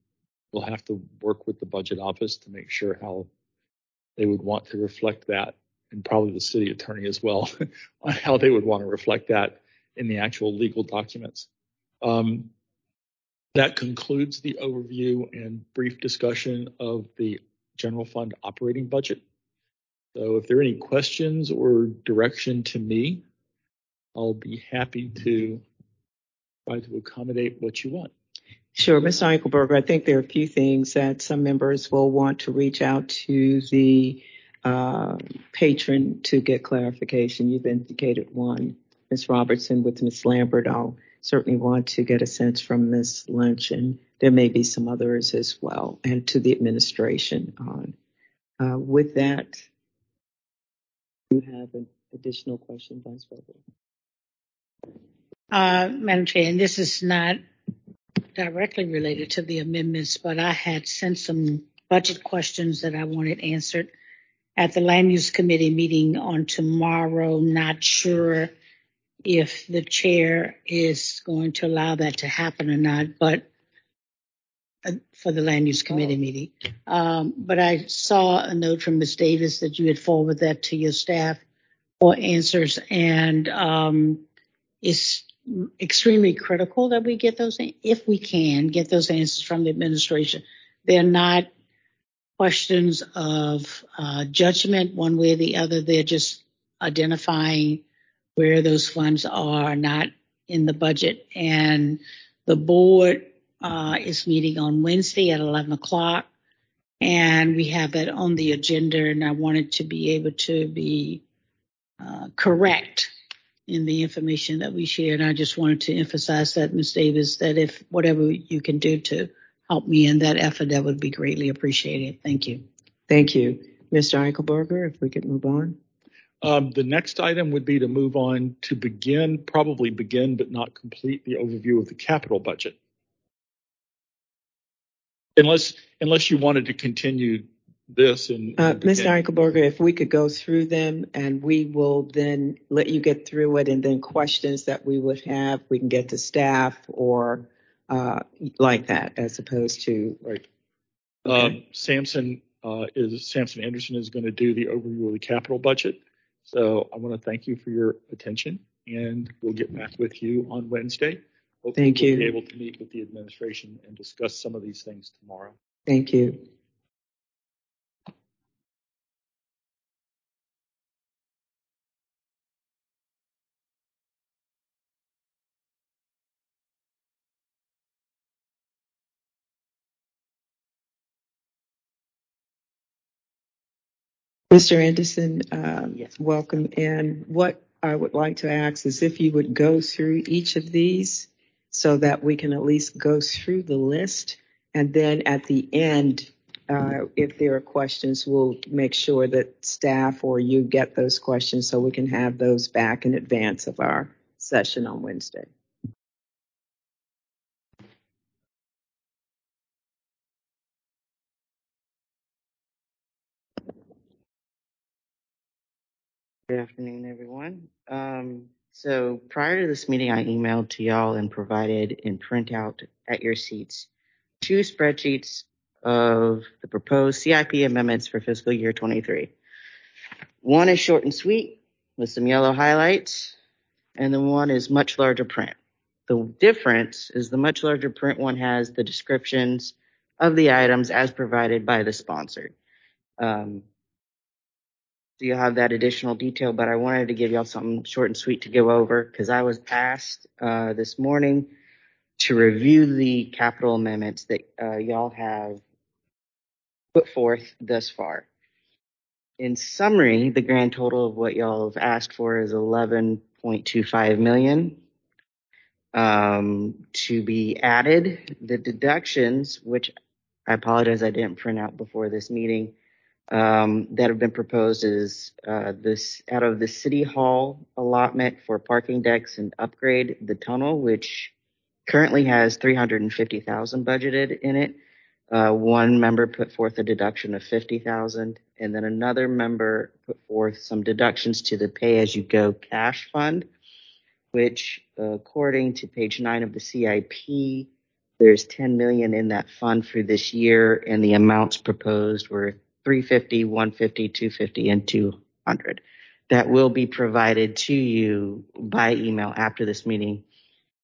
we'll have to work with the budget office to make sure how they would want to reflect that, and probably the city attorney as well, on how they would want to reflect that in the actual legal documents. Um, that concludes the overview and brief discussion of the general fund operating budget. So if there are any questions or direction to me, I'll be happy to try to accommodate what you want. Sure, Mister Eichelberger, I think there are a few things that some members will want to reach out to the uh, patron to get clarification. You've indicated one, Miz Robertson, with Miz Lambert. I'll certainly want to get a sense from Miz Lynch, and there may be some others as well, and to the administration on. Uh, with that, you have an additional question, Vice President. Uh, Madam Chair, and this is not directly related to the amendments, but I had sent some budget questions that I wanted answered at the Land Use Committee meeting on tomorrow. Not sure if the chair is going to allow that to happen or not, but for the Land Use Committee oh. meeting. Um, but I saw a note from Miz Davis that you had forwarded that to your staff for answers, and um, it's extremely critical that we get those, if we can, get those answers from the administration. They're not questions of uh, judgment one way or the other. They're just identifying where those funds are not in the budget. And the board uh, is meeting on Wednesday at eleven o'clock, and we have that on the agenda, and I wanted to be able to be uh, correct in the information that we share. And I just wanted to emphasize that, Miz Davis, that if whatever you can do to help me in that effort, that would be greatly appreciated. Thank you. Thank you. Mister Eichelberger, if we could move on. Um, the next item would be to move on to begin, probably begin, but not complete the overview of the capital budget. Unless unless you wanted to continue this. And, uh, and Mister Eichelberger, if we could go through them, and we will then let you get through it, and then questions that we would have, we can get to staff or uh, like that, as opposed to. Right. Okay. Um, Sampson uh, is Sampson Anderson is going to do the overview of the capital budget. So I want to thank you for your attention, and we'll get back with you on Wednesday. Hopefully thank you. We'll be able to meet with the administration and discuss some of these things tomorrow. Thank you. Mister Anderson, um, yes. Welcome. And what I would like to ask is if you would go through each of these so that we can at least go through the list. And then at the end, uh, if there are questions, we'll make sure that staff or you get those questions so we can have those back in advance of our session on Wednesday. Good afternoon, everyone. Um, so prior to this meeting, I emailed to y'all and provided in printout at your seats two spreadsheets of the proposed C I P amendments for fiscal year twenty-three. One is short and sweet with some yellow highlights, and the one is much larger print. The difference is the much larger print one has the descriptions of the items as provided by the sponsor. Um, So you'll have that additional detail, but I wanted to give y'all something short and sweet to go over because I was asked uh, this morning to review the capital amendments that uh, y'all have put forth thus far. In summary, the grand total of what y'all have asked for is eleven point two five million dollars um, to be added. The deductions, which I apologize I didn't print out before this meeting, Um, that have been proposed is uh, this out of the City Hall allotment for parking decks and upgrade the tunnel, which currently has three hundred fifty thousand dollars budgeted in it. Uh, one member put forth a deduction of fifty thousand dollars, and then another member put forth some deductions to the pay-as-you-go cash fund, which uh, according to page nine of the C I P, there's ten million dollars in that fund for this year, and the amounts proposed were three hundred fifty, one hundred fifty, two hundred fifty, and two hundred. That will be provided to you by email after this meeting.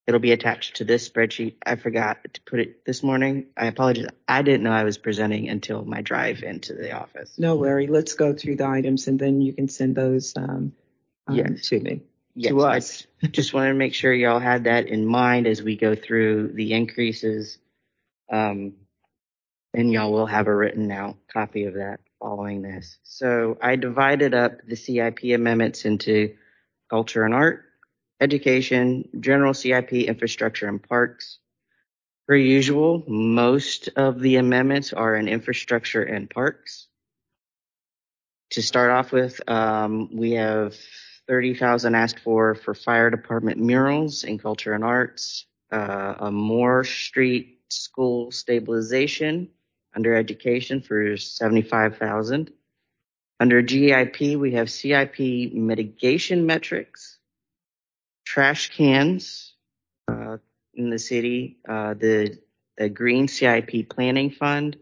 It'll be attached to this spreadsheet. I forgot to put it this morning. I apologize. I didn't know I was presenting until my drive into the office. No worry. Let's go through the items, and then you can send those um, um, yes. to me. Yes. To us. Just wanted to make sure y'all had that in mind as we go through the increases Um, and y'all will have a written out copy of that following this. So I divided up the C I P amendments into culture and art, education, general C I P, infrastructure, and parks. Per usual, most of the amendments are in infrastructure and parks. To start off with, um, we have thirty thousand asked for for fire department murals in culture and arts, uh, a Moore Street school stabilization under education for seventy-five thousand. Under G I P, we have C I P mitigation metrics, trash cans, uh, in the city, uh, the, the green C I P planning fund,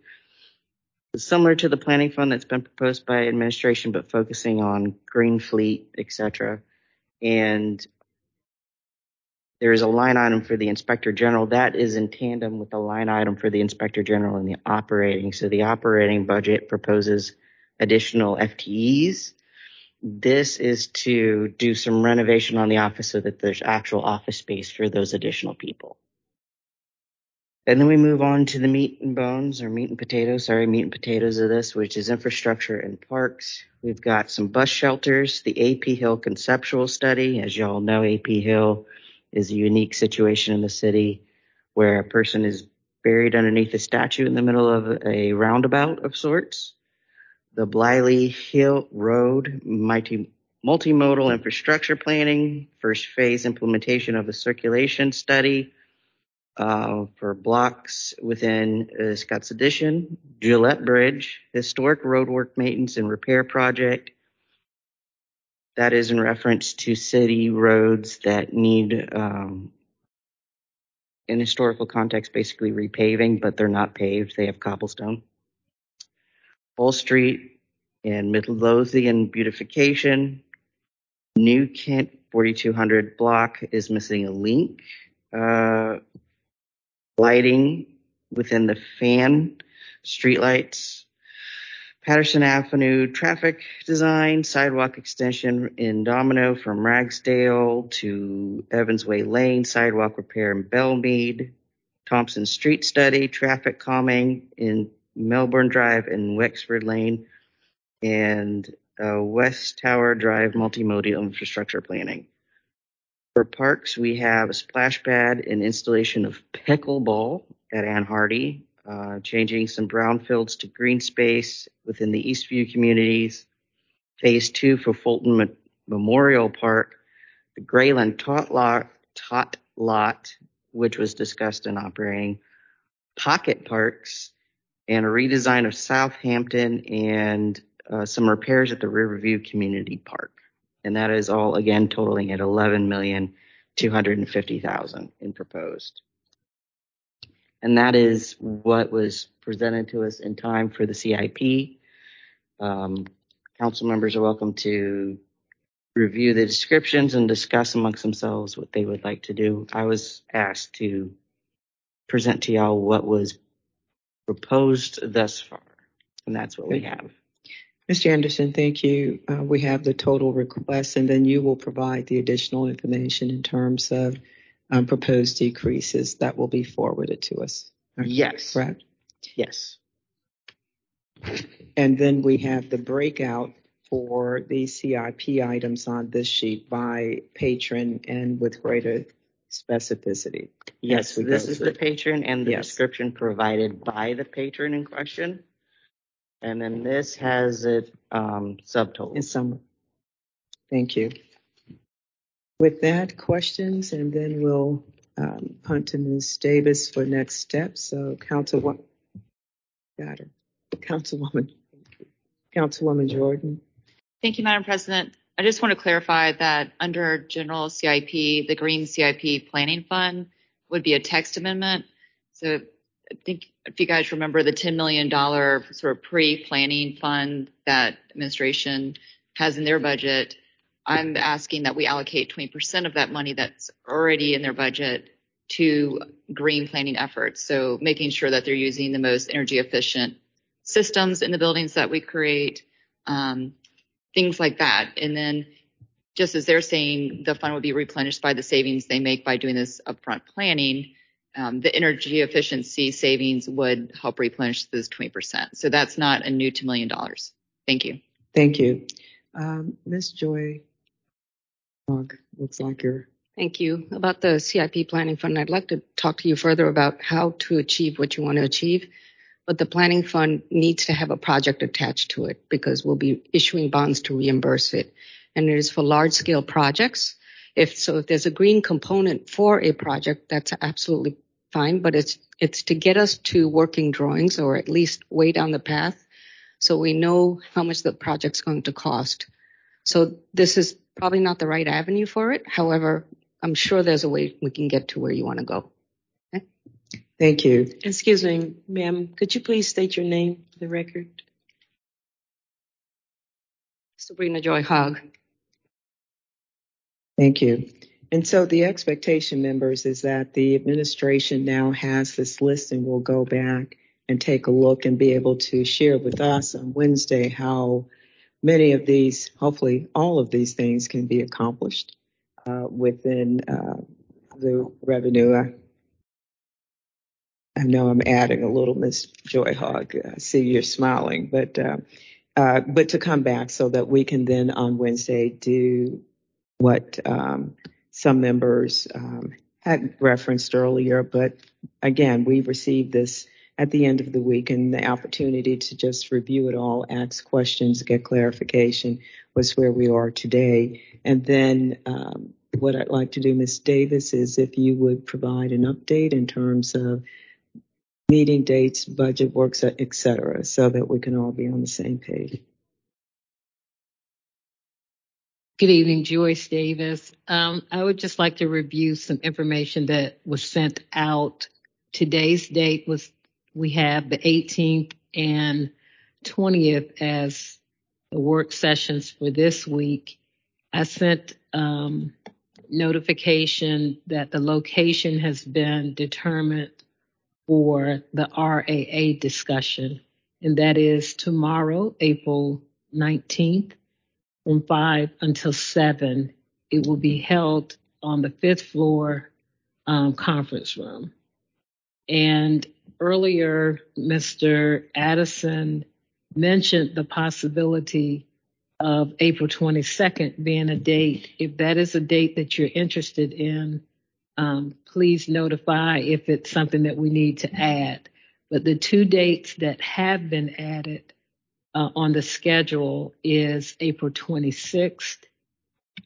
similar to the planning fund that's been proposed by administration, but focusing on green fleet, et cetera. And there is a line item for the inspector general that is in tandem with the line item for the inspector general in the operating. So the operating budget proposes additional F T Es. This is to do some renovation on the office so that there's actual office space for those additional people. And then we move on to the meat and bones, or meat and potatoes, sorry, meat and potatoes of this, which is infrastructure and parks. We've got some bus shelters, the A P Hill conceptual study. As y'all know, A P Hill is a unique situation in the city where a person is buried underneath a statue in the middle of a roundabout of sorts. The Bliley Hill Road multi- multimodal infrastructure planning, first phase implementation of a circulation study uh, for blocks within uh, Scott's Addition, Gillette Bridge, historic roadwork maintenance and repair project. That is in reference to city roads that need, um, in historical context, basically repaving, but they're not paved. They have cobblestone. Bull Street and Midlothian beautification. New Kent forty-two hundred block is missing a link. Uh, lighting within the fan, streetlights. Patterson Avenue traffic design, sidewalk extension in Domino from Ragsdale to Evans Way Lane, sidewalk repair in Bellmead. Thompson Street study, traffic calming in Melbourne Drive and Wexford Lane, and uh, West Tower Drive multimodal infrastructure planning. For parks, we have a splash pad and installation of pickleball at Ann Hardy, uh, changing some brownfields to green space within the Eastview communities. Phase two for Fulton Me- Memorial Park, the Grayland Tot Lot, Tot Lot, which was discussed in operating, pocket parks, and a redesign of Southampton and uh, some repairs at the Riverview Community Park. And that is all, again, totaling at eleven million two hundred fifty thousand dollars in proposed. And that is what was presented to us in time for the C I P. Um, council members are welcome to review the descriptions and discuss amongst themselves what they would like to do. I was asked to present to y'all what was proposed thus far, and that's what we have. Mister Anderson, thank you. Uh, we have the total request, and then you will provide the additional information in terms of um, proposed decreases that will be forwarded to us. Yes. Correct? Yes. And then we have the breakout for the C I P items on this sheet by patron and with greater specificity. Yes, this is the patron and the yes. description provided by the patron in question. And then this has it um, subtotal. In summary. Thank you. With that, questions, and then we'll um, punt to Miz Davis for next steps. So, Councilwoman, got her. Councilwoman, Councilwoman Jordan. Thank you, Madam President. I just want to clarify that under general C I P, the green C I P planning fund would be a text amendment. So I think if you guys remember the ten million dollars sort of pre-planning fund that administration has in their budget, I'm asking that we allocate twenty percent of that money that's already in their budget to green planning efforts. So making sure that they're using the most energy efficient systems in the buildings that we create. Um, Things like that. And then just as they're saying, the fund would be replenished by the savings they make by doing this upfront planning. um, the energy efficiency savings would help replenish those twenty percent. So that's not a new two million dollars. Thank you. Thank you. Um, Miz Joy Hogg, looks like you're. Thank you. About the C I P planning fund, I'd like to talk to you further about how to achieve what you want to achieve. But the planning fund needs to have a project attached to it because we'll be issuing bonds to reimburse it. And it is for large-scale projects. If so, if there's a green component for a project, that's absolutely fine. But it's it's to get us to working drawings or at least way down the path so we know how much the project's going to cost. So this is probably not the right avenue for it. However, I'm sure there's a way we can get to where you want to go. Okay? Thank you. Excuse me, ma'am. Could you please state your name for the record? Sabrina Joy Hogg. Thank you. And so the expectation, members, is that the administration now has this list and will go back and take a look and be able to share with us on Wednesday how many of these, hopefully all of these things, can be accomplished uh, within uh, the revenue. I, I know I'm adding a little, Miz Joy Hogg. I see you're smiling, but uh, uh, but to come back so that we can then on Wednesday do what um, some members um, had referenced earlier. But again, we received this at the end of the week, and the opportunity to just review it all, ask questions, get clarification was where we are today. And then um, what I'd like to do, Miz Davis, is if you would provide an update in terms of meeting dates, budget works, et cetera, so that we can all be on the same page. Good evening, Joyce Davis. Um, I would just like to review some information that was sent out. Today's date was we have the eighteenth and twentieth as the work sessions for this week. I sent um, notification that the location has been determined for the R A A discussion, and that is tomorrow, April nineteenth. From five until seven, it will be held on the fifth floor um, conference room. And earlier, Mister Addison mentioned the possibility of April twenty-second being a date. If that is a date that you're interested in, um, please notify if it's something that we need to add. But the two dates that have been added Uh, on the schedule is April twenty-sixth,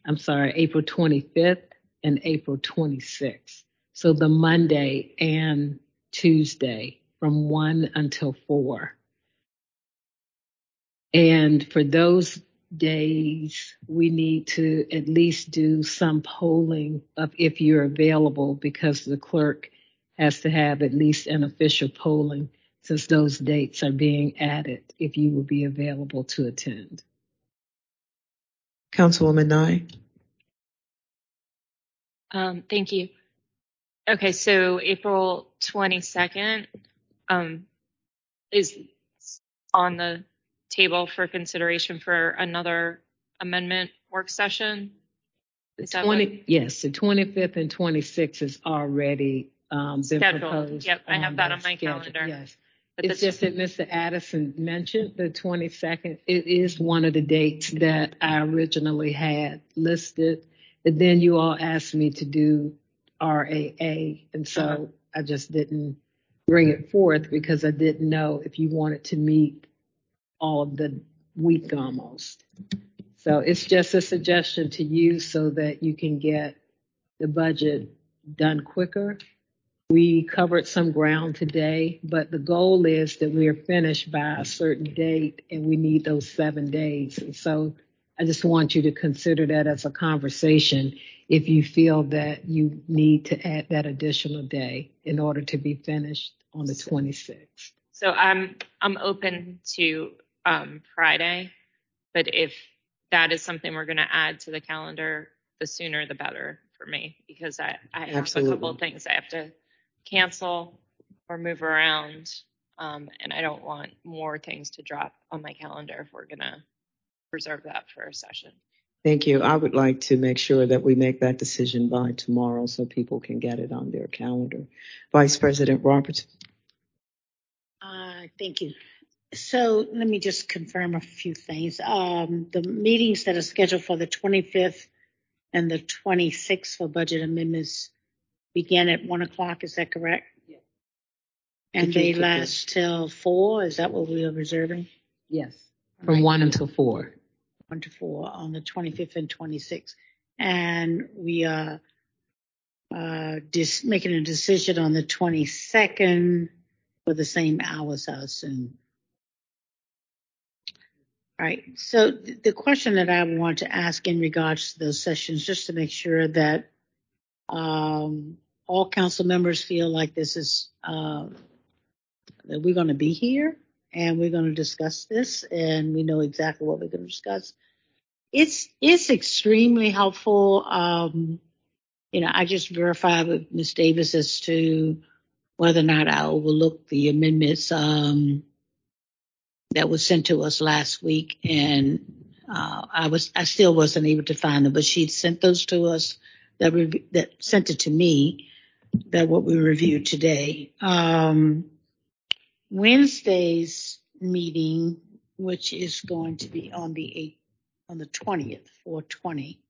I'm sorry, April twenty-fifth and April twenty-sixth. So the Monday and Tuesday from one until four. And for those days, we need to at least do some polling of if you're available, because the clerk has to have at least an official polling since those dates are being added, if you will be available to attend. Councilwoman Nye. Um, thank you. Okay, so April twenty-second um, is on the table for consideration for another amendment work session? twenty, yes, the twenty-fifth and twenty-sixth is already um, been scheduled. Proposed. Yep, I have that on my schedule. Calendar. Yes. But it's just that Mister Addison mentioned the twenty-second. It is one of the dates that I originally had listed. And then you all asked me to do R A A. And so uh-huh. I just didn't bring it forth because I didn't know if you wanted to meet all of the week almost. So it's just a suggestion to you so that you can get the budget done quicker. We covered some ground today, but the goal is that we are finished by a certain date, and we need those seven days. And so I just want you to consider that as a conversation if you feel that you need to add that additional day in order to be finished on the twenty-sixth. So I'm I'm open to um, Friday, but if that is something we're going to add to the calendar, the sooner the better for me, because I, I have Absolutely. a couple of things I have to cancel or move around, um, and I don't want more things to drop on my calendar if we're going to reserve that for a session. Thank you. I would like to make sure that we make that decision by tomorrow so people can get it on their calendar. Vice President Roberts. Uh, thank you. So let me just confirm a few things. Um, the meetings that are scheduled for the twenty-fifth and the twenty-sixth for budget amendments begin at one o'clock. Is that correct? Yes. And they last till four. Is that what we are reserving? Yes. From right. one until four. One to four on the twenty-fifth and twenty-sixth, and we are uh, dis- making a decision on the twenty-second for the same hours, I assume. All right. So th- the question that I want to ask in regards to those sessions, just to make sure that um, all council members feel like this is uh, that we're going to be here. And we're going to discuss this, and we know exactly what we're going to discuss. It's it's extremely helpful. Um, you know, I just verified with Miz Davis as to whether or not I overlooked the amendments um, that was sent to us last week, and uh, I was I still wasn't able to find them, but she sent those to us that re- that sent it to me that what we reviewed today. Um, Wednesday's meeting, which is going to be on the eighth, on the twentieth, four twenty,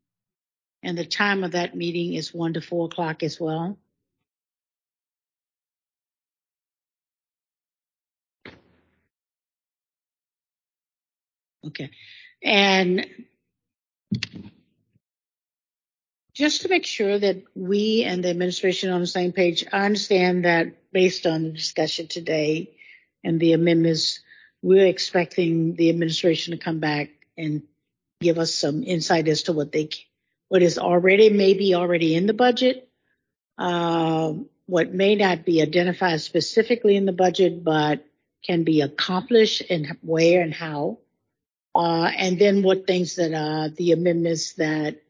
and the time of that meeting is one to four o'clock as well. Okay, and just to make sure that we and the administration are on the same page, I understand that based on the discussion today. And the amendments, we're expecting the administration to come back and give us some insight as to what they, what is already, maybe already in the budget, uh, what may not be identified specifically in the budget, but can be accomplished and where and how, uh, and then what things that are the amendments that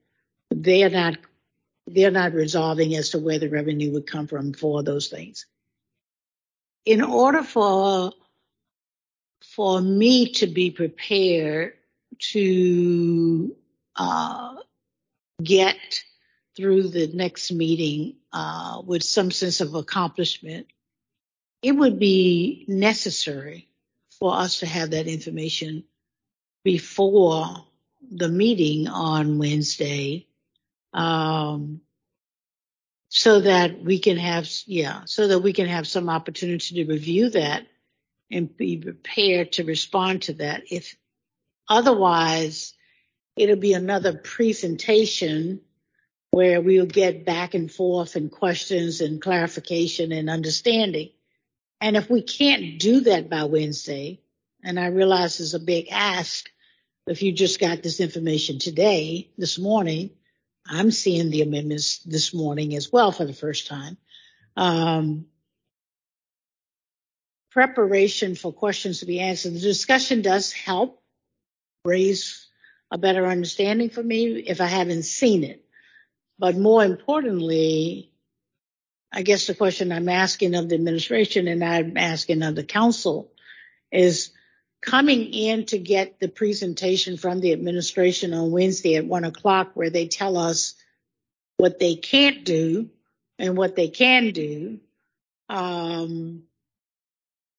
they are not, they're not resolving as to where the revenue would come from for those things. In order for for me to be prepared to uh, get through the next meeting uh, with some sense of accomplishment, it would be necessary for us to have that information before the meeting on Wednesday, um, So that we can have, yeah, so that we can have some opportunity to review that and be prepared to respond to that. If otherwise, it'll be another presentation where we'll get back and forth and questions and clarification and understanding. And if we can't do that by Wednesday, and I realize it's a big ask, if you just got this information today, this morning, I'm seeing the amendments this morning as well for the first time. Um, preparation for questions to be answered. The discussion does help raise a better understanding for me if I haven't seen it. But more importantly, I guess the question I'm asking of the administration and I'm asking of the council is coming in to get the presentation from the administration on Wednesday at one o'clock where they tell us what they can't do and what they can do. Um,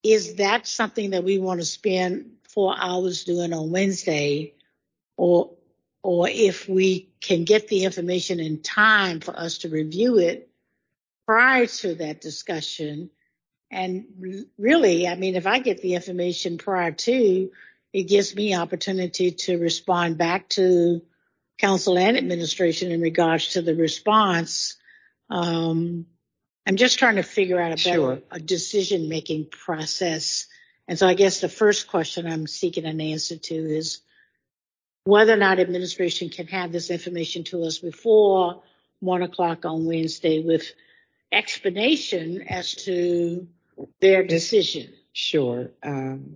is that something that we want to spend four hours doing on Wednesday? Or, or if we can get the information in time for us to review it prior to that discussion. And really, I mean, if I get the information prior to, it gives me opportunity to respond back to council and administration in regards to the response. Um, I'm just trying to figure out a better sure. a decision-making process. And so I guess the first question I'm seeking an answer to is whether or not administration can have this information to us before one o'clock on Wednesday with explanation as to their decision. Sure. Um,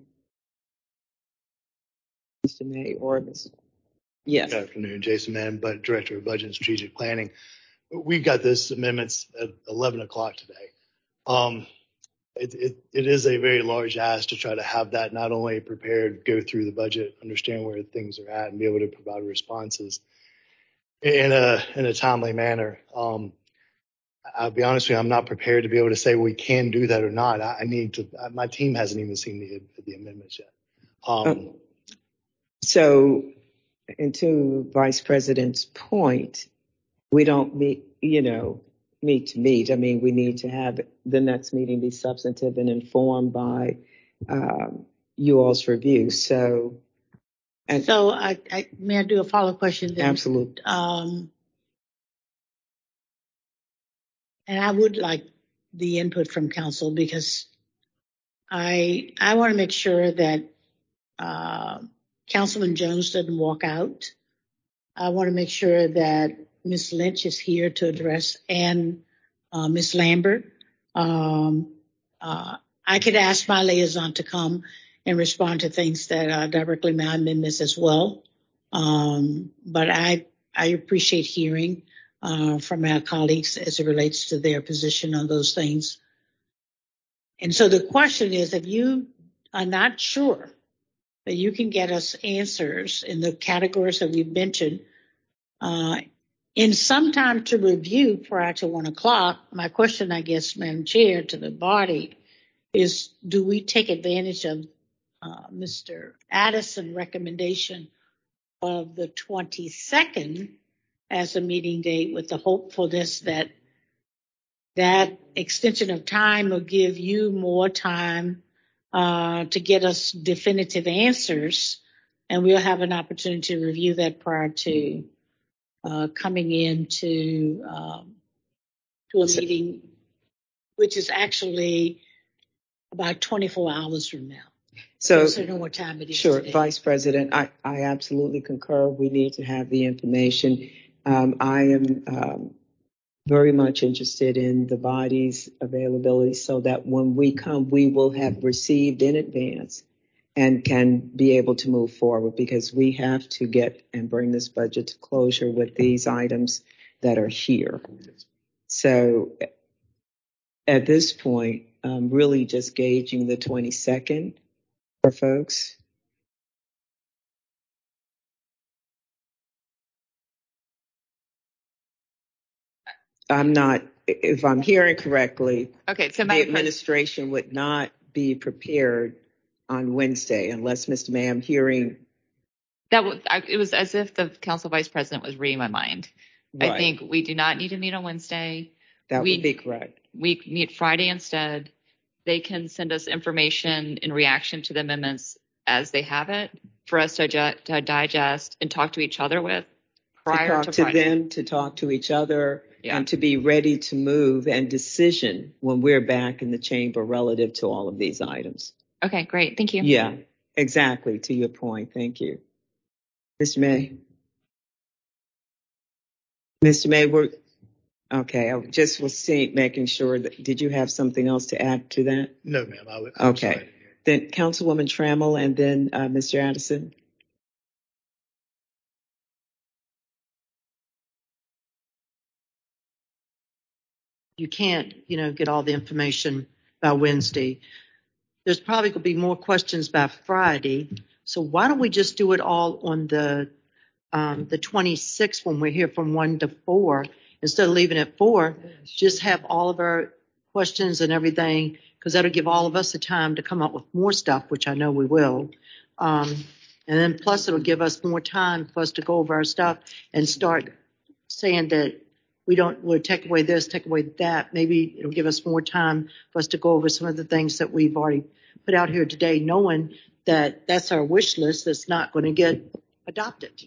Mister May or Miz Yes. Good afternoon, Jason Mann, but Director of Budget and Strategic Planning. We got this amendments at eleven o'clock today. Um, it, it, it is a very large ask to try to have that not only prepared, go through the budget, understand where things are at, and be able to provide responses, in a in a timely manner. Um, I'll be honest with you, I'm not prepared to be able to say we can do that or not. I, I need to. I, my team hasn't even seen the the amendments yet. Um, um, so, and to Vice President's point, we don't meet. You know, meet to meet. I mean, we need to have the next meeting be substantive and informed by um, you all's review. So. And so I, I may I do a follow-up question then? Absolutely. Um, and I would like the input from council, because I I want to make sure that uh, Councilman Jones doesn't walk out. I want to make sure that Miz Lynch is here to address, and uh, Miz Lambert. Um, uh, I could ask my liaison to come and respond to things that are directly my amendments as well. Um, but I I appreciate hearing uh, from our colleagues as it relates to their position on those things. And so the question is, if you are not sure that you can get us answers in the categories that we've mentioned, uh, in some time to review prior to one o'clock, my question, I guess, Madam Chair, to the body is, do we take advantage of Uh, Mister Addison's recommendation of the twenty-second as a meeting date, with the hopefulness that that extension of time will give you more time uh, to get us definitive answers, and we'll have an opportunity to review that prior to uh, coming into um, to a meeting, which is actually about twenty-four hours from now. So, so know what time it is sure, today. Vice President, I, I absolutely concur. We need to have the information. Um, I am um, very much interested in the body's availability, so that when we come, we will have received in advance and can be able to move forward, because we have to get and bring this budget to closure with these items that are here. So at this point, I'm really just gauging the twenty-second. For folks. I'm not, if I'm hearing correctly, okay, so the administration question. Would not be prepared on Wednesday, unless, Mister May, I'm hearing. That was, I, it was as if the Council Vice President was reading my mind. Right. I think we do not need to meet on Wednesday. That we, would be correct. We meet Friday instead. They can send us information in reaction to the amendments as they have it for us to, adjust, to digest and talk to each other with prior to, talk to, to Friday. them, to talk to each other, yeah. And to be ready to move and decision when we're back in the chamber relative to all of these items. Okay, great. Thank you. Yeah, exactly. To your point. Thank you. Mister May. Mister May, we're... Okay, I just was seeing, making sure that, did you have something else to add to that? No, ma'am. I would, okay. Sorry. Then Councilwoman Trammell, and then uh, Mister Addison. You can't, you know, get all the information by Wednesday. There's probably going to be more questions by Friday. So why don't we just do it all on the um, the twenty-sixth when we're here from one to four? Instead of leaving at four, just have all of our questions and everything, because that'll give all of us the time to come up with more stuff, which I know we will. Um, and then plus it'll give us more time for us to go over our stuff and start saying that we don't, we'll take away this, take away that. Maybe it'll give us more time for us to go over some of the things that we've already put out here today, knowing that that's our wish list that's not going to get adopted.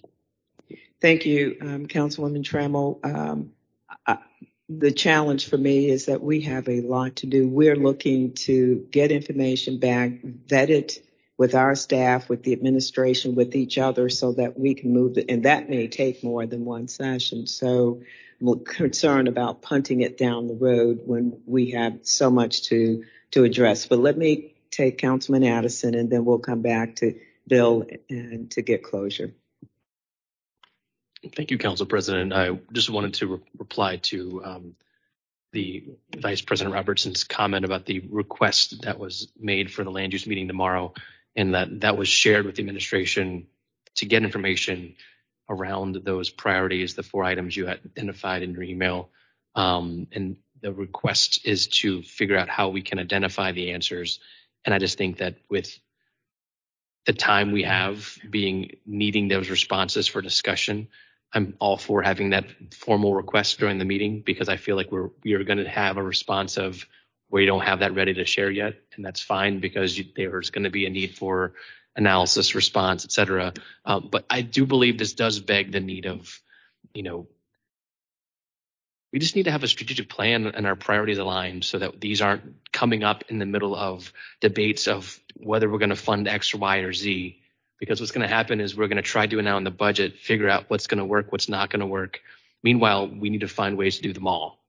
Thank you, um, Councilwoman Trammell. Um, Uh, the challenge for me is that we have a lot to do. We're looking to get information back, vet it with our staff, with the administration, with each other, so that we can move it. And that may take more than one session. So I'm concerned about punting it down the road when we have so much to, to address. But let me take Councilman Addison, and then we'll come back to Bill and to get closure. Thank you, Council President. I just wanted to re- reply to um, the Vice President Robertson's comment about the request that was made for the land use meeting tomorrow, and that that was shared with the administration to get information around those priorities, the four items you had identified in your email. Um, and the request is to figure out how we can identify the answers. And I just think that with the time we have being needing those responses for discussion, I'm all for having that formal request during the meeting, because I feel like we're we are going to have a response of, we don't have that ready to share yet. And that's fine, because you, there's going to be a need for analysis, response, et cetera. Um, but I do believe this does beg the need of, you know, we just need to have a strategic plan and our priorities aligned so that these aren't coming up in the middle of debates of whether we're going to fund X, Y, or Z. Because what's going to happen is we're going to try doing now in the budget, figure out what's going to work, what's not going to work. Meanwhile, we need to find ways to do them all.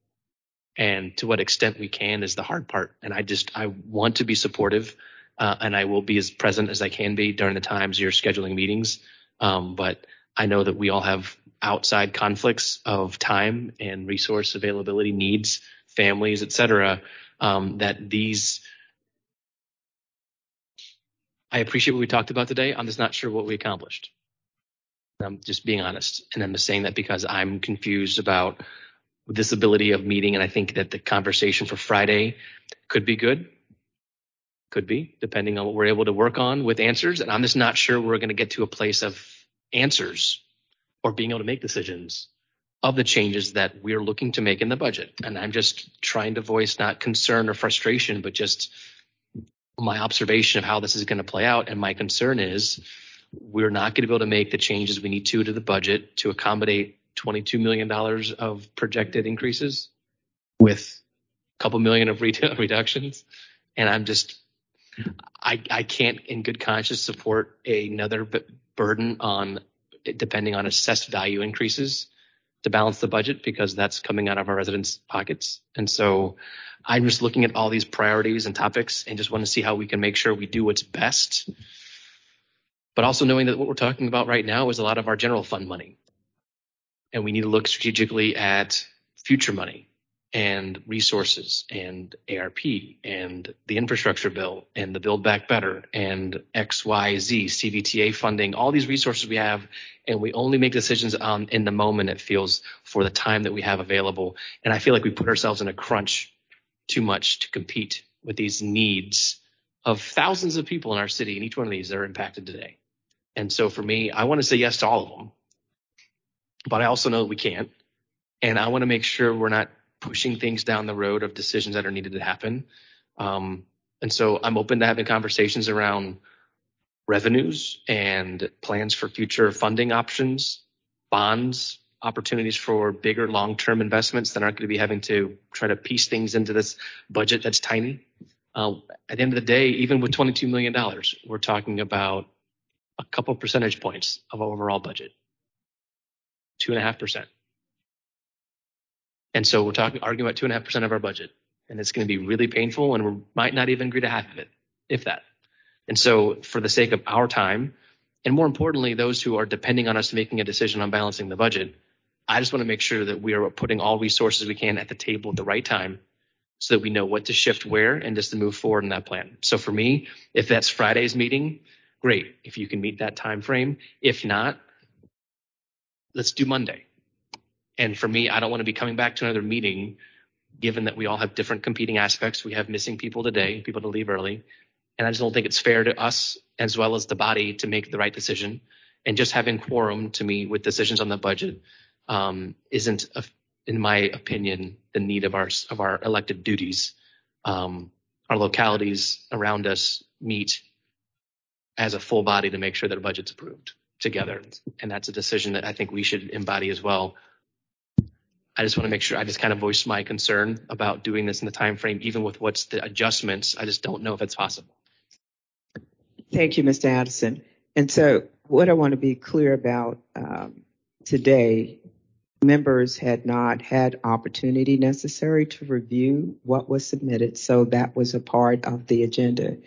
And to what extent we can is the hard part. And I just, I want to be supportive, uh, and I will be as present as I can be during the times you're scheduling meetings. Um, but I know that we all have outside conflicts of time and resource availability, needs, families, et cetera, um, that these, I appreciate what we talked about today. I'm just not sure what we accomplished. I'm just being honest. And I'm just saying that because I'm confused about this ability of meeting. And I think that the conversation for Friday could be good, could be, depending on what we're able to work on with answers. And I'm just not sure we're going to get to a place of answers or being able to make decisions of the changes that we're looking to make in the budget. And I'm just trying to voice not concern or frustration, but just my observation of how this is going to play out. And my concern is we're not going to be able to make the changes we need to to the budget to accommodate twenty-two million dollars of projected increases with a couple million of retail reductions. And I'm just, I I can't in good conscience support another b- burden on, depending on assessed value increases to balance the budget, because that's coming out of our residents' pockets. And so I'm just looking at all these priorities and topics and just want to see how we can make sure we do what's best. But also knowing that what we're talking about right now is a lot of our general fund money. And we need to look strategically at future money and resources and A R P and the infrastructure bill and the Build Back Better and X, Y, Z, C V T A funding, all these resources we have. And we only make decisions on in the moment, it feels, for the time that we have available. And I feel like we put ourselves in a crunch too much to compete with these needs of thousands of people in our city. And each one of these are impacted today. And so for me, I want to say yes to all of them. But I also know that we can't. And I want to make sure we're not pushing things down the road of decisions that are needed to happen. Um, and so I'm open to having conversations around revenues and plans for future funding options, bonds, opportunities for bigger long-term investments that aren't going to be having to try to piece things into this budget that's tiny. Uh, at the end of the day, even with twenty-two million dollars, we're talking about a couple percentage points of our overall budget. Two and a half percent. And so we're talking, arguing about two and a half percent of our budget, and it's going to be really painful, and we might not even agree to half of it, if that. And so for the sake of our time, and more importantly, those who are depending on us making a decision on balancing the budget, I just want to make sure that we are putting all resources we can at the table at the right time so that we know what to shift where and just to move forward in that plan. So for me, if that's Friday's meeting, great. If you can meet that time frame, if not, let's do Monday. And for me, I don't want to be coming back to another meeting, given that we all have different competing aspects. We have missing people today, people to leave early. And I just don't think it's fair to us as well as the body to make the right decision. And just having quorum to me with decisions on the budget um, isn't, a, in my opinion, the need of our of our elected duties. Um, our localities around us meet as a full body to make sure that a budget's approved together. And that's a decision that I think we should embody as well. I just want to make sure I just kind of voiced my concern about doing this in the time frame, even with what's the adjustments. I just don't know if it's possible. Thank you, Mister Addison. And so what I want to be clear about um, today, members had not had opportunity necessary to review what was submitted. So that was a part of the agenda.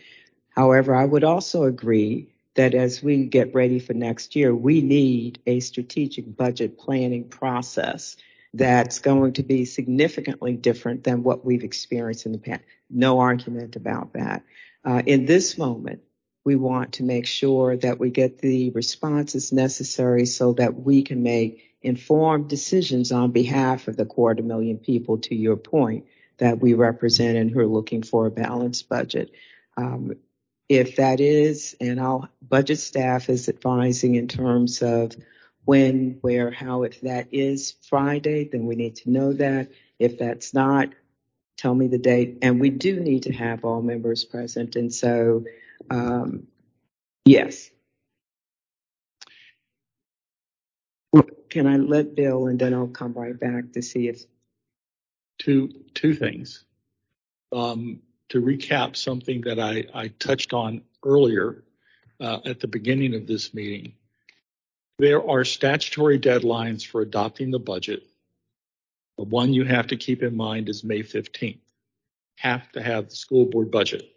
However, I would also agree that as we get ready for next year, we need a strategic budget planning process that's going to be significantly different than what we've experienced in the past. No argument about that. Uh, in this moment, we want to make sure that we get the responses necessary so that we can make informed decisions on behalf of the quarter million people, to your point, that we represent and who are looking for a balanced budget. Um, if that is, and our budget staff is advising in terms of when, where, how, if that is Friday, then we need to know that. If that's not, tell me the date. And we do need to have all members present. And so, um, yes. Can I let Bill, and then I'll come right back to see if. Two, two things. Um, to recap something that I, I touched on earlier uh, at the beginning of this meeting, there are statutory deadlines for adopting the budget. The one you have to keep in mind is May fifteenth. Have to have the school board budget.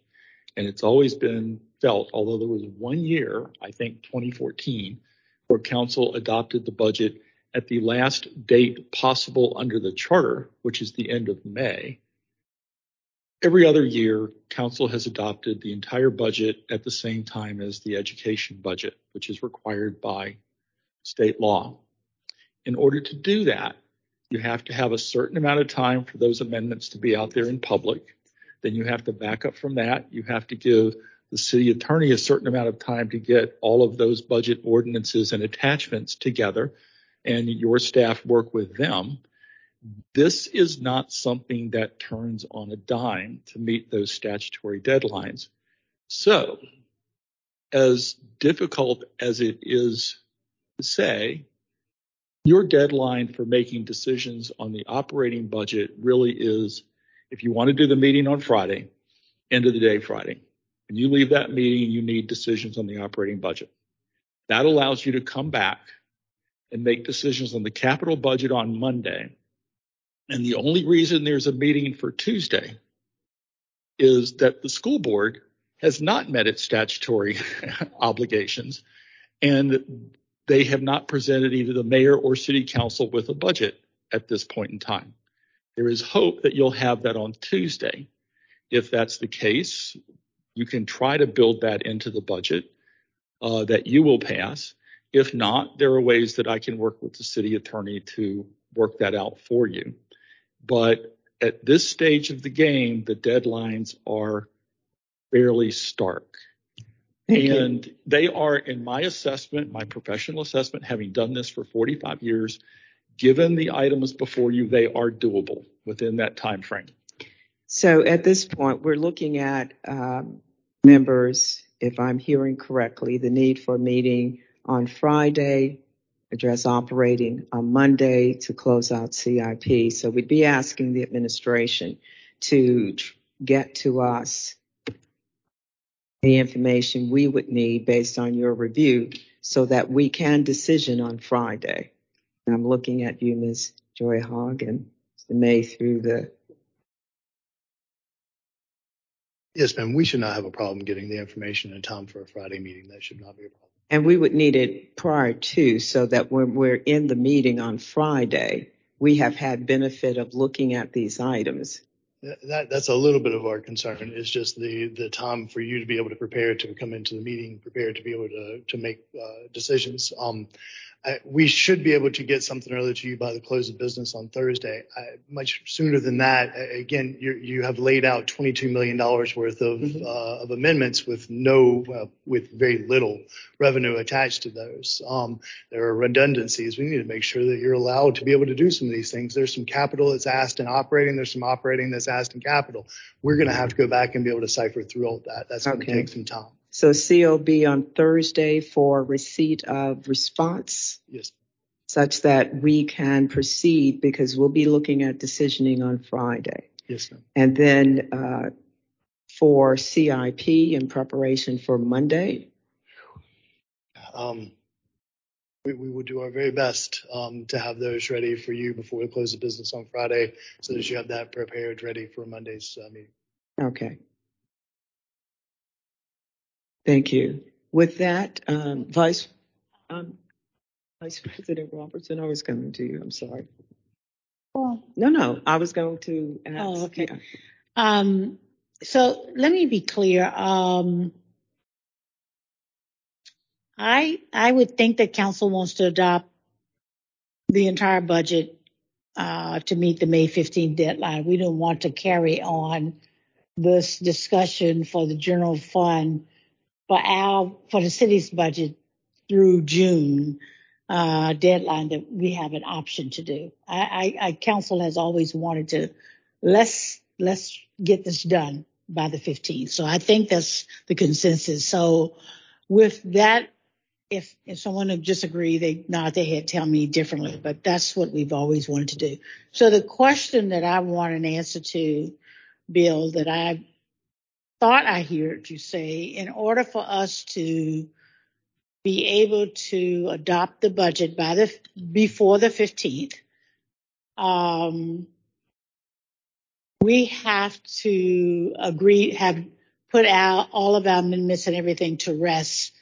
And it's always been felt, although there was one year, I think twenty fourteen, where council adopted the budget at the last date possible under the charter, which is the end of May. Every other year, council has adopted the entire budget at the same time as the education budget, which is required by state law. In order to do that, you have to have a certain amount of time for those amendments to be out there in public. Then you have to back up from that. You have to give the city attorney a certain amount of time to get all of those budget ordinances and attachments together, and your staff work with them. This is not something that turns on a dime to meet those statutory deadlines. So, as difficult as it is to say, your deadline for making decisions on the operating budget really is, if you want to do the meeting on Friday, end of the day Friday, and you leave that meeting, you need decisions on the operating budget. That allows you to come back and make decisions on the capital budget on Monday. And the only reason there's a meeting for Tuesday is that the school board has not met its statutory obligations, and they have not presented either the mayor or city council with a budget at this point in time. There is hope that you'll have that on Tuesday. If that's the case, you can try to build that into the budget uh, that you will pass. If not, there are ways that I can work with the city attorney to work that out for you. But at this stage of the game, the deadlines are fairly stark. And they are, in my assessment, my professional assessment, having done this for forty-five years, given the items before you, they are doable within that time frame. So at this point, we're looking at um, members, if I'm hearing correctly, the need for a meeting on Friday, address operating on Monday to close out C I P. So we'd be asking the administration to get to us the information we would need based on your review so that we can decision on Friday. And I'm looking at you, Miz Joy Hogg, and it's the May through the. Yes, ma'am. We should not have a problem getting the information in time for a Friday meeting. That should not be a problem. And we would need it prior to, so that when we're in the meeting on Friday, we have had benefit of looking at these items. That, that's a little bit of our concern. It's just the, the time for you to be able to prepare to come into the meeting, prepare to be able to, to make uh, decisions. Um, I, we should be able to get something earlier to you by the close of business on Thursday. I, much sooner than that, again, you you have laid out twenty-two million dollars worth of, mm-hmm. uh, of amendments with no, uh, with very little revenue attached to those. Um, there are redundancies. We need to make sure that you're allowed to be able to do some of these things. There's some capital that's asked in operating. There's some operating that's asked in capital. We're going to have to go back and be able to cipher through all that. That's going to okay. take some time. So C O B on Thursday for receipt of response, yes, such that we can proceed because we'll be looking at decisioning on Friday. Yes, ma'am. And then uh, for C I P in preparation for Monday. Um, we, we will do our very best um, to have those ready for you before we close the business on Friday so that you have that prepared ready for Monday's uh, meeting. Okay. Thank you. With that, um, Vice um, Vice President Robertson, I was coming to you. I'm sorry. Oh. No, no, I was going to ask. Oh, okay. Yeah. Um, so let me be clear. Um, I I would think that council wants to adopt the entire budget uh, to meet the May fifteenth deadline. We don't want to carry on this discussion for the general fund for our for the city's budget through June uh, deadline that we have an option to do. I, I, I council has always wanted to let's let's get this done by the fifteenth. So I think that's the consensus. So with that, if if someone would disagree, they nod their head, tell me differently. But that's what we've always wanted to do. So the question that I want an answer to, Bill, that I thought I heard you say, in order for us to be able to adopt the budget by the before the fifteenth, um, we have to agree, have put out all of our amendments and everything to rest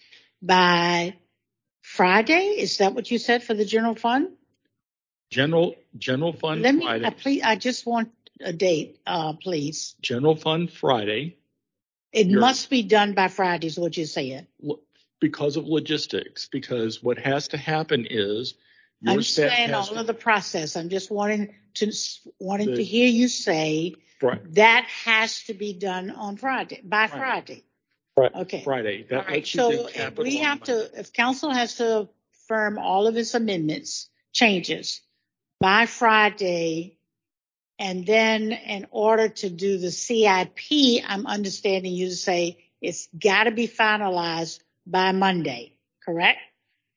by Friday. Is that what you said for the general fund? General general fund. Let me. Friday. I please. I just want a date, uh, please. General fund Friday. It You're, must be done by Friday, is what you're saying. Because of logistics. Because what has to happen is your I'm staff saying has all to, of the process. I'm just wanting to wanting the, to hear you say right. that has to be done on Friday by right. Friday. Right. Okay. Friday. That right. So if we have to, if council has to affirm all of its amendments, changes by Friday, and then in order to do the C I P, I'm understanding you to say it's got to be finalized by Monday, correct?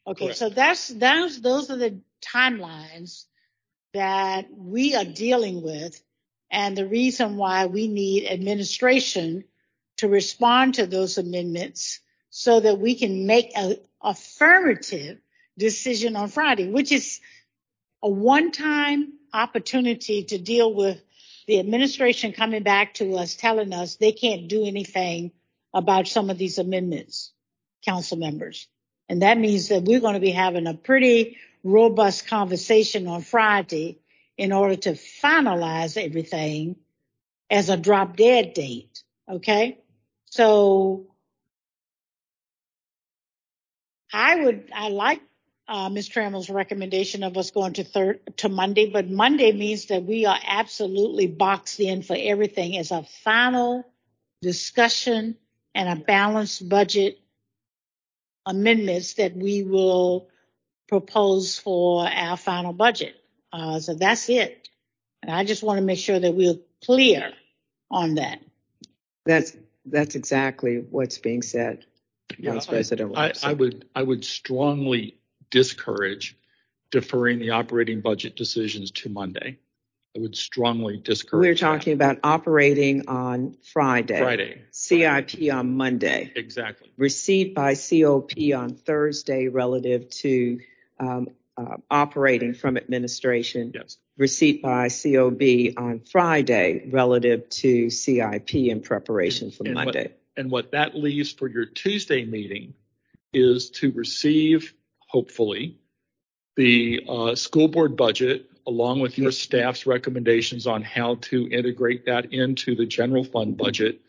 Okay. Correct. So that's that's those are the timelines that we are dealing with, and the reason why we need administration to respond to those amendments so that we can make an affirmative decision on Friday, which is a one-time opportunity to deal with the administration coming back to us, telling us they can't do anything about some of these amendments, council members. And that means that we're going to be having a pretty robust conversation on Friday in order to finalize everything as a drop dead date. Okay. So I would, I like uh, Miz Trammell's recommendation of us going to third to Monday, but Monday means that we are absolutely boxed in for everything as a final discussion and a balanced budget amendments that we will propose for our final budget. Uh, so that's it. And I just want to make sure that we're clear on that. That's that's exactly what's being said, yeah, Vice President. I, I would I would strongly discourage deferring the operating budget decisions to Monday. I would strongly discourage. We're talking that. about operating on Friday. Friday. C I P Friday. On Monday. Exactly. Received by C O P on Thursday relative to um, uh, operating from administration. Yes. Receipt by C O B on Friday relative to C I P in preparation for and Monday. What, and what that leaves for your Tuesday meeting is to receive, hopefully, the uh, school board budget along with your staff's recommendations on how to integrate that into the general fund budget.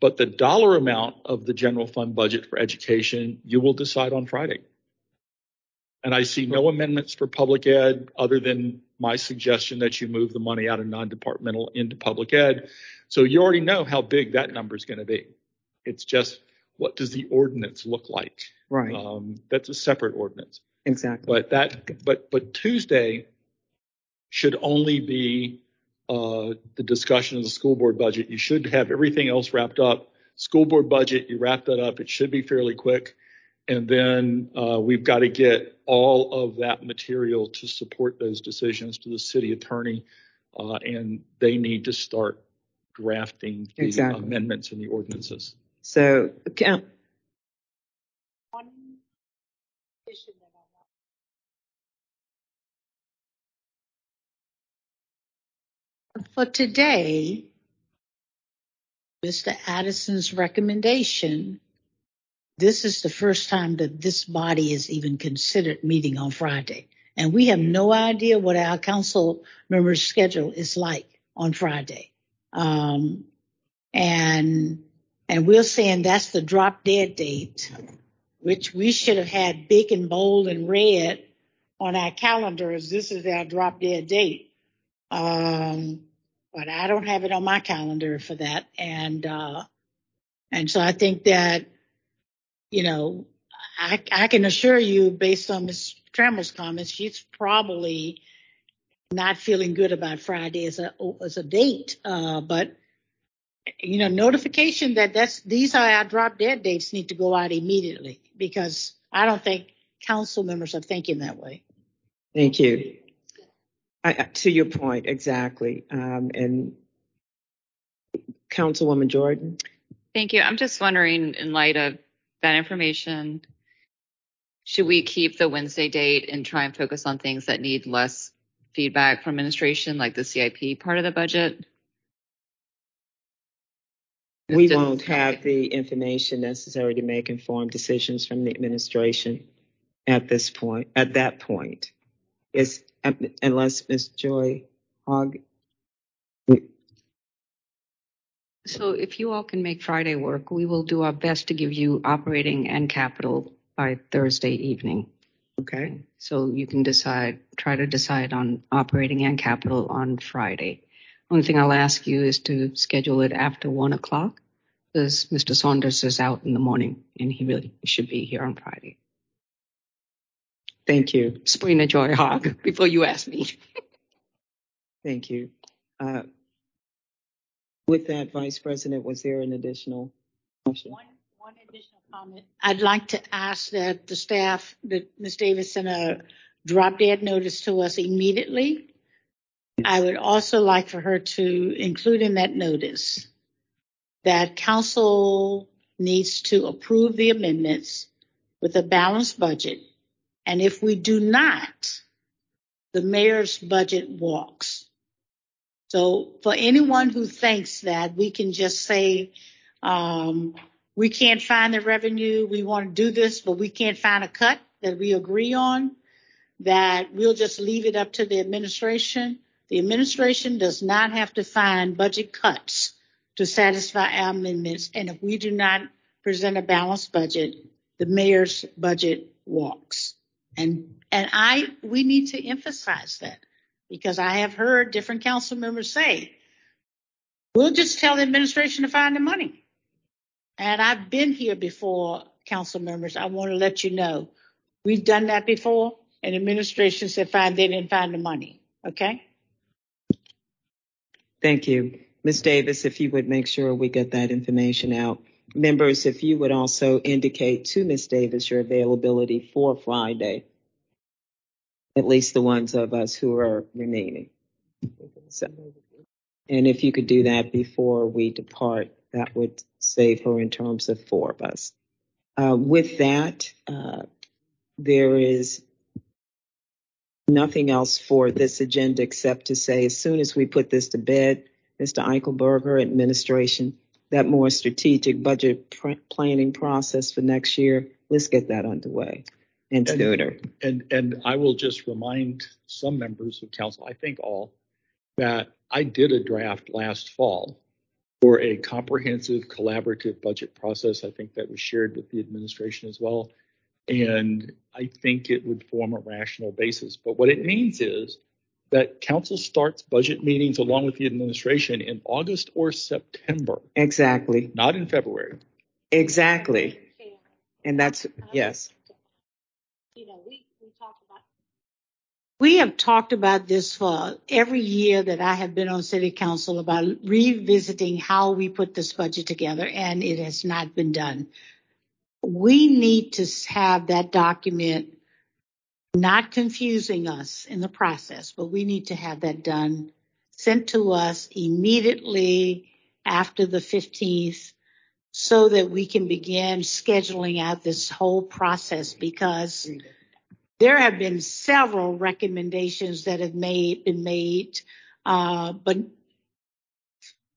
But the dollar amount of the general fund budget for education, you will decide on Friday. And I see no amendments for public ed other than my suggestion that you move the money out of non-departmental into public ed. So you already know how big that number is going to be. It's just, what does the ordinance look like? Right. Um, that's a separate ordinance. Exactly. But that, but, but Tuesday should only be uh, the discussion of the school board budget. You should have everything else wrapped up. School board budget, you wrap that up. It should be fairly quick. And then uh, we've got to get all of that material to support those decisions to the city attorney, uh, and they need to start drafting the exactly. amendments and the ordinances. So, okay. One issue that I want. For today, Mister Addison's recommendation, this is the first time that this body has even considered meeting on Friday. And we have no idea what our council members' schedule is like on Friday. Um, and and we're saying that's the drop dead date which we should have had big and bold and red on our calendars. This is our drop dead date. Um, but I don't have it on my calendar for that. And, uh, and so I think that, you know, I, I can assure you, based on Miz Trammell's comments, she's probably not feeling good about Friday as a, as a date. Uh, but, you know, notification that that's, these are our drop dead dates need to go out immediately, because I don't think council members are thinking that way. Thank you. I, to your point, exactly. Um, and Councilwoman Jordan. Thank you. I'm just wondering, in light of that information, should we keep the Wednesday date and try and focus on things that need less feedback from administration, like the C I P part of the budget? We won't have the information necessary to make informed decisions from the administration at this point, at that point. It's, unless Miz Joy Hogg. So if you all can make Friday work, we will do our best to give you operating and capital by Thursday evening. Okay. So you can decide, try to decide on operating and capital on Friday. Only thing I'll ask you is to schedule it after one o'clock, because Mister Saunders is out in the morning and he really should be here on Friday. Thank you. Sabrina Joy Hogg, before you ask me. Thank you. Uh, with that, Vice President, was there an additional question? One, one additional comment. I'd like to ask that the staff, that Miz Davis sent a drop dead notice to us immediately. I would also like for her to include in that notice that council needs to approve the amendments with a balanced budget. And if we do not, the mayor's budget walks. So for anyone who thinks that we can just say, um, we can't find the revenue, we want to do this, but we can't find a cut that we agree on, that we'll just leave it up to the administration. The administration does not have to find budget cuts to satisfy our amendments. And if we do not present a balanced budget, the mayor's budget walks. And and I we need to emphasize that, because I have heard different council members say, we'll just tell the administration to find the money. And I've been here before, council members. I want to let you know, we've done that before, and administration said fine, they didn't find the money. Okay? Thank you. Miz Davis, if you would make sure we get that information out. Members, if you would also indicate to Miz Davis your availability for Friday, at least the ones of us who are remaining. So, and if you could do that before we depart, that would save her in terms of four of us. Uh, with that, uh, there is nothing else for this agenda except to say, as soon as we put this to bed, Mister Eichelberger, administration, that more strategic budget pr- planning process for next year, let's get that underway and sooner. And, and and I will just remind some members of council, I think all, that I did a draft last fall for a comprehensive collaborative budget process. I think that was shared with the administration as well. And I think it would form a rational basis. But what it means is that council starts budget meetings along with the administration in August or September. Exactly. Not in February. Exactly. And that's, yes. You know, we, we talked about. We have talked about this for every year that I have been on city council about revisiting how we put this budget together, and it has not been done. We need to have that document not confusing us in the process, but we need to have that done, sent to us immediately after the fifteenth, so that we can begin scheduling out this whole process, because there have been several recommendations that have made, been made, uh, but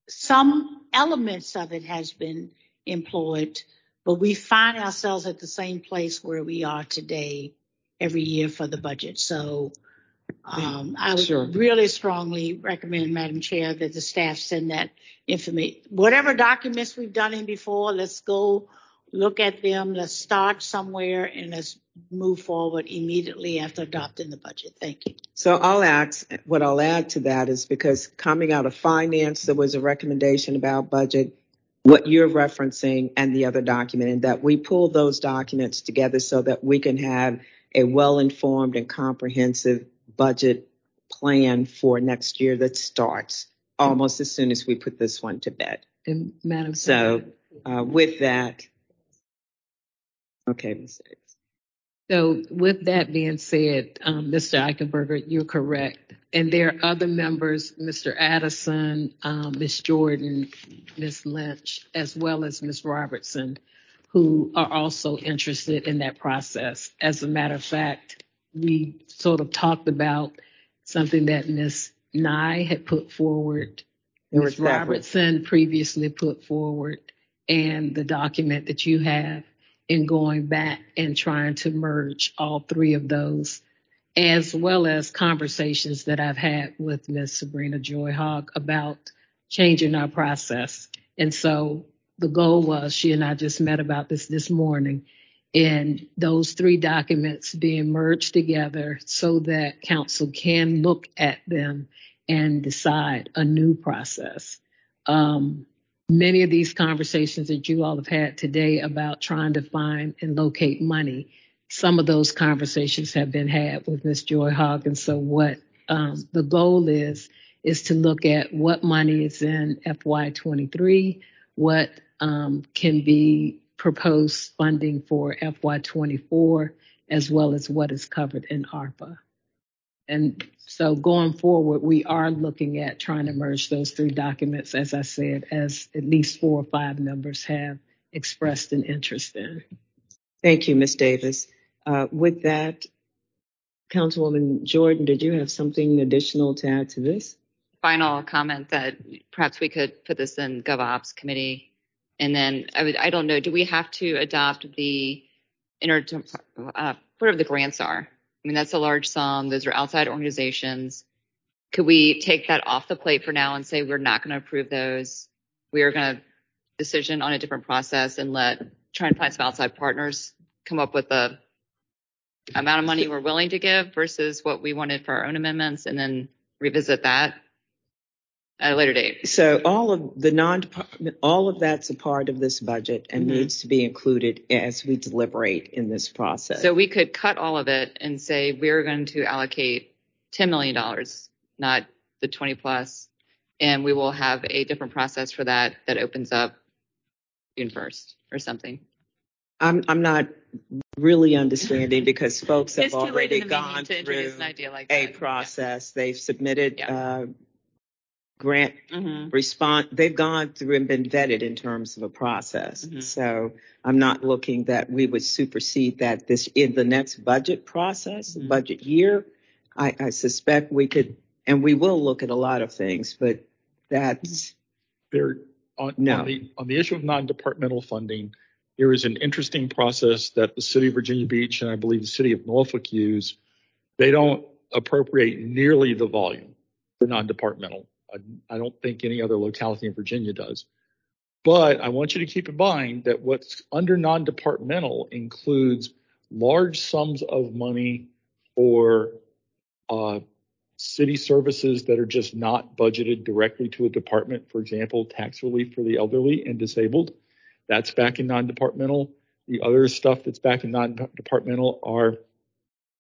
some elements of it has been employed, but we find ourselves at the same place where we are today every year for the budget. So um, I would sure. really strongly recommend, Madam Chair, that the staff send that information. Whatever documents we've done in before, let's go look at them. Let's start somewhere and let's move forward immediately after adopting the budget. Thank you. So I'll ask, what I'll add to that is because coming out of finance, there was a recommendation about budget, what you're referencing and the other document, and that we pull those documents together so that we can have a well-informed and comprehensive budget plan for next year that starts almost as soon as we put this one to bed. And Madam Secretary. So uh, with that, okay, Miz Davis. So with that being said, um, Mister Eichelberger, you're correct. And there are other members, Mister Addison, um, Miz Jordan, Miz Lynch, as well as Miz Robertson, who are also interested in that process. As a matter of fact, we sort of talked about something that Miz Nye had put forward, Miz Robertson previously put forward, and the document that you have. And going back and trying to merge all three of those, as well as conversations that I've had with Miz Sabrina Joy Hogg about changing our process. And so the goal was, she and I just met about this this morning, and those three documents being merged together so that council can look at them and decide a new process. Um, Many of these conversations that you all have had today about trying to find and locate money, some of those conversations have been had with Miz Joy Hogg. And so what um, the goal is, is to look at what money is in F Y twenty-three, what um, can be proposed funding for F Y twenty-four, as well as what is covered in ARPA. And so going forward, we are looking at trying to merge those three documents, as I said, as at least four or five members have expressed an interest in. Thank you, Miz Davis. Uh, with that, Councilwoman Jordan, did you have something additional to add to this? Final comment that perhaps we could put this in GovOps committee. And then I, would, I don't know, do we have to adopt the inter, uh, whatever the grants are? I mean, that's a large sum. Those are outside organizations. Could we take that off the plate for now and say we're not going to approve those? We are going to decision on a different process and let try and find some outside partners come up with the amount of money we're willing to give versus what we wanted for our own amendments, and then revisit that at a later date. So all of the non-department, all of that's a part of this budget and mm-hmm. needs to be included as we deliberate in this process. So we could cut all of it and say we're going to allocate ten million dollars, not the twenty plus, and we will have a different process for that that opens up June first or something. I'm I'm not really understanding because folks have already gone through like a process. Yeah. They've submitted. Yeah. Uh, grant mm-hmm. response, they've gone through and been vetted in terms of a process. Mm-hmm. So I'm not looking that we would supersede that this in the next budget process, mm-hmm. budget year. I, I suspect we could, and we will look at a lot of things, but that's there. On, no. on, the, on the issue of non-departmental funding, there is an interesting process that the city of Virginia Beach and I believe the city of Norfolk use. They don't appropriate nearly the volume for non-departmental. I don't think any other locality in Virginia does. But I want you to keep in mind that what's under non-departmental includes large sums of money for uh, city services that are just not budgeted directly to a department. For example, tax relief for the elderly and disabled. That's back in non-departmental. The other stuff that's back in non-departmental are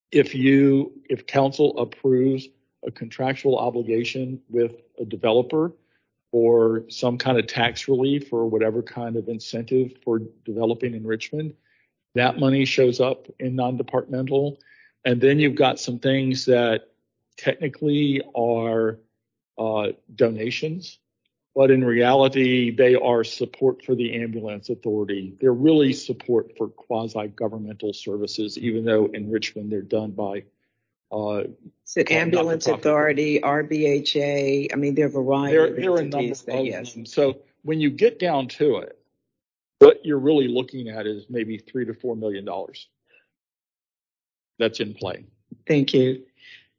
if you, if council approves a contractual obligation with a developer for some kind of tax relief or whatever kind of incentive for developing in Richmond, that money shows up in non-departmental. And then you've got some things that technically are uh, donations, but in reality, they are support for the ambulance authority. They're really support for quasi-governmental services, even though in Richmond they're done by Uh, so ambulance authority, R B H A, I mean, there are a variety there, of there entities there, yes. So when you get down to it, what you're really looking at is maybe three to four million dollars that's in play. Thank you.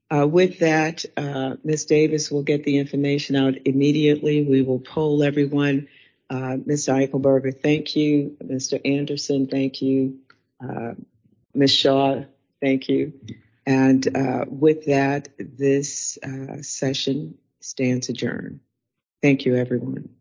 Uh, with that, uh, Miz Davis will get the information out immediately. We will poll everyone. Uh, Mister Eichelberger, thank you. Mister Anderson, thank you. Uh, Miz Shaw, thank you. And uh, with that, this uh, session stands adjourned. Thank you, everyone.